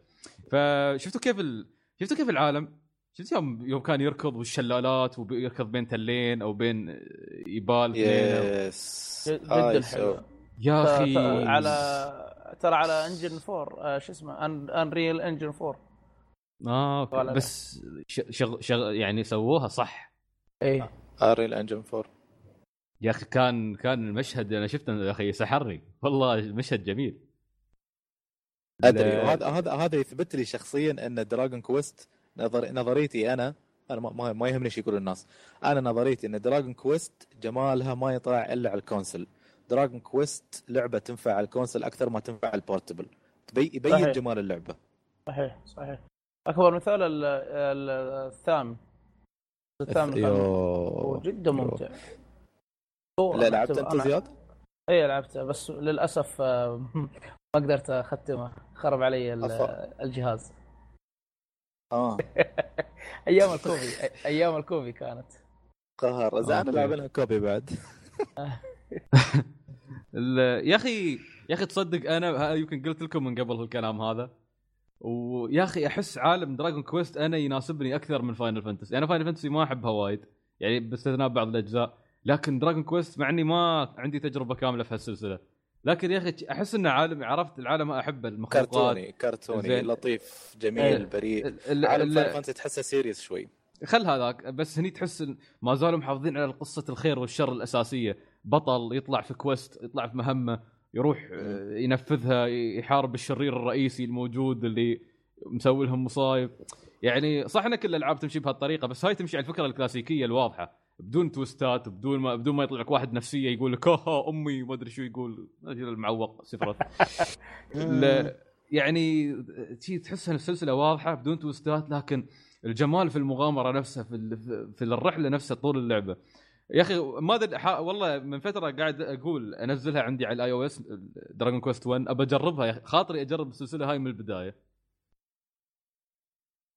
فشفتوا كيف ال... شفتوا كيف العالم، شفت يوم يوم كان يركض والشلالات ويركض بين تلين او بين يبال يس أو... يا اخي على ترى على انجن أربعة آه شو اسمه انريل انجن أربعة. اه أوكي. بس شغل شغل يعني سووها صح. ايه انريل انجن أربعة يا اخي كان كان المشهد انا شفته يا اخي سحرني والله. مشهد جميل ادري. وهذا هذا هذا يثبت لي شخصيا ان دراغون كويست نظر نظريتي انا انا ما ما يهمني ايش يقول الناس. انا نظريتي ان دراغون كويست جمالها ما يطلع الا على الكونسل. دراغون كويست لعبه تنفع على الكونسل اكثر ما تنفع على البورتبل. يبين جمال اللعبه. صحيح صحيح. اكبر مثال الثامن الثامن هو جدا ممتع. لا لعبت انت زياد؟ اي لعبتها بس للاسف ما قدرت اختمها، خرب علي الجهاز. اه ايام الكوبي ايام الكوبي كانت قهر. اذا انا لعب لها كوبي بعد يا اخي يا اخي تصدق انا يمكن قلت لكم من قبل هالكلام هذا. ويا اخي احس عالم دراغون كويست انا يناسبني اكثر من فاينل فانتسي. انا فاينل فانتسي ما احبها وايد يعني باستثناء بعض الاجزاء، لكن دراغون كويست مع اني ما عندي تجربه كامله في هالسلسله، لكن يا اخي احس ان عالم عرفت العالم احبه. المخلوقات كرتوني كرتوني لطيف جميل بريء. عالم فاينل فانتسي تحسه سيريس شوي خل هذاك، بس هني تحس ما زالوا محافظين على قصة الخير والشر الأساسية. بطل يطلع في كويست، يطلع في مهمة، يروح ينفذها، يحارب الشرير الرئيسي الموجود اللي مسوي لهم مصايب. يعني صح ان كل الألعاب تمشي بهالطريقة، بس هاي تمشي على الفكرة الكلاسيكية الواضحة بدون تويستات، بدون ما بدون ما يطلع لك واحد نفسية يقول لك ها امي ما ادري شو يقول رجل المعوق سفرة. يعني تحس ان السلسلة واضحة بدون تويستات، لكن الجمال في المغامرة نفسها في في الرحلة نفسها طول اللعبة. يا اخي ما ادري دل... والله من فتره قاعد اقول انزلها عندي على الاي او اس دراجون كويست واحد ابى اجربها، يا خاطري اجرب السلسله هاي من البدايه.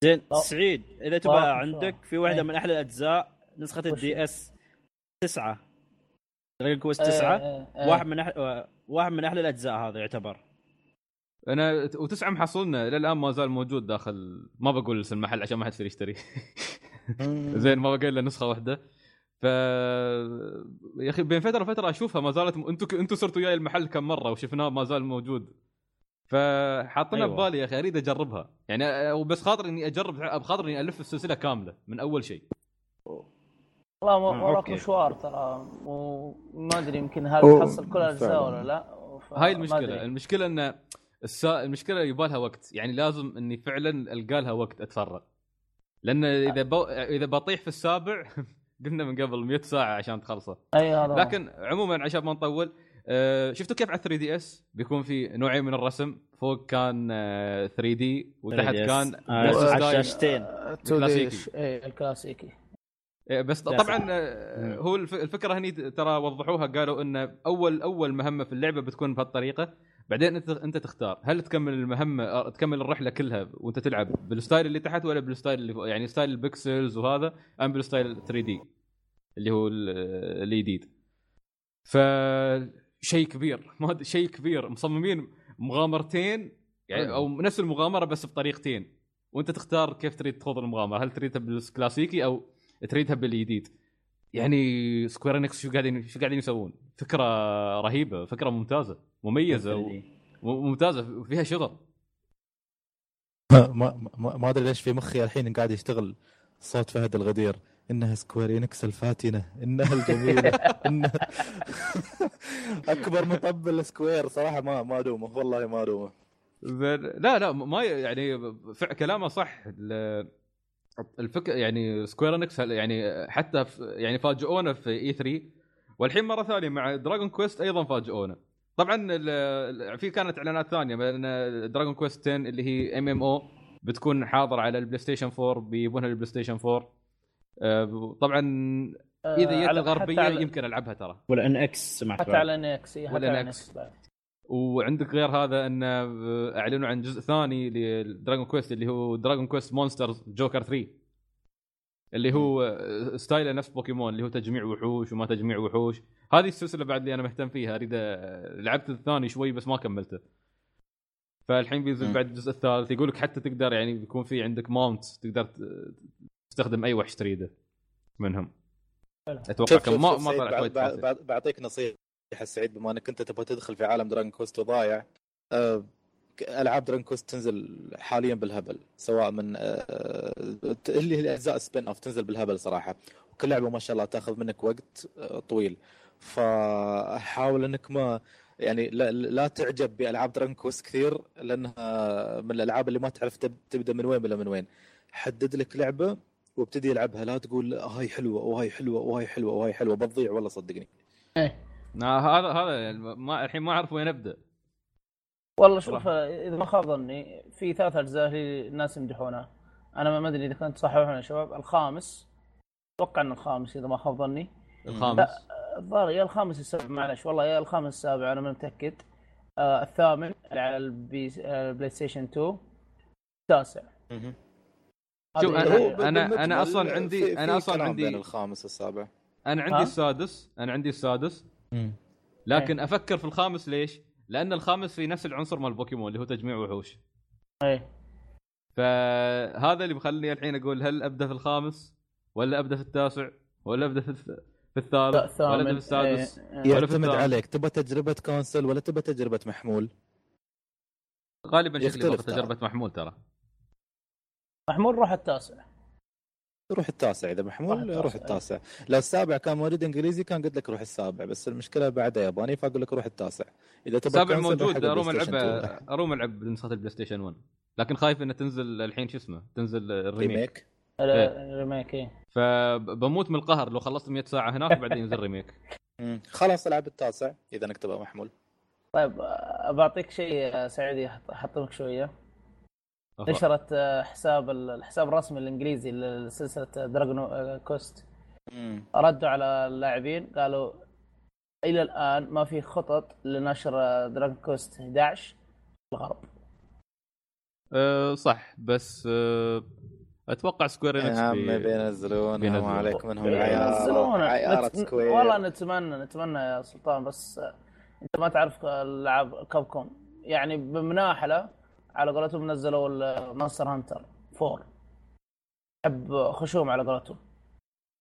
زين سعيد اذا تبى عندك في واحده من احلى الاجزاء نسخه الدي اس تسعة دراجون كويست تسعة أه أه أه واحد من أح... واحد من احلى الاجزاء هذا يعتبر. انا وتسعة محصلنا الى الان ما زال موجود داخل، ما بقول اسم المحل عشان ما حد يصير يشتري. زين ما بقول له نسخه واحده. ف يا اخي بين فتره وفتره اشوفها ما زالت م... انتوا انتوا صرتوا جاي المحل كم مره وشفناه ما زال موجود، فحاطينها أيوة. ببالي يا اخي اريد اجربها يعني، وبس خاطر اني اجرب بخاطر اني الف السلسله كامله من اول شيء. والله وراك مشوار ترى، وما ادري يمكن هل تحصل كل الاجزاء ولا لا. هاي المشكله، المشكله ان الس... المشكله يبالها وقت، يعني لازم اني فعلا القى لها وقت اتفرغ، لان اذا ب... اذا بطيح في السابع قلنا من قبل مئة ساعة عشان تخلصه. أيوة. لكن عموما عشان ما نطول، شفتوا كيف على ثري دي اس بيكون في نوعين من الرسم، فوق كان ثري دي وتحت كان الشاشتين كلاسيكي. اي الكلاسيكي بس طبعا هو الفكرة هني ترى وضحوها، قالوا ان اول اول مهمة في اللعبة بتكون بهالطريقة، بعدين انت انت تختار هل تكمل المهمه تكمل الرحله كلها وانت تلعب بالستايل اللي تحت ولا بالستايل اللي فوق، يعني ستايل البكسلز وهذا ام بالستايل ثري دي اللي هو الجديد. ف شيء كبير، ما شيء كبير، مصممين مغامرتين يعني او نفس المغامره بس بطريقتين، وانت تختار كيف تريد تخوض المغامره، هل تريدها بالكلاسيكي او تريدها بالجديد. يعني سكوير انكس شو قاعدين شو قاعدين يسوون، فكره رهيبه، فكره ممتازه مميزه وممتازه فيها شغل. ما ما ما ادري ليش في مخي الحين قاعد يشتغل صوت فهد الغدير، انها سكوير انكس الفاتنه، انها الجميله، انها اكبر مطبل سكوير صراحه. ما ما دومه والله ما دومه. لا لا ما يعني كلامه صح الفكرة، يعني سكوير انكس يعني حتى يعني فاجئونا في اي ثري، والحين مره ثانيه مع دراجون كويست ايضا فاجئونا. طبعا في كانت اعلانات ثانيه لان دراجون كويست عشرة اللي هي ام ام او بتكون حاضر على البلاي ستيشن فور، بيبونها للبلاي ستيشن فور طبعا اذا جت الغربيه يمكن العبها ترى، ولا ان اكس سمعت حتى على ان اكس ولا ان اكس. وعندك غير هذا ان اعلنوا عن جزء ثاني لدراجون كويست اللي هو دراجون كويست مونسترز جوكر ثري، اللي هو ستايله نفس بوكيمون اللي هو تجميع وحوش وما تجميع وحوش. هذه السلسله بعد اللي انا مهتم فيها، اريد لعبت الثاني شوي بس ما كملته، فالحين بينزل بعد الجزء الثالث. يقولك حتى تقدر يعني بيكون في عندك ماونت تقدر تستخدم اي وحش تريده منهم. اتوقع كم ما ما طلع وايد. بعطيك نصيحه يا سعيد، بما انك انت تبغى تدخل في عالم دراجون كويست وضايع، العاب دراجون كويست تنزل حاليا بالهبل، سواء من اللي هي الاجزاء سبين اوف تنزل بالهبل صراحه، وكل لعبه ما شاء الله تاخذ منك وقت طويل. فحاول انك ما يعني لا, لا تعجب بالعاب دراجون كويست كثير، لانها من الالعاب اللي ما تعرف تبدا من وين ولا من وين. حدد لك لعبه وابتدي العبها، لا تقول هاي حلوه وهاي حلوه وهاي حلوه وهاي حلوه، بتضيع والله صدقني. هذا هذا ما الحين ما اعرف وين ابدا والله. شوف اذا ما خاب ظني في ثلاث اجزاء الناس يمدحونها، انا ما ادري اذا كنت صح ولا يا شباب. الخامس اتوقع ان الخامس اذا ما خاب ظني، الخامس الظاهر يا الخامس السابع، معلش والله يا الخامس السابع انا ما متاكد. آه الثامن على البي... البلاي ستيشن اثنين، التاسع. شوف انا انا, أنا اصلا عندي في انا اصلا عندي بين الخامس والسابع، انا عندي السادس انا عندي السادس لكن افكر في الخامس. ليش؟ لان الخامس في نفس العنصر مال البوكيمون اللي هو تجميع وحوش. ايه فهذا اللي بخليني الحين اقول هل ابدا في الخامس ولا ابدا في التاسع ولا ابدا في الثالث ولا في السادس؟ يعتمد عليك، تبى تجربه كونسل ولا تبى تجربه محمول؟ غالبا شكلي باخذ تجربه محمول ترى. محمول روح التاسع، روح التاسع اذا محمول روح التاسع. أيه. لو السابع كان موجود انجليزي كان قلت لك روح السابع، بس المشكله بعده ياباني فاقول لك روح التاسع. اذا تبغى السابع موجود، اروم العب اروم العب بنسخه البلاي ستيشن واحد، لكن خايف انها تنزل الحين شو اسمه تنزل الريميك. الريميك ايه، فبموت من القهر لو خلصت مئة ساعه هناك وبعدين ينزل ريميك. خلاص العب التاسع اذا نكتبه محمول. طيب بعطيك شيء سعيد، حطمك شويه. نشرت حساب الحساب الرسمي الانجليزي لسلسله دراجون كوست. ردوا على اللاعبين قالوا الى الان ما في خطط لنشر دراجون كوست إحدى عشر بالغرب. أه صح بس أه اتوقع سكوير انكس بي... بينزلون ما عليك منهم عيارة سكوير. والله نتمنى نتمنى يا سلطان بس انت ما تعرف العاب كابكوم يعني بمناحله على قولتهم. نزلوا المونستر هانتر فور حب خشوم على قولتهم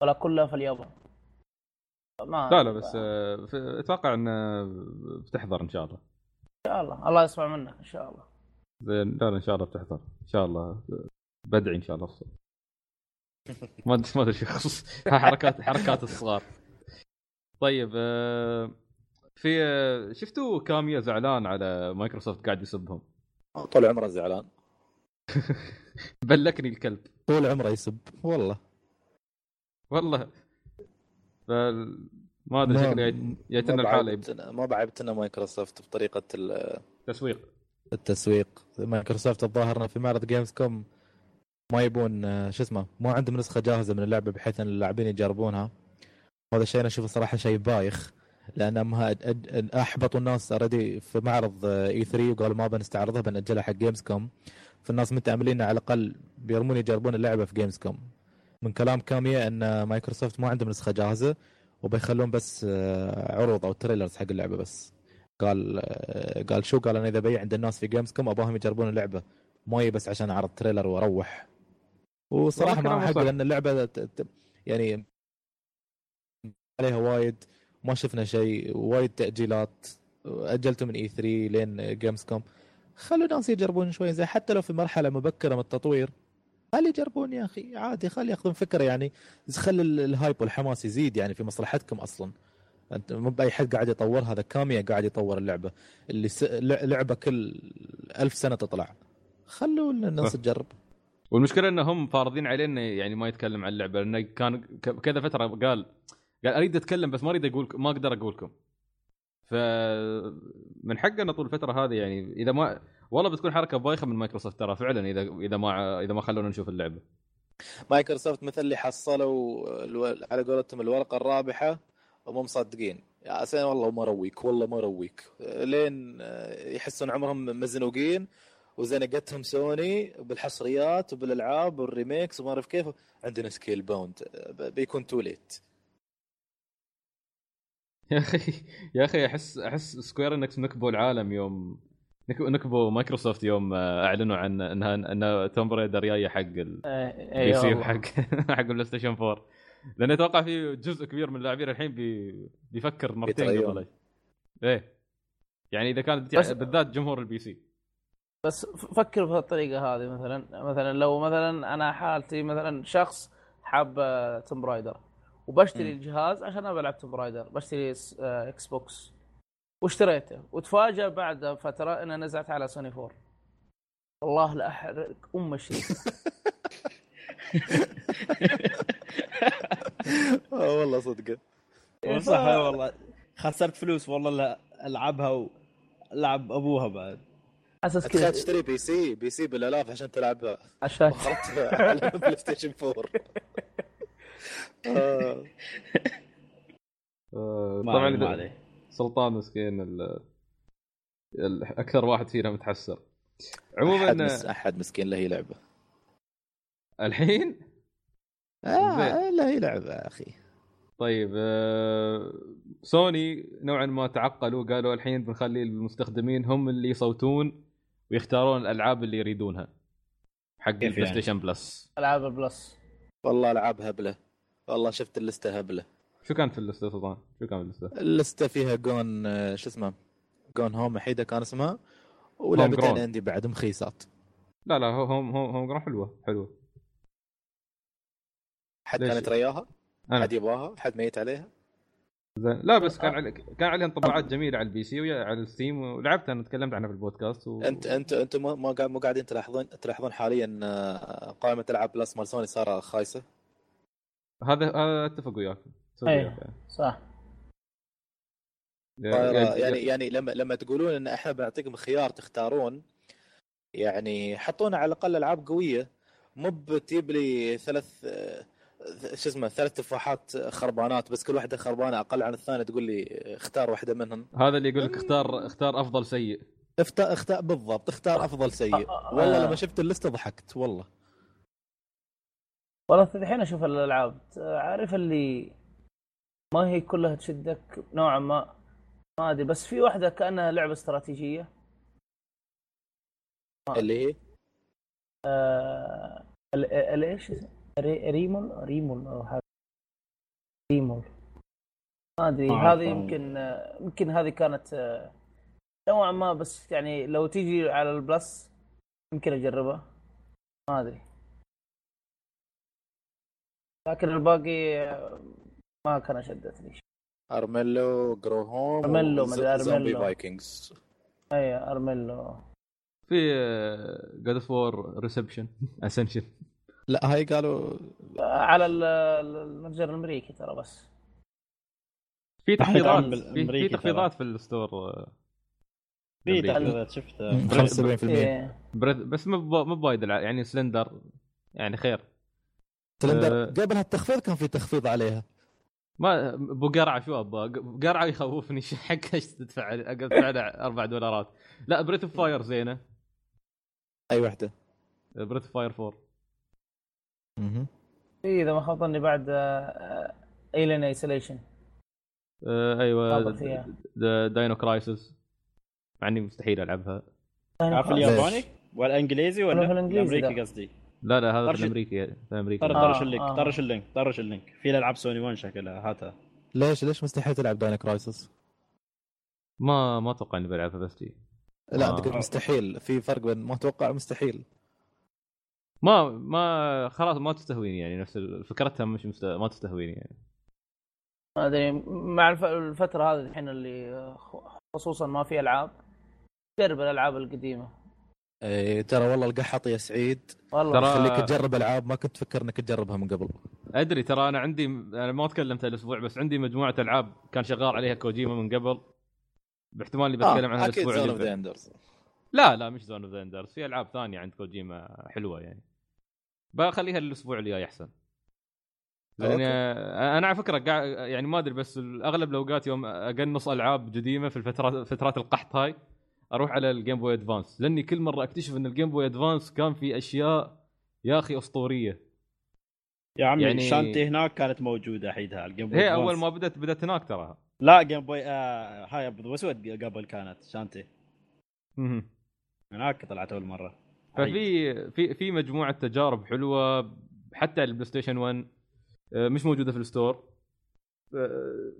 ولا كلها في اليابان. ما لا لا بس أه اتوقع ان بتحضر ان شاء الله ان شاء الله الله يسمع منك ان شاء الله. زين لا ان شاء الله بتحضر ان شاء الله بدعي ان شاء الله افصل ما ادري شخص حركات حركات الصغار. طيب في شفتوا كاميا زعلان على مايكروسوفت قاعد يسبهم طول عمره زعلان بلكني الكلب طول عمره يسب والله والله ما ادري شكله ياتنا الحاله. ما بعبتنا مايكروسوفت بطريقه التسويق التسويق مايكروسوفت الظاهرنا في معرض جيمز كوم ما يبون شو اسمه ما عندهم نسخه جاهزه من اللعبه بحيث ان اللاعبين يجربونها. هذا الشيء انا اشوفه صراحه شيء بايخ لانها احبطوا الناس اوريدي في معرض اي ثري وقالوا ما بنستعرضها بنأجلها حق جيمز كوم. فالناس متاملين على الاقل بيرمون يجربون اللعبه في جيمز كوم. من كلام كامية ان مايكروسوفت ما عندهم نسخه جاهزه وبيخلون بس عروض او تريلرز حق اللعبه بس. قال قال شو قال انا اذا بي عند الناس في جيمز كوم اباهم يجربون اللعبه ماي بس عشان اعرض تريلر واروح. وصراحه ما حق لان اللعبه يعني عليها وايد ما شفنا شيء وايد تاجيلات اجلته من اي ثري لين جيمز كوم. خلوا الناس يجربون شوي زي حتى لو في مرحله مبكره من التطوير خلي يجربون يا اخي عادي خلي ياخذون فكره يعني خلي الهايب والحماس يزيد يعني في مصلحتكم اصلا. انت مو باي حد قاعد يطور هذا كاميا قاعد يطور اللعبه اللي س... لعبه كل ألف سنه تطلع خلوا الناس تجرب. والمشكله انهم فارضين علينا يعني ما يتكلم عن اللعبه لانه كان كذا فتره قال قال اريد اتكلم بس ما اريد اقول ما اقدر اقول لكم. فمن حقنا طول الفتره هذه يعني اذا ما والله بتكون حركه بايخه من مايكروسوفت ترى فعلا اذا اذا ما اذا ما خلونا نشوف اللعبه. مايكروسوفت مثل اللي حصلوا على قولتهم الورقه الرابحه ومو مصدقين يا اسين والله ما رويك والله ما رويك لين يحسون عمرهم مزنوقين وزنقتهم سوني بالحصريات وبالالعاب والريميكس وما اعرف كيف عندنا سكيل باوند بيكون توليت. يا اخي يا اخي احس احس سكوير انكس نكبوا العالم يوم نكبوا مايكروسوفت يوم اعلنوا عن انها ان توم بريدر جايه حق البي سي وحق حق البلاي ستيشن فور لأنه أتوقع في جزء كبير من اللاعبين الحين بي... بيفكر مرتين قبل ايه يعني اذا كانت بتع... بالذات جمهور البي سي بس فكر بهالطريقه هذه. مثلا مثلا لو مثلا انا حالتي مثلا شخص حاب توم برايدر وبشتري الجهاز عشان العب توم برايدر بشتري اكس بوكس واشتريته وتفاجأ بعد فتره انه نزعت على سوني فور والله لا احرق ام الشريف والله صدقه صح والله خسرت فلوس والله لا العبها والعب ابوها بعد اساس كذا تشتري بي سي بي سي بالالاف عشان تلعبها عشان على بلاي ستيشن فور. طبعا سلطان مسكين ال... اكثر واحد فينا متحسر عموما أحد, مس... احد مسكين له لعبه الحين آه لا هي لعبة أخي. طيب آه سوني نوعا ما تعقلوا قالوا الحين بنخلي المستخدمين هم اللي يصوتون ويختارون الألعاب اللي يريدونها حق البلاي ستيشن بلس. ألعاب بلس والله ألعاب هبلة والله شفت اللستة هبلة. شو كان في اللستة طبعا شو كان في اللستة اللستة فيها جون شو اسمه جون هوم حيدة كان اسمها ولعبتين عندي بعد مخيصات. لا لا هم هم هم جون حلوة حلوة حد كانت رياها حد يباها حد ميت عليها زين. لا بس كان علي... كان عليها انطباعات جميله على البي سي وعلى الستيم ولعبتها انا تكلمت عنها في البودكاست و... انت انت انت ما مو قاعدين تلاحظون تلاحظون حاليا قائمه العاب بلس مال سوني صار خايسه. هذا اتفق وياك صح يعني يعني لما لما تقولون ان احنا بنعطيكم خيار تختارون يعني حطونا على الأقل ألعاب قوية، مو بتجيب لي ثلاث شو اسمه ثلاث تفاحات خربانات بس كل واحدة خربانة أقل عن الثانية تقول لي اختار واحدة منهم. هذا اللي يقول لك اختار اختار أفضل سيء. اختار اختار بالضبط، اختار أفضل سيء. والله لما شفت اللستة ضحكت والله. والله الحين أشوف الألعاب عارف اللي ما هي كلها تشدك نوعا ما ما أدري، بس في واحدة كأنها لعبة استراتيجية اللي هي آه... ال ال إيش ري... ريمول ريمول أو حاجة ريمول ما أدري. هذه يمكن آه... يمكن هذه كانت آه... نوعا ما، بس يعني لو تيجي على البلس يمكن أجربها ما أدري، لكن الباقي ما كان شدتني. أرميلو جروهوم أرميلو وز... مدري زومبي بايكنجز أيه أرميلو في God of War Reception Ascension. لا هاي قالوا على المتجر الأمريكي ترى، بس في تخفيضات في تخفيضات في الستور في تخفيضات شفت خمسة وسبعين بالمية بس مو مو بايد يعني سلندر يعني خير سلندر قبل هالتخفيض كان في تخفيض عليها ما ابو قرعه شو ابا قرعه يخوفني حق ايش تدفع اقل أربعة دولارات. لا بريث اوف فاير زينه. اي وحده بريث اوف فاير فور اها اي اذا ما خبطني بعد ايلين ايسوليشن ايوه داينو كرايسس معني مستحيل العبها. عارف الياباني ولا انجليزي ولا الامريكي قصدي؟ لا لا هذا الامريكي الامريكي طرش اللينك طرش اللينك طرش اللينك في العاب سوني وان شكلها هاتها. ليش ليش مستحيل تلعب داينو كرايسس؟ ما ما اتوقع اني بلعبها بس دي. لا آه. تقول مستحيل، في فرق بين ما اتوقع مستحيل ما ما خلاص ما تستهويني يعني نفس فكرتها مش مست... ما تستهويني يعني ما ادري مع الفتره هذه الحين اللي خصوصا ما في العاب جرب الالعاب القديمه. ايه ترى والله القحط يا سعيد ترى خليك تجرب العاب ما كنت تفكر انك تجربها من قبل. ادري ترى انا عندي انا ما تكلمت الاسبوع بس عندي مجموعه العاب كان شغال عليها كوجيما من قبل باحتمال اللي بتكلم آه. عنها الاسبوع اللي لا لا مش زون اوف ذا اندرز، في العاب ثانيه عند كوجيما حلوه يعني بخليها الاسبوع اللي جاي احسن. لان انا على فكره قاعد يعني ما ادري بس الاغلب الاوقات يوم اقنص العاب قديمه في الفترات فترات القحط هاي اروح على الجيم بوي ادفانس، لاني كل مره اكتشف ان الجيم بوي ادفانس كان في اشياء يا اخي اسطوريه يا عمي يعني... شانتي هناك كانت موجوده حيدها الجيم بوي هي ادفانس. اول ما بدت بدت هناك تراها لا جيم بوي آه... هاي ابيض واسود قبل كانت شانتي اها هناك طلعت اول مره. ففي في في مجموعه تجارب حلوه حتى البلاي ستيشن واحد مش موجوده في الستور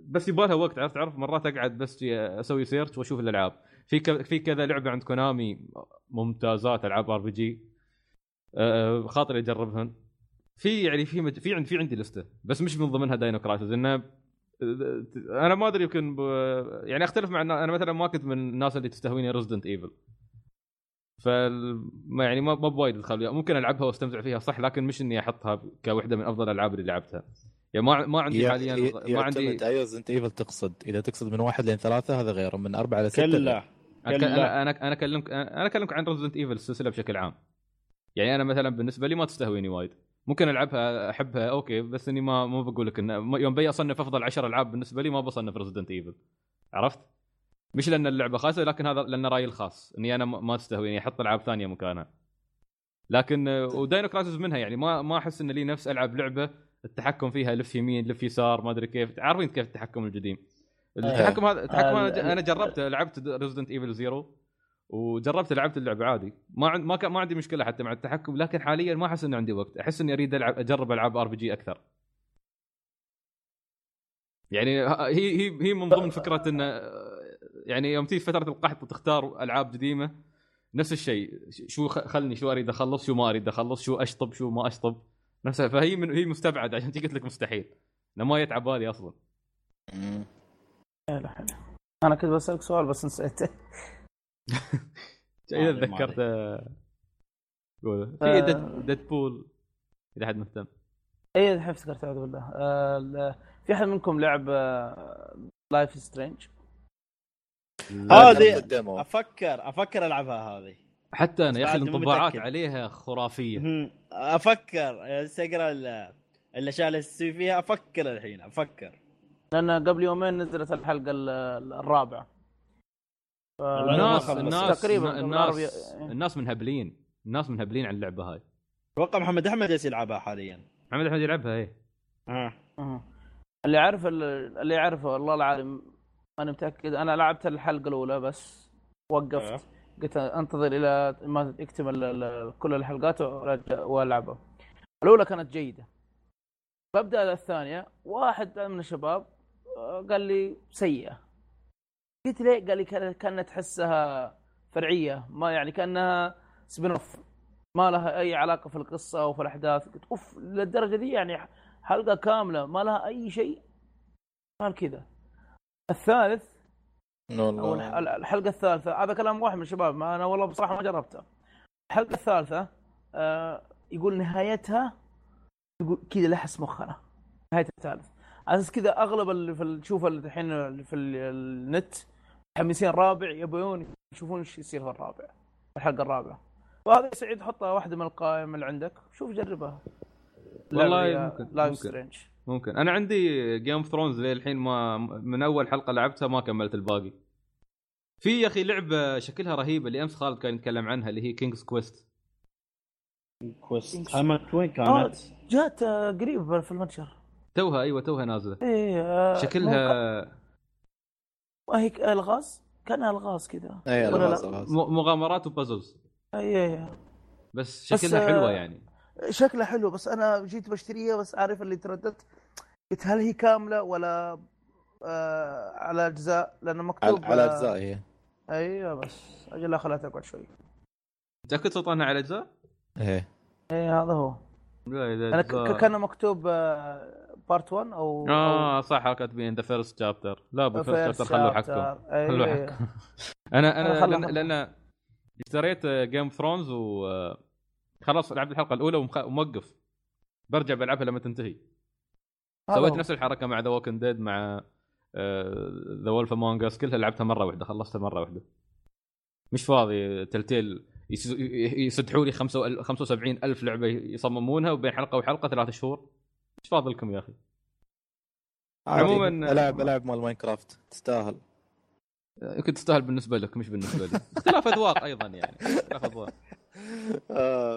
بس يبالها وقت عرفت تعرف مرات اقعد بس اسوي سيرش واشوف الالعاب في في كذا لعبه عند كونامي ممتازات العاب ار بي جي خاطري اجربهن في يعني في مج... في عندي في عندي لسته بس مش من ضمنها داينو كرايسس انه انا ما ادري يمكن ب... يعني اختلف مع انا مثلا ما كنت من الناس اللي تستهويني ريزدنت ايفل ف ما يعني ما بوايد دخل ممكن العبها واستمتع فيها صح لكن مش اني احطها كوحده من افضل الالعاب اللي لعبتها يعني ما ما عندي حاليا ما عندي ريزدنت ايفل. تقصد اذا تقصد من واحد لين ثلاثة هذا غير من أربعة إلى ستة. كلا انا انا انا اكلمك انا اكلمك عن ريزدنت ايفل السلسله بشكل عام يعني انا مثلا بالنسبه لي ما تستهويني وايد ممكن العبها احبها اوكي بس اني ما مو بقول لك انه يوم بي اصنف افضل عشر العاب بالنسبه لي ما بصنف ريزدنت ايفل عرفت مش لان اللعبه خاصه لكن هذا لان رايي الخاص اني انا ما تستهويني احط العاب ثانيه مكانها لكن وداينو كرايسس منها يعني ما ما احس ان لي نفس العب لعبه التحكم فيها لف يمين لف يسار ما ادري كيف تعرفين كيف التحكم القديم التحكم هذا التحكم أه. انا جربته لعبت ريزدنت ايفل زيرو وجربت لعبت اللعبه عادي ما عند ما, ما عندي مشكله حتى مع التحكم لكن حاليا ما احس انه عندي وقت احس اني اريد العب اجرب العاب ار بي جي اكثر يعني هي هي هي من ضمن فكره انه يعني يوم تيجي فتره القحط وتختار العاب قديمه نفس الشيء شو خلني شو اريد اخلص شو ما اريد اخلص شو اشطب شو ما اشطب نفسها فهي من هي مستبعد عشان تي قلت لك مستحيل انا ما يتعب بالي اصلا. لا حلو انا كنت بسالك سؤال بس نسيته اذا تذكرت قول في ديدبول اذا حد مهتم اي الحين افتكرت اعوذ بالله آه في احد منكم لعب لايف سترينج هذه افكر افكر العبها هذه حتى انا يا اخي الانطباعات عليها خرافيه. افكر استقرا الاشياء اللي تسوي فيها، افكر الحين افكر لان قبل يومين نزلت الحلقه الرابعه. الناس الناس تقريبا الناس يعني. الناس منهبلين الناس منهبلين على اللعبه هاي. اتوقع محمد احمد جالس يلعبها حاليا. محمد احمد يلعبها ايه. اه اه اللي عارف اللي يعرفه والله العالم انا متاكد. انا لعبت الحلقه الاولى بس وقفت آه. قلت انتظر الى ما اكتمل كل الحلقات والعبها. الاولى كانت جيده. ببدا الثانيه واحد من الشباب قال لي سيئه. قلت ليه؟ قال لي كانت تحسها فرعيه، ما يعني كانها سبين اوف، ما لها اي علاقه في القصه او في الاحداث. قلت اوف للدرجه دي يعني حلقه كامله ما لها اي شيء صار كذا. الثالث او الحلقه الثالثه، هذا كلام واحد من الشباب، ما انا والله بصراحه ما جربتها. الحلقه الثالثه آه يقول نهايتها تقول كذا لحس مخنا نهايه الثالث. على اساس كذا اغلب اللي في تشوف الحين في النت متحمسين رابع يبون يشوفون ايش يصير في الرابع الحلقه الرابعه. وهذا سعيد حطها واحده من القائمه اللي عندك، شوف جربها والله ممكن. لايف سترينج ممكن. انا عندي جيم اوف ثرونز للحين ما من اول حلقه لعبتها ما كملت الباقي. في يا اخي لعبه شكلها رهيبه اللي امس خالد كان يتكلم عنها اللي هي كينجز كويست. كويست كانت وين كانت؟ جات قريب في المتجر توها. ايوه توها نازله. ايه شكلها هيك الغاز، كانها الغاز كذا. ايه الغاز، الغاز. مغامرات وبازلز. ايه ايه بس شكلها بس حلوه يعني شكلها حلو. بس انا جيت بشتريها بس عارف اللي ترددت قلت هل هي كامله ولا آه على اجزاء، لانه مكتوب على اجزاء. هي ايوه بس اجل اخليها تقعد شوي. متاكد سلطانها على اجزاء؟ ايه ايه هذا هو. لا انا ك- كان مكتوب آه بارت واحد او اه أو صح كاتبين ذا فيرست شابتر. لا ذا فيرست شابتر خلوه حقكم أيه. خلوه حقكم. انا انا, أنا لأن, لان اشتريت جيم اوف ثرونز وخلاص لعبت الحلقه الاولى وموقف، برجع بلعبها لما تنتهي. سويت نفس الحركه مع ذا ووكن ديد، مع ذا وولف امونج اس، كلها لعبتها مره واحده خلصتها مره واحده. مش فاضي تلتيل يسدحوا لي خمسة وسبعين ألف لعبه يصممونها وبين حلقه وحلقه ثلاثة شهور. ايش فاضلكم يا اخي؟ عموما العب العب مال ماينكرافت تستاهل. يمكن تستاهل بالنسبه لك مش بالنسبه لي. اختلاف اذواق ايضا يعني اختلاف اذواق.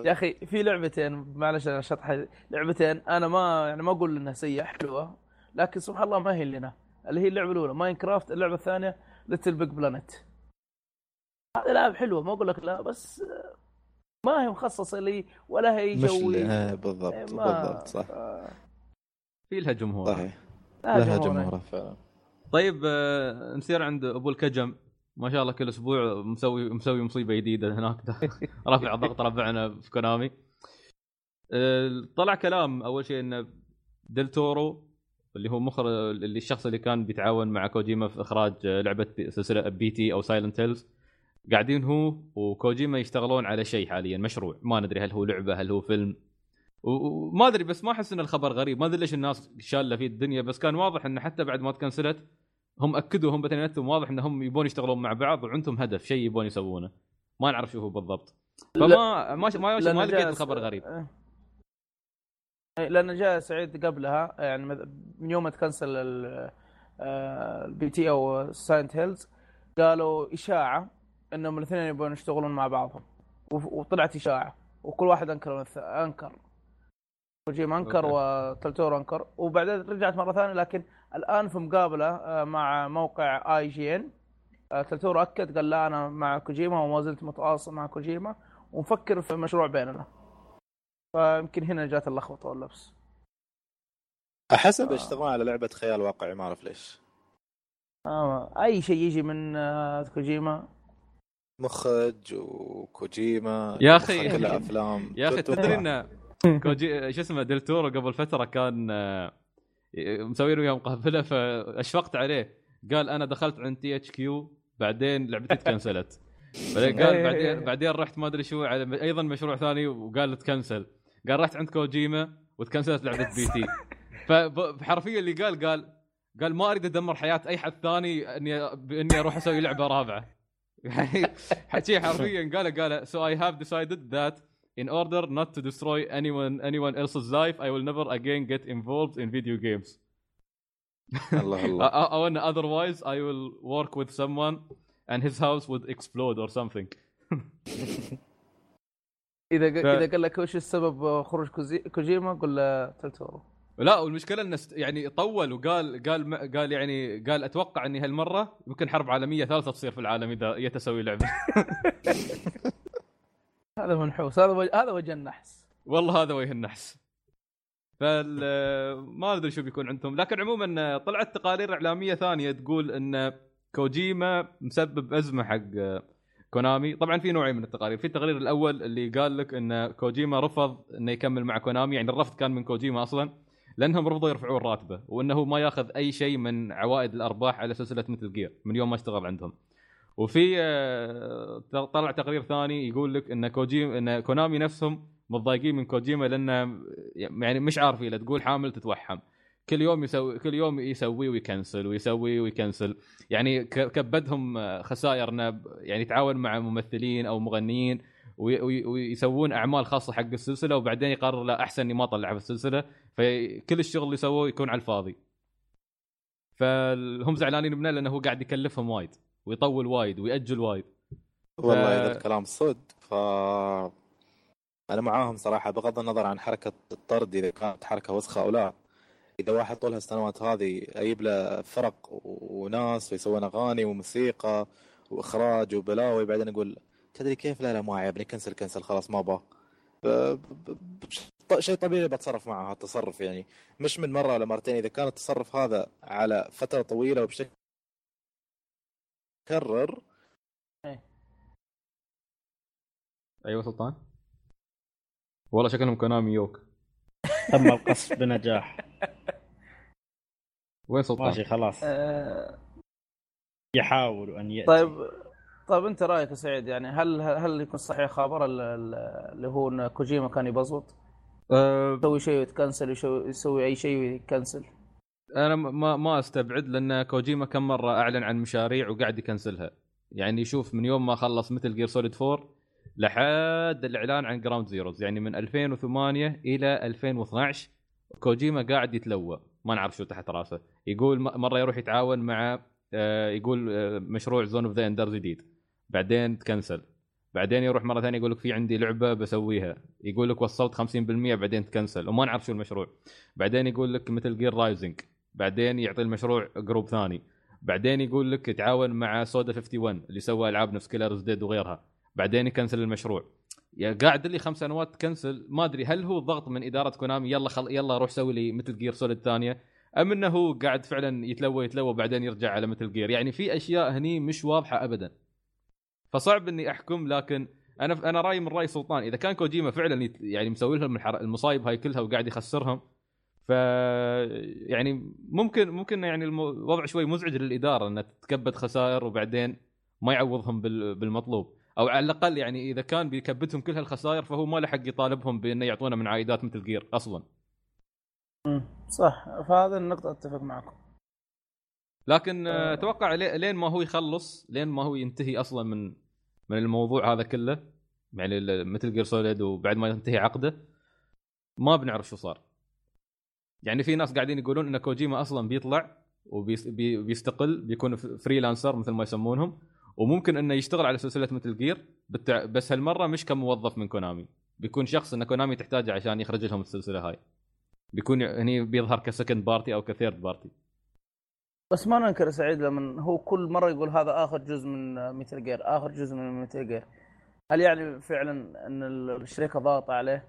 يا اخي في لعبتين معلش انا شطحه لعبتين انا ما يعني ما اقول انها سيئه حلوه لكن سبحان الله ما هي لنا. اللي هي اللعبه الاولى ماينكرافت، اللعبه الثانيه ليتل بيج بلانت. هذه لعبه حلوه ما اقول لك لا، بس ما هي مخصصه لي ولا هي جوي. بالضبط بالضبط صح. في لها جمهور صحيح، لها جمهور فعلا. طيب آه، نسير عند ابو الكجم ما شاء الله كل اسبوع مسوي مسوي مصيبه جديده هناك. رافع الضغط ربعنا في كونامي. آه، طلع كلام اول شيء ان ديل تورو اللي هو مخرج اللي الشخص اللي كان بيتعاون مع كوجيما في اخراج لعبه سلسله بي تي او سايلنت هيلز، قاعدين هو وكوجيما يشتغلون على شيء حاليا مشروع، ما ندري هل هو لعبه هل هو فيلم وما ادري. بس ما احس ان الخبر غريب، ما ادري ليش الناس شاله فيه الدنيا. بس كان واضح ان حتى بعد ما تكنسلت هم اكدوا هم بتنيتهم واضح انهم يبون يشتغلون مع بعض وعندهم هدف شيء يبون يسوونه ما نعرف شو هو بالضبط. فما ما ما, ما لقيت الخبر غريب لان جاء سعيد قبلها يعني من يوم ما تكنسل البي تي او ساينت هيلز قالوا اشاعه انهم الاثنين يبون يشتغلون مع بعضهم وطلعت اشاعه وكل واحد انكر انكر كوجيما انكر وتلتور انكر. وبعدين رجعت مره ثانيه لكن الان في مقابله مع موقع اي جي ان تلتور اكد قال لا انا مع كوجيما وما زلت متواصل مع كوجيما ونفكر في مشروع بيننا. فيمكن هنا جات اللخبطه واللبس. احسب اشتغلوا على لعبه خيال واقعي ما اعرف ليش. اه اي شيء يجي من كوجيما مخرج وكوجيما يا اخي كل افلام يا اخي. تدري ان كوجي شو اسمه ديل تورو قبل فتره كان مسوي له يوم قافله فاشفقت عليه. قال انا دخلت عند تي اتش كيو بعدين لعبتي تكنسلت. بعدين قال بعدين بعدين رحت ما ادري شو على ايضا مشروع ثاني وقال تكنسل. قال رحت عند كوجيما وتكنسلت لعبه بي تي. فحرفيا اللي قال قال قال ما اريد ادمر حياه اي حد ثاني اني اني اروح اسوي لعبه رابعه. يعني حكي حرفيا قال قال so I have decided that in order not to destroy anyone anyone else's life I will never again get involved in video games. الله الله. أو أن otherwise I will work with someone and his house would explode or something. إذا إذا قال لك وش السبب خروج كوجيما قل له ثلاث ورا. لا والمشكلة إنه يعني طول وقال قال قال يعني قال أتوقع إني هالمرة يمكن حرب عالمية ثالثة تصير في العالم إذا يتسوي لعبة. هذا منحوس هذا وجه هذا وجه النحس. والله هذا وجه النحس. فال ما أدري شو بيكون عندهم، لكن عموما طلعت تقارير إعلامية ثانية تقول إن كوجيما مسبب أزمة حق كونامي. طبعا في نوعين من التقارير، في التقرير الأول اللي قال لك إن كوجيما رفض إنه يكمل مع كونامي، يعني الرفض كان من كوجيما أصلا لأنهم رفضوا يرفعون راتبه وإنه ما يأخذ أي شيء من عوائد الأرباح على سلسلة مثل جير من يوم ما اشتغل عندهم. وفي طلع تقرير ثاني يقول لك إن كوجيما إن كونامي نفسهم متضايقين من كوجيما لأنه يعني مش عارف إيه، تقول حامل تتوحم، كل يوم يسوي كل يوم يسوي ويكنسل ويسوي ويكنسل، يعني كبدهم خسائرنا يعني يتعاون مع ممثلين أو مغنيين ويسوون أعمال خاصة حق السلسلة وبعدين يقرر لا أحسن إني ما أطلع في السلسلة، فكل الشغل اللي يسووه يكون على الفاضي. فهم زعلانين منه لأنه قاعد يكلفهم وايد ويطول وايد ويأجل وايد. ف... والله إذا الكلام صد ف أنا معاهم صراحة، بغض النظر عن حركة الطرد إذا كانت حركة وسخة أو لا، إذا واحد طول هالسنوات هذه أجيب له فرق وناس ويسوون أغاني وموسيقى وإخراج وبلاوي بعدين أقول تدري كيف لا لا ما عيبني كنسل كنسل خلاص ما با شيء طبيعي بتصرف معه هالتصرف، يعني مش من مرة ولا مرتين، إذا كان التصرف هذا على فترة طويلة وبشكل كرر. أيوة سلطان والله شكلهم كونامي يوك. تم القصف بنجاح. وين سلطان؟ ماشي خلاص أه... يحاول أن يأتي. طيب طيب أنت رأيك سعيد، يعني هل هل يكون صحيح خبر اللي هو كوجيما كان يبزوط أه... يسوي شيء ويتكنسل يسوي... يسوي أي شيء ويكنسل؟ أنا ما ما أستبعد، لأن كوجيما كم مرة أعلن عن مشاريع وقاعد يكنسلها، يعني يشوف من يوم ما خلص مثل جير سوليد فور لحد الإعلان عن جراوند زيروز، يعني من ألفين وثمانية إلى ألفين واثناشر كوجيما قاعد يتلوى ما نعرف شو تحت راسه. يقول مرة يروح يتعاون مع يقول مشروع زون اوف ذا اندر جديد بعدين تكنسل، بعدين يروح مرة ثانية يقول لك في عندي لعبة بسويها يقول لك وصلت خمسين بالمية بعدين تكنسل وما نعرف شو المشروع، بعدين يقول لك مثل جير رايزنج بعدين يعطي المشروع جروب ثاني، بعدين يقول لك تعاون مع سودا واحد وخمسين اللي سوى ألعاب نفس كيلرز ديد وغيرها بعدين يكنسل المشروع. يا قاعد لي خمس سنوات تكنسل، ما ادري هل هو ضغط من اداره كونامي يلا خل... يلا روح سوي لي مثل جير سوليد ثانيه، ام انه هو قاعد فعلا يتلوى يتلوى بعدين يرجع على مثل جير، يعني في اشياء هني مش واضحه ابدا فصعب اني احكم. لكن انا انا رايي من راي سلطان، اذا كان كوجيما فعلا يت... يعني مسوي لهم الحر... المصايب هاي كلها وقاعد يخسرهم، ف يعني ممكن ممكن يعني الوضع شوي مزعج للاداره انها تتكبد خسائر وبعدين ما يعوضهم بال... بالمطلوب، او على الاقل يعني اذا كان بيكبتهم كل هالخسائر فهو ما له حق يطالبهم بانه يعطونا من عائدات مثل جير اصلا. امم صح، فهذا النقطه اتفق معكم، لكن أه اتوقع لين ما هو يخلص لين ما هو ينتهي اصلا من من الموضوع هذا كله، يعني مثل جير سوليد وبعد ما ينتهي عقده ما بنعرف شو صار. يعني في ناس قاعدين يقولون ان كوجيما اصلا بيطلع وبيستقل بيكون فريلانسر مثل ما يسمونهم، وممكن انه يشتغل على سلسله مثل جير بالتع... بس هالمره مش كموظف من كونامي، بيكون شخص ان كونامي تحتاجه عشان يخرج لهم السلسله هاي، بيكون هني بيظهر كسكند بارتي او كثيرد بارتي. بس ما ننكر سعيد لما هو كل مره يقول هذا اخر جزء من مثل جير اخر جزء من مثل جير، هل يعني فعلا ان الشركه ضاغطه عليه؟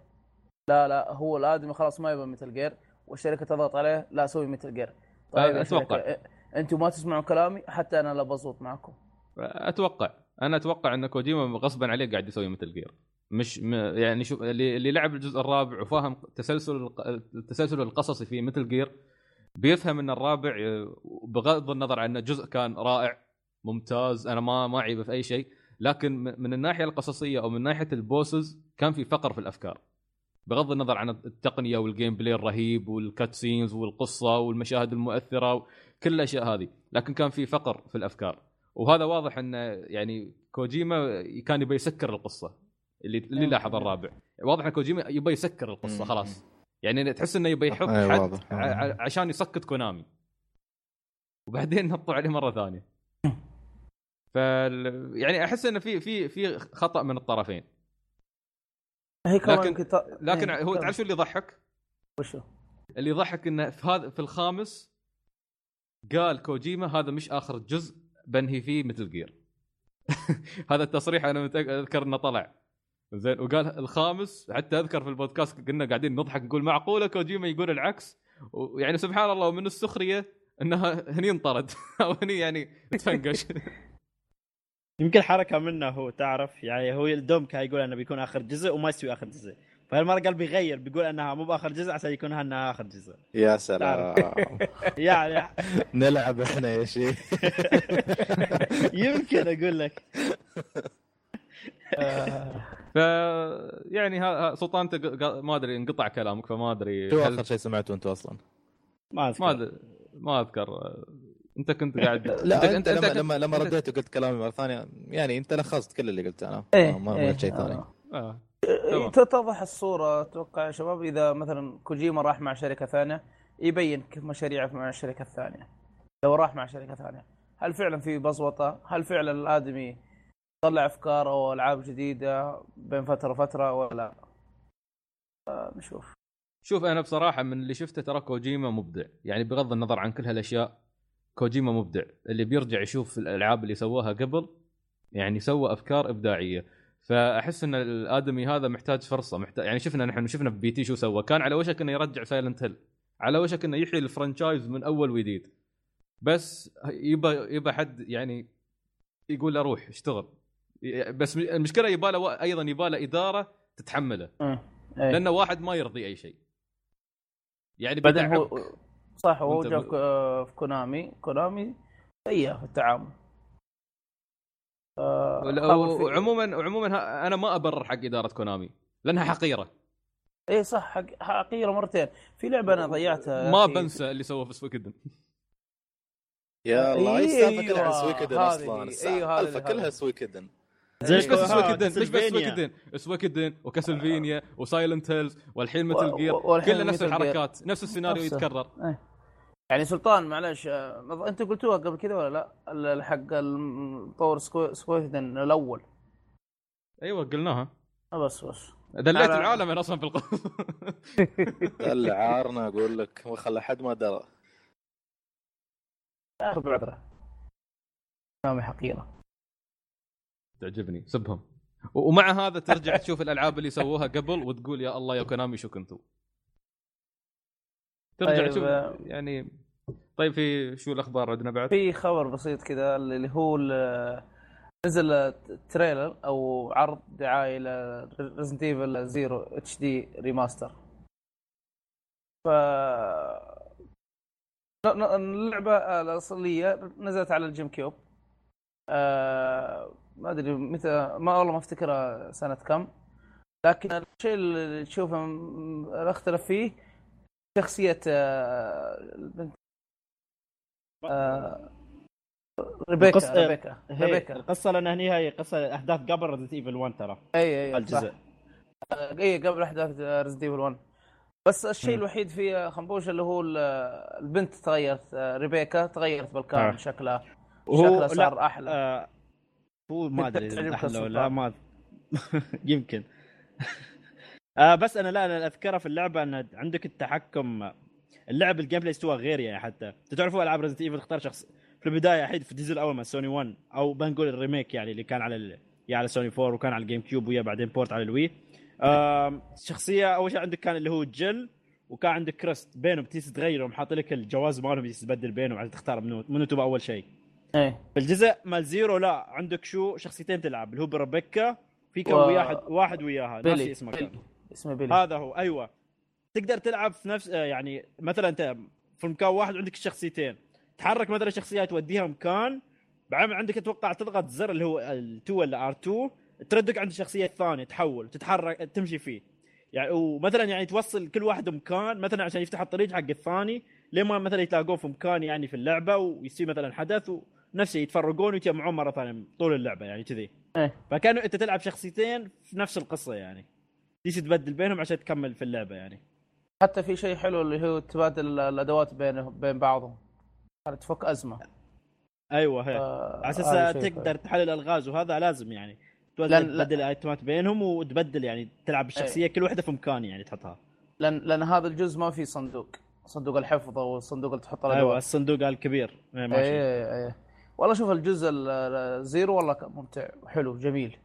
لا لا، هو الادمي خلاص ما يبغى مثل جير والشركه تضغط عليه لا سوي مثل جير. طيب اتوقع انتم ما تسمعوا كلامي حتى انا لا بزوط معكم. اتوقع انا اتوقع ان كوجيما غصبا عليه قاعد يسوي مثل جير، مش م... يعني شوف اللي لعب الجزء الرابع وفاهم تسلسل التسلسل القصصي في مثل جير بيفهم ان الرابع بغض النظر عن انه جزء كان رائع ممتاز انا ما ما عيبه في اي شيء، لكن من الناحيه القصصيه او من ناحيه البوسز كان في فقر في الافكار بغض النظر عن التقنيه والجيم بلاي الرهيب والكات سينز والقصه والمشاهد المؤثره وكل الاشياء هذه، لكن كان في فقر في الافكار. وهذا واضح انه يعني كوجيما كان يبي يسكر القصه اللي اللي لاحظ الرابع. واضح ان كوجيما يبي يسكر القصه خلاص، يعني تحس انه يبي يحط حد عشان يسكت كونامي، وبعدين نطوا عليه مره ثانيه. ف يعني احس انه في في في خطا من الطرفين. لكن لكن هو تعرف شو اللي ضحك؟ وشو اللي ضحك؟ انه في هذا في الخامس قال كوجيما هذا مش اخر جزء بنهي فيه مثل جير. هذا التصريح انا متأكد اذكر انه طلع زين، وقال الخامس. حتى اذكر في البودكاست كنا قاعدين نضحك نقول معقوله كوجيما يقول العكس، ويعني سبحان الله ومن السخريه انها هني انطرد او هني يعني تفنقش. يمكن حركه منه هو، تعرف يعني هو الدوم كان يقول انه بيكون اخر جزء وما يسوي اخر جزء، فالمره قال بيغير بيقول انها مو باخر جزء عشان يكون انها اخر جزء. يا سلام. يعني نلعب احنا يا شيخ. يمكن اقول لك. ف يعني ها سلطان انت ما ادري انقطع كلامك، فما ادري شو اخر شيء سمعته انت اصلا؟ ما اذكر ما أدري. ما اذكر انت كنت قاعد لا انت انت لما لما رديت وقلت كلامي مره ثانيه، يعني انت لخصت كل اللي قلته انا، ما قلت شيء ثاني. تتضح الصورة أتوقع يا شباب إذا مثلا كوجيما راح مع شركة ثانية يبين كيف مشاريعه مع الشركة الثانية. لو راح مع شركة ثانية هل فعلا في بصوتة؟ هل فعلا الآدمي طلع أفكار أو ألعاب جديدة بين فترة وفترة ولا نشوف؟ شوف أنا بصراحة من اللي شفته ترى كوجيما مبدع، يعني بغض النظر عن كل هالأشياء كوجيما مبدع. اللي بيرجع يشوف الألعاب اللي سواها قبل يعني سوى أفكار إبداعية، فأحس إن الآدمي هذا محتاج فرصة محتاج. يعني شفنا نحن شفنا في بي تي شو سوى، كان على وشك إنه يرجع سايلنت هيل، على وشك إنه يحيي الفرنشايز من أول وجديد، بس يبقى يبقى حد يعني يقول له روح اشتغل. بس المشكلة يباله أيضا يباله إدارة تتحمله، لأنه واحد ما يرضي أي شيء يعني بدعمك. صح، هو جاب في كونامي كونامي أيه في التعامل. عموما عموما انا ما ابرر حق اداره كونامي لانها حقيره. اي صح، حقيره مرتين. في لعبه انا ضيعتها ما بنسى اللي سووه في سويكدن. يا الله يسامحك على سويكدن اصلا، السالفه كلها سويكدن. مش بس سويكدن مش بس سويكدن سويكدن وكاسلفينيا وسايلنت هيلز والحين مثل جير، كلها نفس الحركات نفس السيناريو يتكرر. يعني سلطان معلش انت قلتوها قبل كذا ولا لا؟ الحق المطور سكويدن الاول. ايوه قلناها. بس بس دليت على... العالم انا اصلا في القصه. دل عارنا اقول لك وخلى حد ما درى. اخذ عذره نامي حقيره تعجبني سبهم. ومع هذا ترجع تشوف الالعاب اللي سووها قبل وتقول يا الله يا كونامي شو كنتوا. ترجع طيب. شوف يعني طيب في شو الاخبار عندنا بعد؟ في خبر بسيط كذا اللي هو نزل تريلر او عرض دعايه لريزنت ايفل زيرو اتش دي ريماستر. ف اللعبه الاصليه نزلت على الجيم كيوب أه... ما ادري متى، ما والله ما افتكرها سنه كم، لكن الشيء اللي تشوفه اختلف فيه شخصية البنت آه ريبيكا. القصة ريبيكا. ريبيكا. القصة لأن هني هي قصة أحداث قبل ريزنت إيفل واحد ترى. أي أي الجزء. أي قبل أحداث ريزنت إيفل واحد. بس الشيء م. الوحيد في خنبوشة اللي هو البنت تغيرت، ريبيكا تغيرت بالكامل آه. شكلها. شكلها صار أحلى. آه هو ما أدري أحلى ولا ما يمكن. آه بس انا لا انا اذكره في اللعبه ان عندك التحكم، اللعب الجيم بلاي استوى غير. يعني حتى تعرفوا العاب ريزنت ايفل اختار شخص في البدايه حيد في الجزء الاول مع سوني واحد او بنقول الريميك يعني اللي كان على ال... يعني على سوني أربعة وكان على الجيم كيوب ويا بعدين بورت على الوي. آه شخصيه اول شيء عندك كان اللي هو جيل، وكان عندك كريست بينهم تيس تغيرهم، حاط لك الجواز مالهم يتبدل بينهم عشان تختار منو منو تبغى اول شيء. ايه في الجزء مال زيرو لا عندك شو شخصيتين تلعب اللي هو بريبيكا في كم و... واحد واحد وياها ناسي اسمه كان. اسمه بيلي. هذا هو ايوه. تقدر تلعب في نفس يعني مثلا انت في مكان واحد عندك الشخصيتين، تحرك مثلا شخصيه توديها مكان بعد عندك اتوقع تضغط زر اللي هو ال2 ولا ار2 تردك عند الشخصيه الثانيه تحول تتحرك تمشي فيه يعني. ومثلا يعني توصل كل واحد مكان مثلا عشان يفتح الطريق حق الثاني لما مثلا يتلاقون في مكان يعني في اللعبه ويصير مثلا حدث نفسه يتفرقون ويتجمعون مره ثانيه طول اللعبه يعني كذي إيه؟ فكانوا انت تلعب شخصيتين في نفس القصه يعني ليش تبدل بينهم عشان تكمل في اللعبه يعني. حتى في شيء حلو اللي هو تبادل الادوات بينهم بين بعضهم عشان تفك ازمه. ايوه هي آه على اساس تقدر تحلل الغاز وهذا لازم يعني تبدل ايتمات بينهم وتبدل يعني تلعب الشخصيه أيه. كل واحده في مكان يعني تحطها لان لان هذا الجزء ما في صندوق صندوق الحفظ او الصندوق اللي تحط له ايوه الصندوق الكبير اي ما اي والله شوف الجزء الزيرو والله ممتع وحلو جميل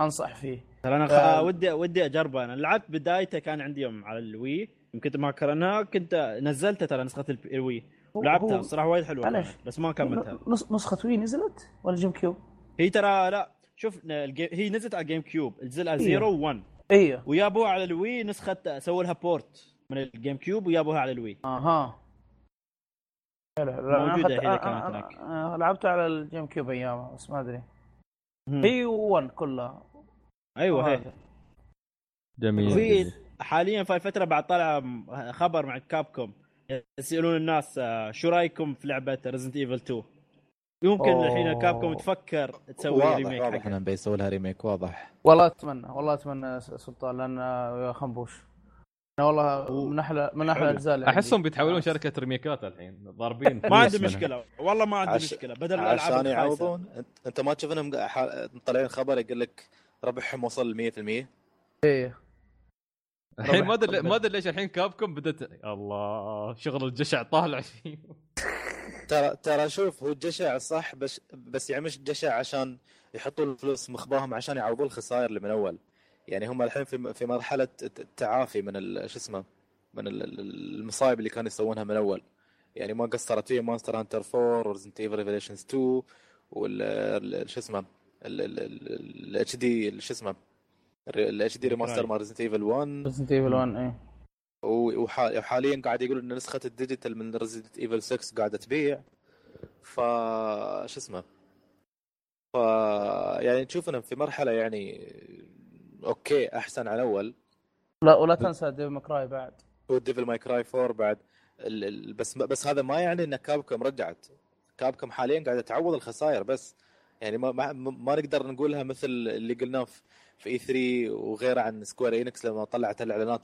انصح فيه ترى انا خ... ودي ودي اجربه. انا لعبت بدايته كان عندي يوم على الوي يمكن ما كرنها كنت نزلتها ترى نسخه الوي ولعبتها هو... صراحه وايد حلوه بس ما كملتها. نسخه وي نزلت ولا جيم كيوب هي ترى لا شوف الجي... هي نزلت على جيم كيوب الجزء زيرو وان ايوه ويابوها على الوي نسخه سووا لها بورت من الجيم كيوب ويابوها على الوي اها موجوده هي كانت هناك لعبتها على الجيم كيوب ايامها بس ما ادري هي وان كلها ايوه هي جميل. في حاليا في الفتره بعد طالع خبر مع كابكوم يسالون الناس شو رايكم في لعبه ريزنت ايفل اثنين يمكن الحين كابكوم تفكر تسوي ريميك حقها. احنا بنسوي لها ريميك واضح والله اتمنى والله اتمنى سلطان لان يا خنبوش انا والله من احلى من احلى اجزاء احسهم بيتحولون شركه ريميكات الحين ضاربين ما عندي مشكله والله ما عندي عش... مشكله بدل الالعاب يعوضون. انت ما تشوفهم طالعين خبر يقول لك ربحهم وصل مية بالمية ايه الحين ما ادري ما ادري ليش الحين كابكم بدت الله شغل الجشع طالع فيه ترى ترى شوف هو الجشع صح بس بس يعني مش الجشع عشان يحطوا الفلوس مخباهم عشان يعوضوا الخسائر اللي من اول يعني هم الحين في في مرحله التعافي من شو اسمه من المصايب اللي كانوا يسوونها من اول يعني ما قصرت فيه مونستر هانتر فور وريزنت ايفل ريفيليشنز تو وال شو اسمه الاتش دي شو اسمه الاتش دي ريماستر مال ريزنت ايفل واحد ريزنت ايفل واحد اي وحاليا قاعد يقولوا ان نسخه الديجيتال من ريزنت ايفل ستة قاعده تبيع ف شو اسمه ف يعني تشوفنا في مرحله يعني اوكي احسن على الاول. لا ولا تنسى ديفل ماكراي بعد وديفل ماكراي فور بعد ال... ال... بس بس هذا ما يعني ان كابكم رجعت. كابكم حاليا قاعده تعوض الخسائر بس يعني ما ما, ما نقدر نقولها مثل اللي قلناه في... في اي ثري وغيره عن سكوير اينكس لما طلعت الاعلانات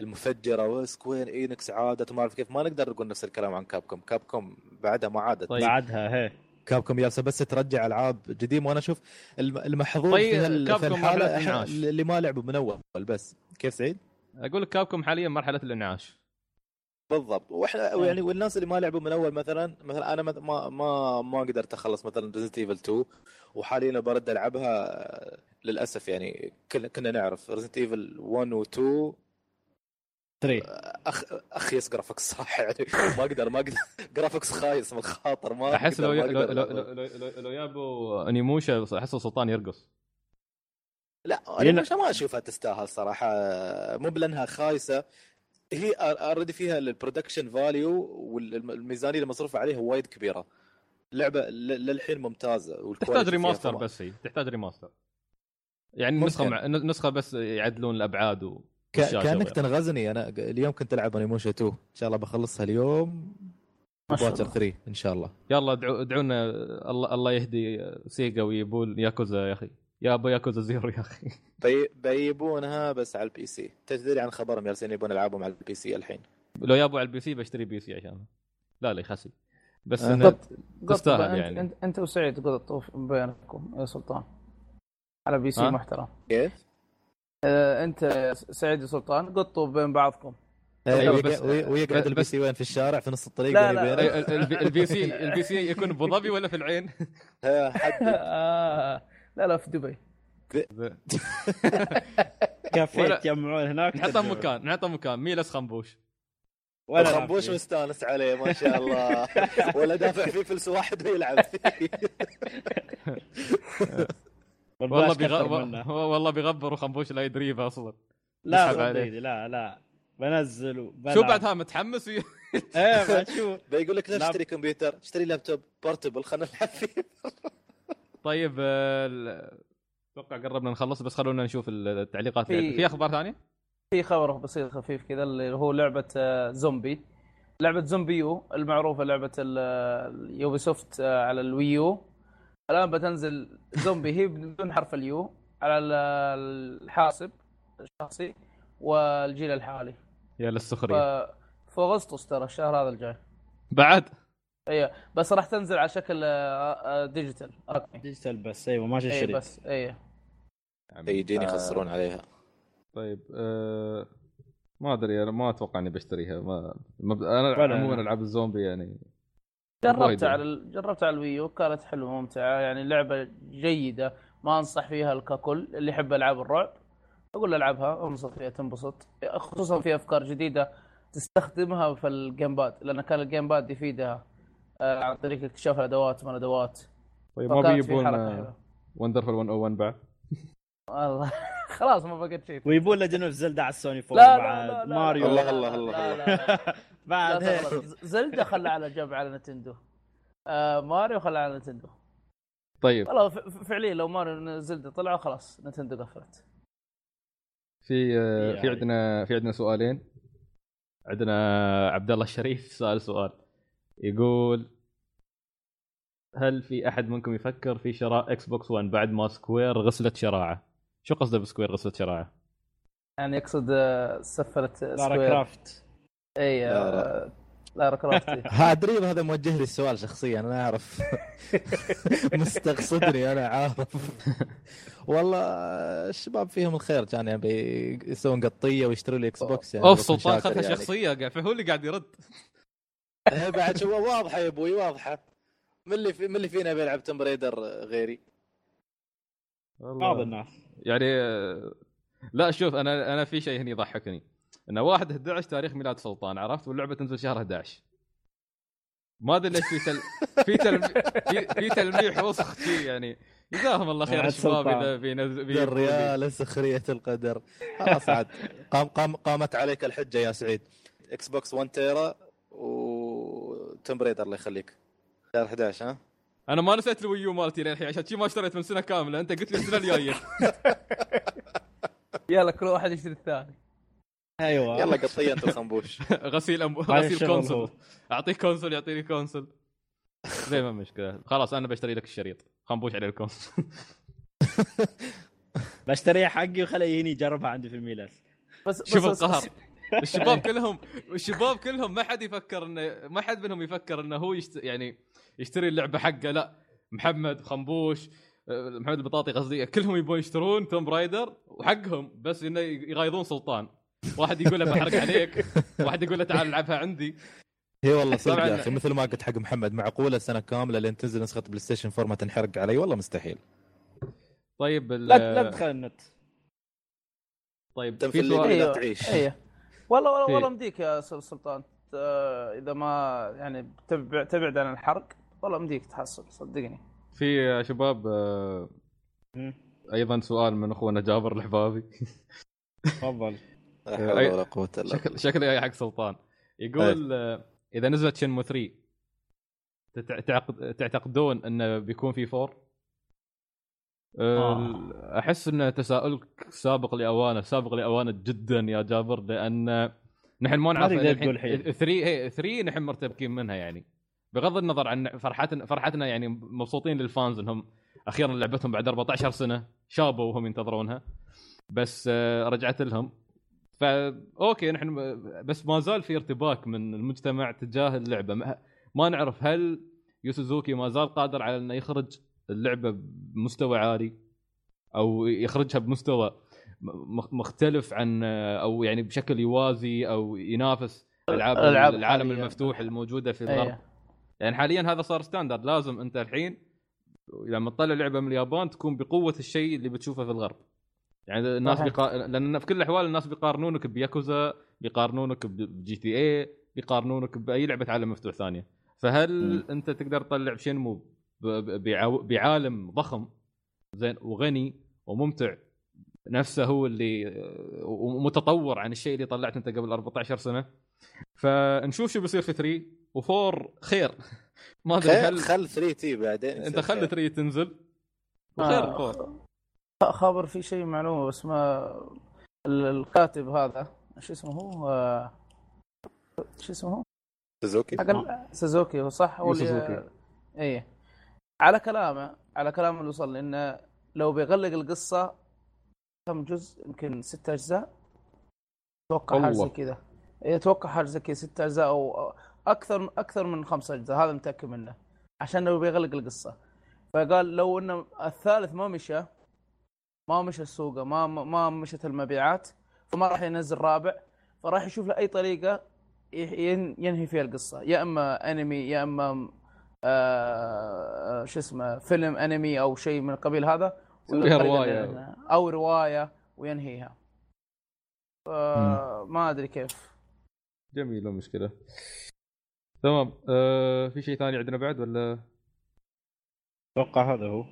المفجره وسكوير اينكس عادت ما اعرف كيف ما نقدر نقول نفس الكلام عن كابكم. كابكم بعدها ما عادت طيب. بعدها هي كابكم جالسه بس ترجع العاب جديده وانا اشوف المحظوظ طيب في هالحاله اللي ما لعبوا من اول بس كيف سعيد اقول لك كابكم حاليا مرحله الانعاش بالضبط واحنا يعني والناس اللي ما لعبوا من اول مثلا مثلا انا ما ما ما قدرت اخلص مثلا ريزنت ايفل اثنين وحاليا برد العبها للاسف يعني كنا نعرف ريزنت ايفل واحد و اثنين ثلاثة اخ اخيس جرافيكس صح يعني ما اقدر ما اقدر جرافيكس خايس من الخاطر ما احس لو لو لو, لو, لو يابو انيموشا احسه سلطان يرقص لا انيموشا ما اشوفها تستاهل صراحه مو بلانها خايسه هي اوريدي فيها البرودكشن فاليو والميزانيه المصروفه عليها وايد كبيره. اللعبه للحين ممتازه تحتاج ريماستر بس هي تحتاج ريماستر يعني ممكن. نسخه مع... نسخه بس يعدلون الابعاد و ك... كانك تنغزني. انا اليوم كنت العب انيموشا اثنين ان شاء الله بخلصها اليوم وباتر ثلاثة ان شاء الله يلا ادعوا ادعونا الله الله يهدي سيجا ويبول ياكوزا يا اخي يا ابو ياكوزا زيرو يا اخي بي... بيبونها بس على البي سي تدري عن خبرهم يرسلون يبون العابهم على البي سي الحين لو يابوا على البي سي بشتري بي سي عشان لا لا يخسي بس أه. انت تستاهل يعني انت انت وسعيد قلت بينكم يا سلطان على بي سي أه؟ محترم كيف آه، انت سعيد وسلطان قطوا بين بعضكم ايوه ويقعد البي سي وين في الشارع في نص الطريق لا لا البي سي البي سي يكون في ابو ظبي ولا في العين حد لا لا في دبي كافيه يجمعون هناك نعطي مكان نعطي مكان ميلس خنبوش ولا خنبوش مستانس عليه ما شاء الله ولا دافع فيه فلس واحد ويلعب فيه والله بيغبر والله بيغبر وخنبوش لا يدريبها اصلا لا لا لا بنزله شو بعدها متحمس ايه ما شو بيقول لك لا اشتري كمبيوتر اشتري لابتوب بورتبل خلينا نلعب فيه طيب اتوقع قربنا نخلص بس خلونا نشوف التعليقات. في اخبار ثانيه في خبر بسيط خفيف كذا اللي هو لعبه زومبي لعبة زومبيو المعروفة لعبة اليوبيسوفت على الويو، الآن بتنزل زومبي هي بدون حرف اليو على الحاسب الشخصي والجيل الحالي. يا للسخرية. في أغسطس ترى الشهر هذا الجاي. بعد؟ ايه بس راح تنزل على شكل ديجيتال. ديجيتال بس ايوه ما شيء شريط. ايه بس ايه. يدين يخسرون عليها. طيب أه... ما ادري انا ما اتوقع اني بشتريها ما مب... انا عموما العب الزومبي يعني جربتها على جربتها على الويو كانت حلوه وممتعه يعني لعبه جيده ما انصح فيها الككل اللي يحب العاب الرعب اقول له العبها انصح فيها تنبسط خصوصا في افكار جديده تستخدمها في الجيم باد لان كان الجيم باد يفيدها عن طريق اكتشاف الادوات من ادوات. طيب ما بيبون وندرفل مية وواحد بعد والله خلاص ما بقيت شيء ويبون له جنوب زلدة على السوني فور بعد ماريو الله الله الله بعد زلدة خلى على جنب على نتندو آه ماريو خلى على نتندو. طيب والله فعليا لو ماريو زلدة طلعوا خلاص نتندو قفلت. في آه في عندنا في عندنا سؤالين. عندنا عبد الله الشريف سأل سؤال يقول هل في احد منكم يفكر في شراء اكس بوكس وان بعد ما سكوير غسلت شراعه؟ شو قصده بسكوير غسلت شراعه؟ يعني اقصد سفرت سكوير لارا كرافت. اي لارا كرافت هادريب هذا موجه لي السؤال شخصيا انا اعرف مستقصدني انا عارف والله الشباب فيهم الخير كان يعني بيسوون قطيه ويشتروا لي اكس بوكس يعني اوف سلطان خذها يعني. شخصيه قاعد فهو اللي قاعد يرد بعد شو واضحه يا ابوي واضحه من اللي في من اللي فينا بيلعب توم برايدر غيري بعض الناس يعني. لا شوف انا انا في شيء هنا يضحكني انه واحد إحدى عشر تاريخ ميلاد سلطان عرفت واللعبه تنزل شهر إحدى عشر ما ادري ليش في تل... في تل... في, في تلميح وسخ يعني جزاهم الله خير الشباب اذا في الريال سخريه القدر خلاص عاد قام قام قامت عليك الحجه يا سعيد اكس بوكس واحد تيرا وتوم برايدر الله يخليك إحدى عشر ها انا ما نسيت الويو مالتي للحين عشان شي ما اشتريت من سنه كامله انت قلت لي السنه الجايه يلا كل واحد يشتري الثاني ايوه يلا قطيه انت الخنبوش غسيل أم... غسيل كونسول اعطيك كونسول يعطيني كونسول زي ما مشكله خلاص انا بشتري لك الشريط خنبوش على الكونسول بشتريه حقي وخليه هني يجربها عندي في الميلاد بس شوف القهر الشباب كلهم الشباب كلهم ما حد يفكر انه ما حد منهم يفكر انه هو يشت... يعني يشتري اللعبه حقه لا محمد خنبوش محمد البطاطي قصدي كلهم يبون يشترون توم برايدر وحقهم بس انه يغايضون سلطان واحد يقول له بحرق عليك واحد يقول له تعال العبها عندي هي والله صدق يا اخي مثل ما قلت حق محمد معقوله سنه كامله لين تنزل نسخه بلاي ستيشن فور ما تنحرق علي والله مستحيل. طيب ال... لا لا تدخل النت طيب في لا تعيش ايه والله والله والله مديك يا سلطان اذا ما يعني تبعد عن الحرق والله مديك تحصل صدقني. في شباب ايضا سؤال من اخونا جابر الحبابي تفضل شكل شكله اي حق سلطان يقول اذا نزلت شنمو ثري تعتقدون انه بيكون في فور؟ أحس أن تساؤلك سابق لأوانه سابق لأوانه جدا يا جابر لأن نحن ما نعرف ثري ثري نحن مرتبكين منها يعني بغض النظر عن فرحتنا فرحتنا يعني مبسوطين للفانز أنهم أخيرا لعبتهم بعد أربعة عشر سنة شابوا وهم ينتظرونها بس رجعت لهم فا أوكي نحن بس ما زال في ارتباك من المجتمع تجاه اللعبة ما نعرف هل يوسوزوكي ما زال قادر على أنه يخرج اللعبة بمستوى عالي أو يخرجها بمستوى مختلف عن أو يعني بشكل يوازي أو ينافس ألعاب العالم حالياً. المفتوح الموجودة في الغرب أيه. يعني حاليا هذا صار ستاندرد لازم أنت الحين لما تطلع لعبة من اليابان تكون بقوة الشيء اللي بتشوفه في الغرب يعني الناس بقا... لأن في كل الأحوال الناس بيقارنونك بياكوزا بيقارنونك بجي تي اي بيقارنونك بأي لعبة عالم مفتوح ثانية فهل م. أنت تقدر تطلع بشينمو بعالم ضخم زين وغني وممتع نفسه هو اللي ومتطور عن الشيء اللي طلعت انت قبل أربعة عشر سنة فنشوف شو بيصير في ثري وفور خير ما ادري هل خل ثري تي بعدين انت خل ثري تنزل وخير آه. فور خبر في شيء معلومه بس ما الكاتب هذا شو اسمه هو شو اسمه سوزوكي سوزوكي هو صح ولا ايه؟ على كلامه على كلامه اللي وصل انه لو بيغلق القصه كم جزء يمكن ستة اجزاء اتوقع حاجه كذا اتوقع حاجه كذا ستة اجزاء او اكثر اكثر من خمسة اجزاء هذا متاكد منه عشان لو بيغلق القصه. فقال لو ان الثالث ما مشى ما مشى السوق ما ما مشت المبيعات فما راح ينزل رابع فراح يشوف له اي طريقه ينهي فيها القصه يا اما انمي يا اما آه شو اسمه فيلم انمي او شيء من القبيل هذا رواية. او روايه وينهيها آه ما ادري كيف. جميل مشكله تمام. آه في شيء ثاني عندنا بعد ولا اتوقع هذا هو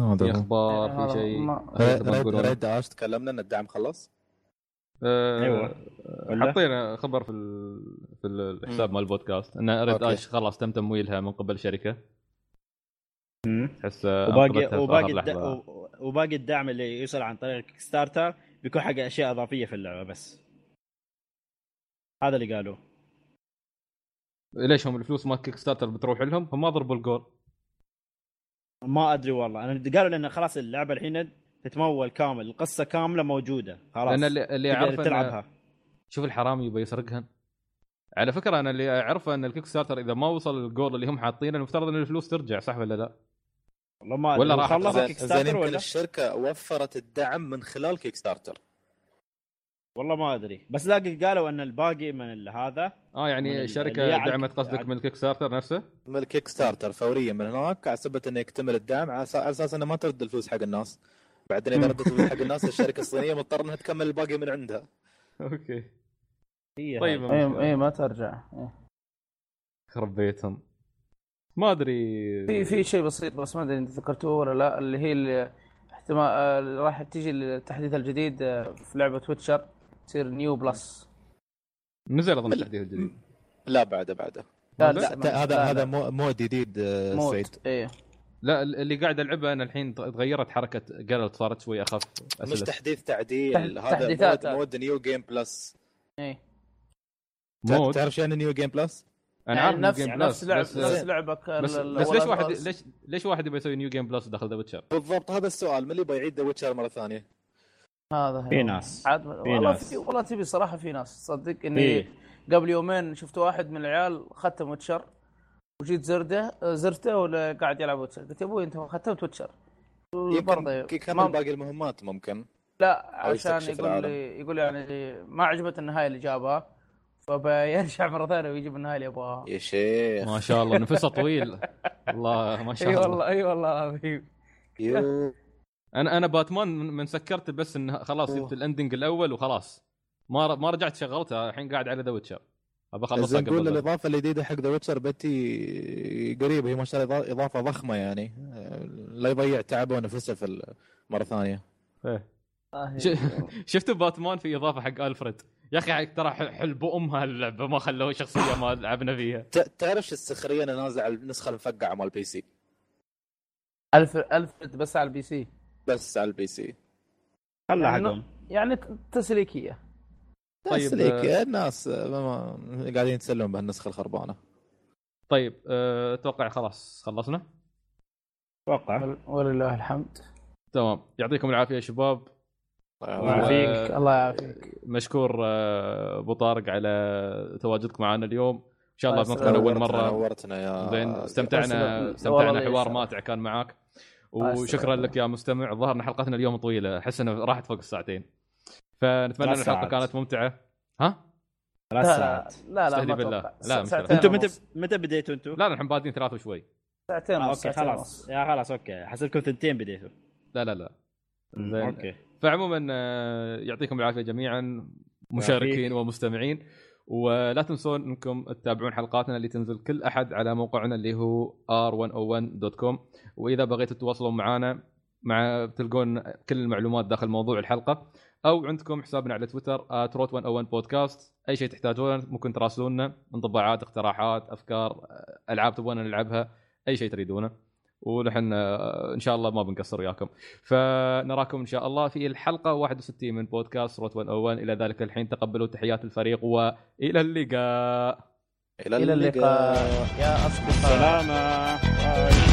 هذا اخبار في هذا شيء ما ريد عاش تكلمنا ان الدعم خلص آه ايوه حطينا خبر في في الحساب مال البودكاست ان ريد عاش خلص تم تمويلها من قبل شركه تحس وباقي وباقي الد... وباقي الدعم اللي يوصل عن طريق كيك ستارتر بيكون حق اشياء اضافيه في اللعبه بس هذا اللي قالوه. ليش هم الفلوس مال كيك ستارتر بتروح لهم؟ هم ما ضربوا الجول ما ادري والله. انا قالوا لنا خلاص اللعبه الحين تتمول كامل القصه كامله موجوده خلاص انا اللي اعرفه تلعبها. شوف الحرامي يبي يسرقها. على فكره انا اللي اعرفه ان الكيك ستارتر اذا ما وصل الجول اللي هم حاطينه المفترض ان الفلوس ترجع صح ولا لا؟ والله ما ولا راح خلص الكيك ستارتر ولا الشركه وفرت الدعم من خلال كيك ستارتر والله ما ادري بس لاقي قالوا ان الباقي من هذا اه يعني شركه دعمت قصدك من الكيك ستارتر نفسه من الكيك ستارتر فوريا من هناك على سبب انه يكتمل الدعم على اساس انه ما ترد الفلوس حق الناس. بعدين اذا ردت الفلوس حق الناس الشركه الصينيه مضطره انها تكمل الباقي من عندها. اوكي طيب اي ما ترجع خربيتهم ما ادري. في في شيء بسيط بس ما ادري انت ذكرتوه ولا لا اللي هي احتمال راح تيجي التحديث الجديد في لعبه ويتشر تصير نيو بلس. نزل اظن التحديث الجديد لا بعده بعده لا هذا هذا مو جديد سعيد ايه لا اللي قاعد العبها انا الحين تغيرت حركه قالت صارت شوي اخف مش تحديث تعديل هذا مود نيو جيم بلس ايه مود. تعرف شو يعني نيو جيم بلس؟ انا عارف نفس نفس لعبك بس, بس ليش واحد ليش ليش واحد يبي يسوي نيو جيم بلس داخل ذا ويتشر؟ بالضبط هذا السؤال. من اللي يبي يعيد ذا ويتشر مره ثانيه؟ هذا في ناس عاد والله في والله تبي صراحه في ناس تصدق اني قبل يومين شفت واحد من العيال ختم ويتشر وجيت زرده زرته ولا قاعد يلعب ويتشر قلت يا ابوي انت ختمت ويتشر برضه كمل باقي المهمات ممكن لا عشان يقول لي يقول يعني ما عجبت النهايه اللي جابها فبيرجع مره ثانيه ويجيب النهايه اللي يبغاها. يا شيخ ما شاء الله نفسه طويل الله ما شاء الله. اي والله اي والله حبيبي. انا انا باتمان من سكرت بس انه خلاص جبت الاندنج الاول وخلاص ما ما رجعت شغلتها الحين قاعد على ذا ويتشر ابى اخلصها قبل. نقول الاضافه الجديده حق ذا ويتشر بتي قريبه هي ما شاء الله اضافه ضخمه يعني لا يضيع تعبه ونفسه في مره ثانيه. شفتوا باتمان في اضافه حق ألفريد يا اخي ترى حلبوا امها اللعبه ما خلوه شخصيه ما لعبنا فيها. تعرف السخريه انا نازع النسخه المفقعه مال بي سي ألف ألفريد بس على البي سي بس على البي سي خلها حقهم يعني تسليكيه. طيب تسليكيه الناس قاعدين يتسلون بهالنسخه الخربانه. طيب اتوقع خلاص خلصنا اتوقع ولله الحمد. تمام يعطيكم العافيه يا شباب. الله يعافيك الله يعافيك. مشكور ابو طارق على تواجدك معنا اليوم ان شاء الله بنلقانا اول مره نورتنا يا زين. استمتعنا استمتعنا حوار ماتع كان معك وشكرا لك يا مستمع. ظهرنا حلقتنا اليوم طويله احس انها راحت فوق الساعتين فنتمنى ان الحلقه كانت ممتعه. ها ثلاث ساعات لا لا ما بالله لا انتم متى متى بديتوا انتم؟ لا نحن بادين ثلاثه وشوي ساعتين ونص. اوكي خلاص يا خلاص اوكي حسبكم ثنتين بديتوا لا لا لا زين اوكي. فعموما يعطيكم العافيه جميعا مشاركين ومستمعين ولا تنسون انكم تتابعون حلقاتنا اللي تنزل كل احد على موقعنا اللي هو آر وان أو ون دوت كوم واذا بغيتوا تتواصلون معنا مع تلقون كل المعلومات داخل موضوع الحلقه او عندكم حسابنا على تويتر آت روت ون أو ون بودكاست. اي شيء تحتاجونه ممكن تراسلونا انطباعات اقتراحات افكار العاب تبغون نلعبها اي شيء تريدونه ونحن ان شاء الله ما بنقصر وياكم. فنراكم ان شاء الله في الحلقه واحد وستين من بودكاست روت مية وواحد. الى ذلك الحين تقبلوا تحيات الفريق والى اللقاء. إلى اللقاء يا أصدقاء. سلامة.